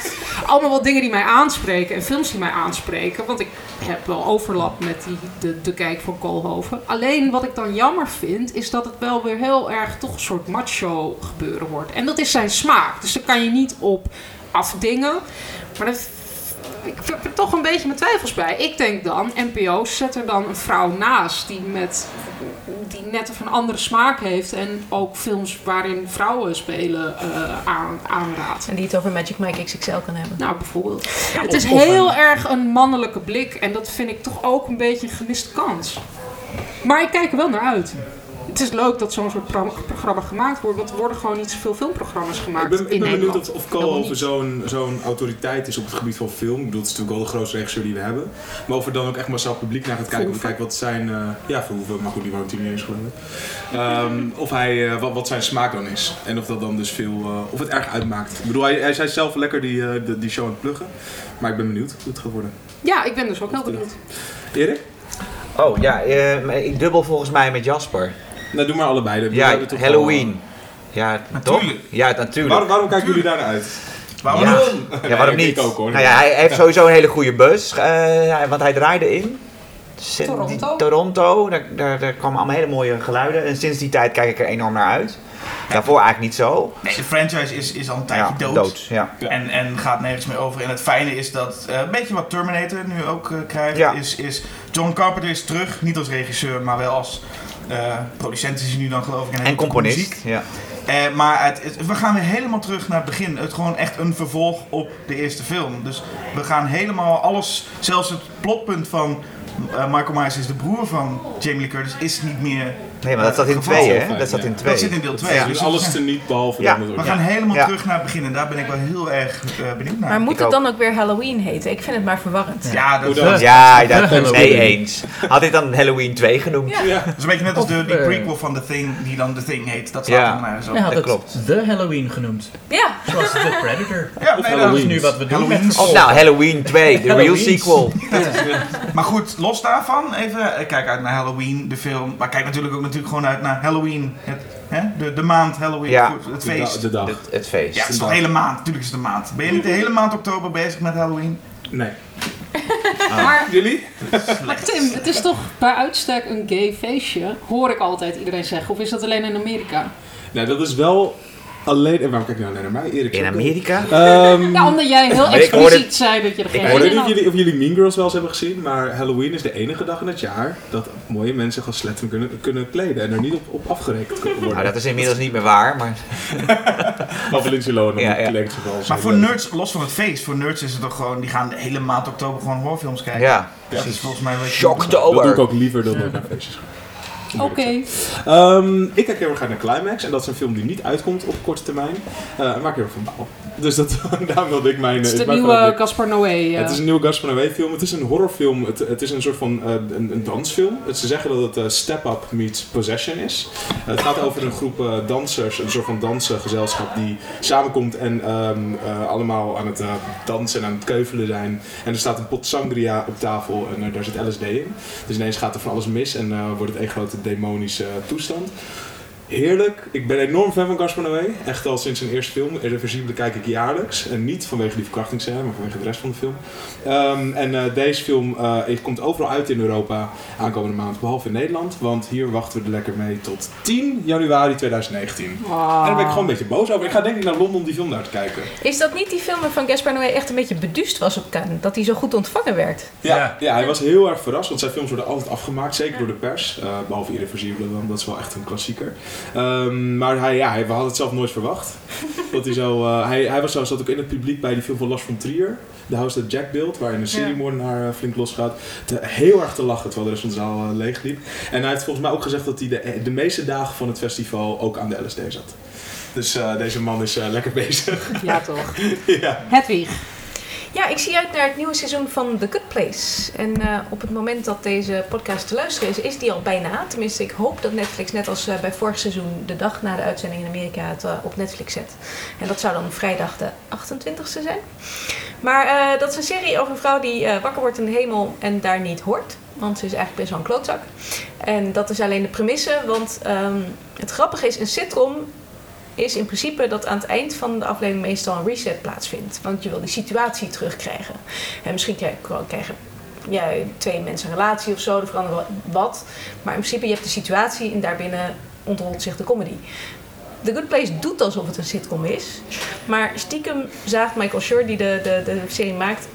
allemaal wat dingen die mij aanspreken. En films die mij aanspreken. Want ik heb wel overlap met die, de, de Kijk van Koolhoven. Alleen wat ik dan jammer vind, is dat het wel weer heel erg toch een soort macho gebeuren wordt. En dat is zijn smaak. Dus daar kan je niet op afdingen. Maar dat, ik heb er toch een beetje mijn twijfels bij. Ik denk dan, N P O zet er dan een vrouw naast die, met, die net of een andere smaak heeft. En ook films waarin vrouwen spelen uh, aan, aanraadt. En die het over Magic Mike X X L kan hebben. Nou, bijvoorbeeld. Ja, het is heel een... erg een mannelijke blik. En dat vind ik toch ook een beetje een gemiste kans. Maar ik kijk er wel naar uit. Het is leuk dat zo'n soort programma gemaakt wordt, want er worden gewoon niet zoveel filmprogramma's gemaakt. Ik ben, ik ben in benieuwd of, of Koolhoven zo'n, zo'n autoriteit is op het gebied van film. Ik bedoel, het is natuurlijk wel de grootste regisseur die we hebben. Maar of er dan ook echt massaal publiek naar gaat kijken, om te kijken wat zijn. Uh, ja, voor hoeveel, maar goed, die woont hier niet eens geworden. Um, of hij, uh, wat, wat zijn smaak dan is. En of dat dan dus veel. Uh, of het erg uitmaakt. Ik bedoel, hij, hij is zelf lekker die, uh, die show aan het pluggen. Maar ik ben benieuwd hoe het gaat worden. Ja, ik ben dus ook heel benieuwd. Erik? Oh ja, uh, ik dubbel volgens mij met Jasper. Nou, doe maar allebei. Dan ja, toch Halloween. Al... Ja, natuurlijk. Toch? Ja, natuurlijk. Waarom, waarom kijken jullie daar naar uit? Waarom? Ja, ja, ja waarom niet? Ook, hoor. Nou ja, hij heeft sowieso een hele goede bus. Uh, want hij draaide in Sin- Toronto. Toronto. Daar, daar, daar kwamen allemaal hele mooie geluiden. En sinds die tijd kijk ik er enorm naar uit. Daarvoor eigenlijk niet zo. Nee, de franchise is, is al een tijdje ja, dood. dood ja. en, en gaat nergens meer over. En het fijne is dat, uh, een beetje wat Terminator nu ook uh, krijgt, ja. is, is John Carpenter is terug. Niet als regisseur, maar wel als uh, producent is hij nu dan geloof ik. En, en componist. Muziek. Ja. Uh, maar het, het, we gaan weer helemaal terug naar het begin. Het gewoon echt een vervolg op de eerste film. Dus we gaan helemaal alles, zelfs het plotpunt van... Uh, Michael Myers is de broer van Jamie Lee Curtis, is niet meer Nee, maar dat zat in twee, hè? Dat zat in twee. Dat zit in deel twee. Ja. Dus alles er niet behalve ja. dan. We gaan helemaal ja. terug naar het begin en daar ben ik wel heel erg uh, benieuwd naar. Maar moet ik het ook. dan ook weer Halloween heten? Ik vind het maar verwarrend. Ja, dat is ja, dat mee eens. Had ik dan Halloween twee genoemd? Ja. Ja. Dat is een beetje net als de, die prequel van The Thing, die dan The Thing heet. Dat staat ja. dan naar zo. Ja, dat klopt. The Halloween genoemd. Ja. Zoals The Predator. Ja, of nee, dat is nu wat we doen. Of nou, Halloween twee, de real sequel. Maar goed, los daarvan, even kijk uit naar Halloween, de film. Maar kijk natuurlijk ook natuurlijk gewoon uit naar Halloween. Het, hè? De, de maand Halloween, ja, goed, het feest. De, da- de dag. Het, het feest. Ja, het is de, de hele maand. Natuurlijk is het de maand. Ben je niet de hele maand oktober bezig met Halloween? Nee. Ah. Maar, jullie? Maar Tim, het is toch bij uitstek een gay feestje? Hoor ik altijd iedereen zeggen. Of is dat alleen in Amerika? Nee, dat is wel... Alleen, en waarom kijk je nou alleen naar mij, Erik? In Amerika? Um, ja, omdat jij heel expliciet het, zei dat je er geen zin in had. Ik weet niet of jullie, of jullie Mean Girls wel eens hebben gezien, maar Halloween is de enige dag in het jaar dat mooie mensen gewoon sletten kunnen, kunnen kleden en er niet op, op afgerekend worden. Nou, dat is inmiddels niet meer waar, maar... maar voor Lindsay Lohan, ja, ja. Maar voor nerds, los van het feest, voor nerds is het toch gewoon, die gaan de hele maand oktober gewoon horrorfilms kijken. Ja, precies. Volgens mij Schoktober. Dat doe ik ook liever dan naar feestjes gaan. Oké. Okay. Um, ik kijk heel erg naar Climax. En dat is een film die niet uitkomt op korte termijn. Uh, waar ik heel erg van baal. Dus dat, daar wilde ik mijn... Het is de mijn nieuwe uh, Gaspar Noé. Ja. Het is een nieuwe Gaspar Noé film. Het is een horrorfilm. Het, het is een soort van uh, een, een dansfilm. Ze zeggen dat het uh, Step Up meets Possession is. Uh, het gaat over een groep uh, dansers. Een soort van dansengezelschap die samenkomt en um, uh, allemaal aan het uh, dansen en aan het keuvelen zijn. En er staat een pot sangria op tafel en uh, daar zit L S D in. Dus ineens gaat er van alles mis en uh, wordt het één grote demonische toestand. Heerlijk. Ik ben enorm fan van Gaspar Noé. Echt al sinds zijn eerste film. Irreversibele kijk ik jaarlijks. En niet vanwege die verkrachtingsscène, maar vanwege de rest van de film. Um, en uh, deze film uh, komt overal uit in Europa aankomende maand, behalve in Nederland. Want hier wachten we er lekker mee tot tien januari tweeduizend negentien. Wow. En daar ben ik gewoon een beetje boos over. Ik ga denk ik naar Londen die film daar te kijken. Is dat niet die film waarvan Gaspar Noé echt een beetje beduust was op Cannes? Dat hij zo goed ontvangen werd? Ja, ja. ja, hij was heel erg verrast. Want zijn films worden altijd afgemaakt. Zeker door de pers. Uh, behalve Irreversibele, want dat is wel echt een klassieker. Um, maar hij, ja, hij, we hadden het zelf nooit verwacht. Dat hij, zo, uh, hij, hij was zo, zat ook in het publiek bij die film van Lars von Trier. The House That Jack Built, waarin een seriemoordenaar uh, flink losgaat. Te, heel erg te lachen, terwijl de rest van de zaal uh, leeg liep. En hij heeft volgens mij ook gezegd dat hij de, de meeste dagen van het festival ook aan de L S D zat. Dus uh, deze man is uh, lekker bezig. Ja, toch. ja. Hedwig. Ja, ik zie uit naar het nieuwe seizoen van The Good Place. En uh, op het moment dat deze podcast te luisteren is, is die al bijna. Tenminste, ik hoop dat Netflix, net als uh, bij vorig seizoen, de dag na de uitzending in Amerika het uh, op Netflix zet. En dat zou dan vrijdag de achtentwintigste zijn. Maar uh, dat is een serie over een vrouw die uh, wakker wordt in de hemel en daar niet hoort. Want ze is eigenlijk best wel een klootzak. En dat is alleen de premisse, want um, het grappige is, een sitcom is in principe dat aan het eind van de aflevering meestal een reset plaatsvindt. Want je wil die situatie terugkrijgen. En misschien krijgen ja, twee mensen een relatie of zo, er verandert wat. Maar in principe, je hebt de situatie en daarbinnen ontrolt zich de comedy. The Good Place doet alsof het een sitcom is. Maar stiekem zaagt Michael Schur, die de, de, de serie maakt,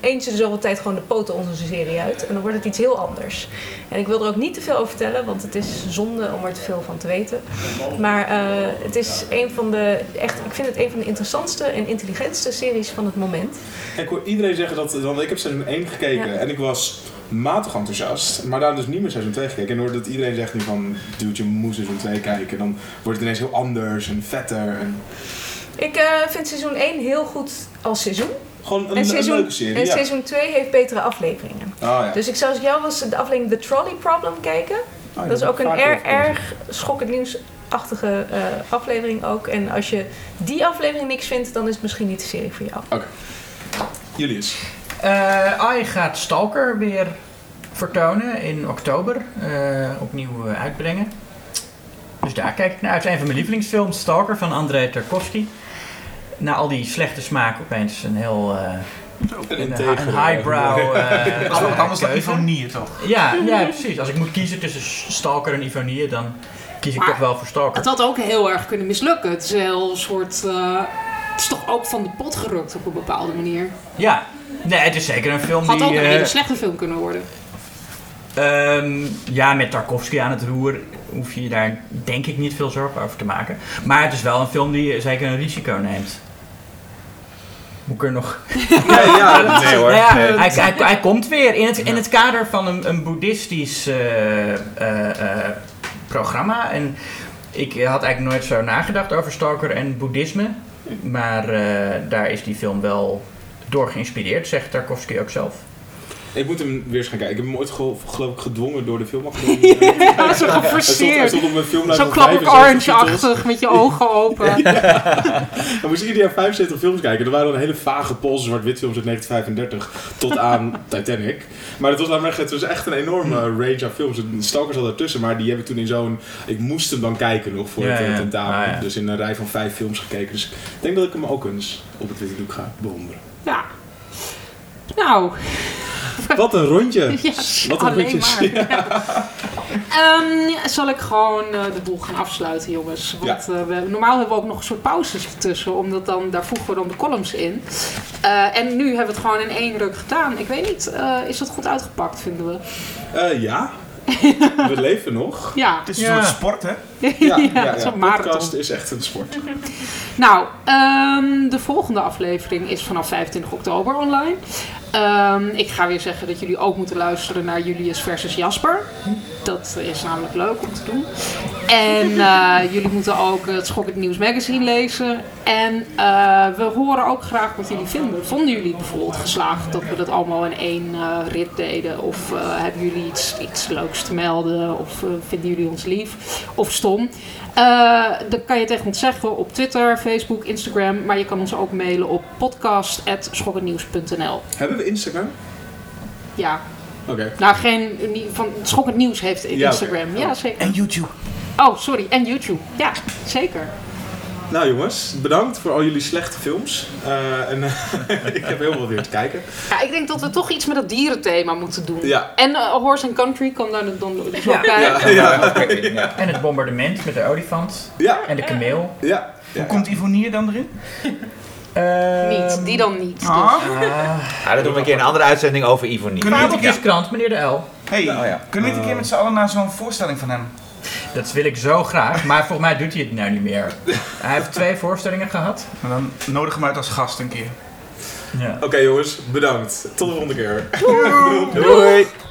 eens in zoveel tijd gewoon de poten onder zijn serie uit. En dan wordt het iets heel anders. En ik wil er ook niet te veel over vertellen, want het is zonde om er te veel van te weten. Maar uh, het is een van de, echt, ik vind het een van de interessantste en intelligentste series van het moment. Ik hoor iedereen zeggen dat, want ik heb seizoen één gekeken ja. en ik was matig enthousiast, maar daar dus niet meer seizoen twee gekeken. En doordat iedereen zegt nu van, dude, je moet seizoen twee kijken, dan wordt het ineens heel anders en vetter. En... Ik uh, vind seizoen één heel goed als seizoen. Gewoon een, en seizoen, een leuke serie, En ja. seizoen twee heeft betere afleveringen. Oh, ja. Dus ik zou als jou was de aflevering The Trolley Problem kijken. Oh, ja, dat is ook een erg, erg Schok het Nieuws-achtige uh, aflevering ook. En als je die aflevering niks vindt, dan is het misschien niet de serie voor jou. Oké. Okay. Julius? Hij uh, gaat Stalker weer vertonen in oktober. Uh, opnieuw uitbrengen. Dus daar kijk ik naar uit. Een van mijn lievelingsfilms, Stalker, van Andrei Tarkovsky. Na al die slechte smaak opeens een heel uh, een, een, een highbrow uh, Alles uh, anders dan Ivonie toch? Ja, ja, precies. Als ik moet kiezen tussen Stalker en Ivonie, dan kies ik maar toch wel voor Stalker. Het had ook heel erg kunnen mislukken. Het is een heel soort... Uh, het is toch ook van de pot gerukt op een bepaalde manier. Ja. Nee, het is zeker een film had die... Het had ook een hele uh, slechte film kunnen worden. Um, ja, met Tarkovsky aan het roer hoef je daar denk ik niet veel zorgen over te maken. Maar het is wel een film die zeker een risico neemt. Moet ik er nog... Nee, ja, nee hoor. Ja, nee. Hij, hij, hij komt weer in het, in het kader van een, een boeddhistisch uh, uh, uh, programma. En ik had eigenlijk nooit zo nagedacht over stalker en boeddhisme. Maar uh, daar is die film wel door geïnspireerd, zegt Tarkovsky ook zelf. Ik moet hem weer eens gaan kijken. Ik heb hem ooit ge- geloof ik gedwongen door de filmafdeling. Ja, zo geforceerd. Zo klapper orange-achtig met je ogen open. Ja. Dan moest ik ieder jaar vijfenzeventig films kijken. Er waren dan hele vage Poolse zwart-wit films uit negentien vijfendertig tot aan Titanic. Maar het was, namelijk, het was echt een enorme range aan films. Stalker zat ertussen, maar die heb ik toen in zo'n... Ik moest hem dan kijken nog voor ja, het tentamen. Ja. Ah, ja. Dus in een rij van vijf films gekeken. Dus ik denk dat ik hem ook eens op het witte doek ga bewonderen. Ja. Nou... Wat een rondje. Yes, Wat een rondje. Ja. Ja. Um, zal ik gewoon uh, de boel gaan afsluiten, jongens. Want ja. uh, we, normaal hebben we ook nog een soort pauzes ertussen. Omdat dan, daar voegen we dan de columns in. Uh, en nu hebben we het gewoon in één ruk gedaan. Ik weet niet, uh, is dat goed uitgepakt, vinden we? Uh, ja. We leven nog. Ja. Het is een ja. soort sport, hè? Ja, ja, ja, ja. Zo'n marathon. Podcast is echt een sport. Nou, um, de volgende aflevering is vanaf vijfentwintig oktober online. Um, ik ga weer zeggen dat jullie ook moeten luisteren naar Julius versus Jasper. Dat is namelijk leuk om te doen. En uh, jullie moeten ook het Schok het Nieuws magazine lezen. En uh, we horen ook graag wat jullie vinden. Vonden jullie bijvoorbeeld geslaagd dat we dat allemaal in één uh, rit deden? Of uh, hebben jullie iets, iets leuks te melden? Of uh, vinden jullie ons lief? Of stom? Uh, dat kan je tegen ons zeggen op Twitter, Facebook, Instagram. Maar je kan ons ook mailen op podcast at schok het nieuws punt n l. Hebben we Instagram? Ja. Oké. Okay. Nou, geen... Van, Schok het Nieuws heeft Instagram. Ja, okay. Ja, zeker. En YouTube. Oh, sorry. En YouTube. Ja, zeker. Nou jongens, bedankt voor al jullie slechte films. Uh, en uh, ik heb heel veel weer te kijken. Ja, ik denk dat we toch iets met dat dierenthema moeten doen. Ja. En uh, Horse and Country kan daar dan dus ja. kijken. Ja. Ja. Ja. Ja. En het bombardement met de olifant. Ja. En de kameel. Ja. Ja. Hoe komt Ivonier dan erin? Uh, niet, die dan niet. Dus. Ah. Ah, dat doen we een keer een andere uitzending over Ivonier. Kwaad op ja. krant, meneer de L. Hey, nou, ja. Kunnen we niet een keer met z'n allen naar zo'n voorstelling van hem? Dat wil ik zo graag, maar volgens mij doet hij het nou niet meer. Hij heeft twee voorstellingen gehad. En dan nodig hem uit als gast een keer. Ja. Oké, okay, jongens, bedankt. Tot de volgende keer. Doei. Doei. Doei.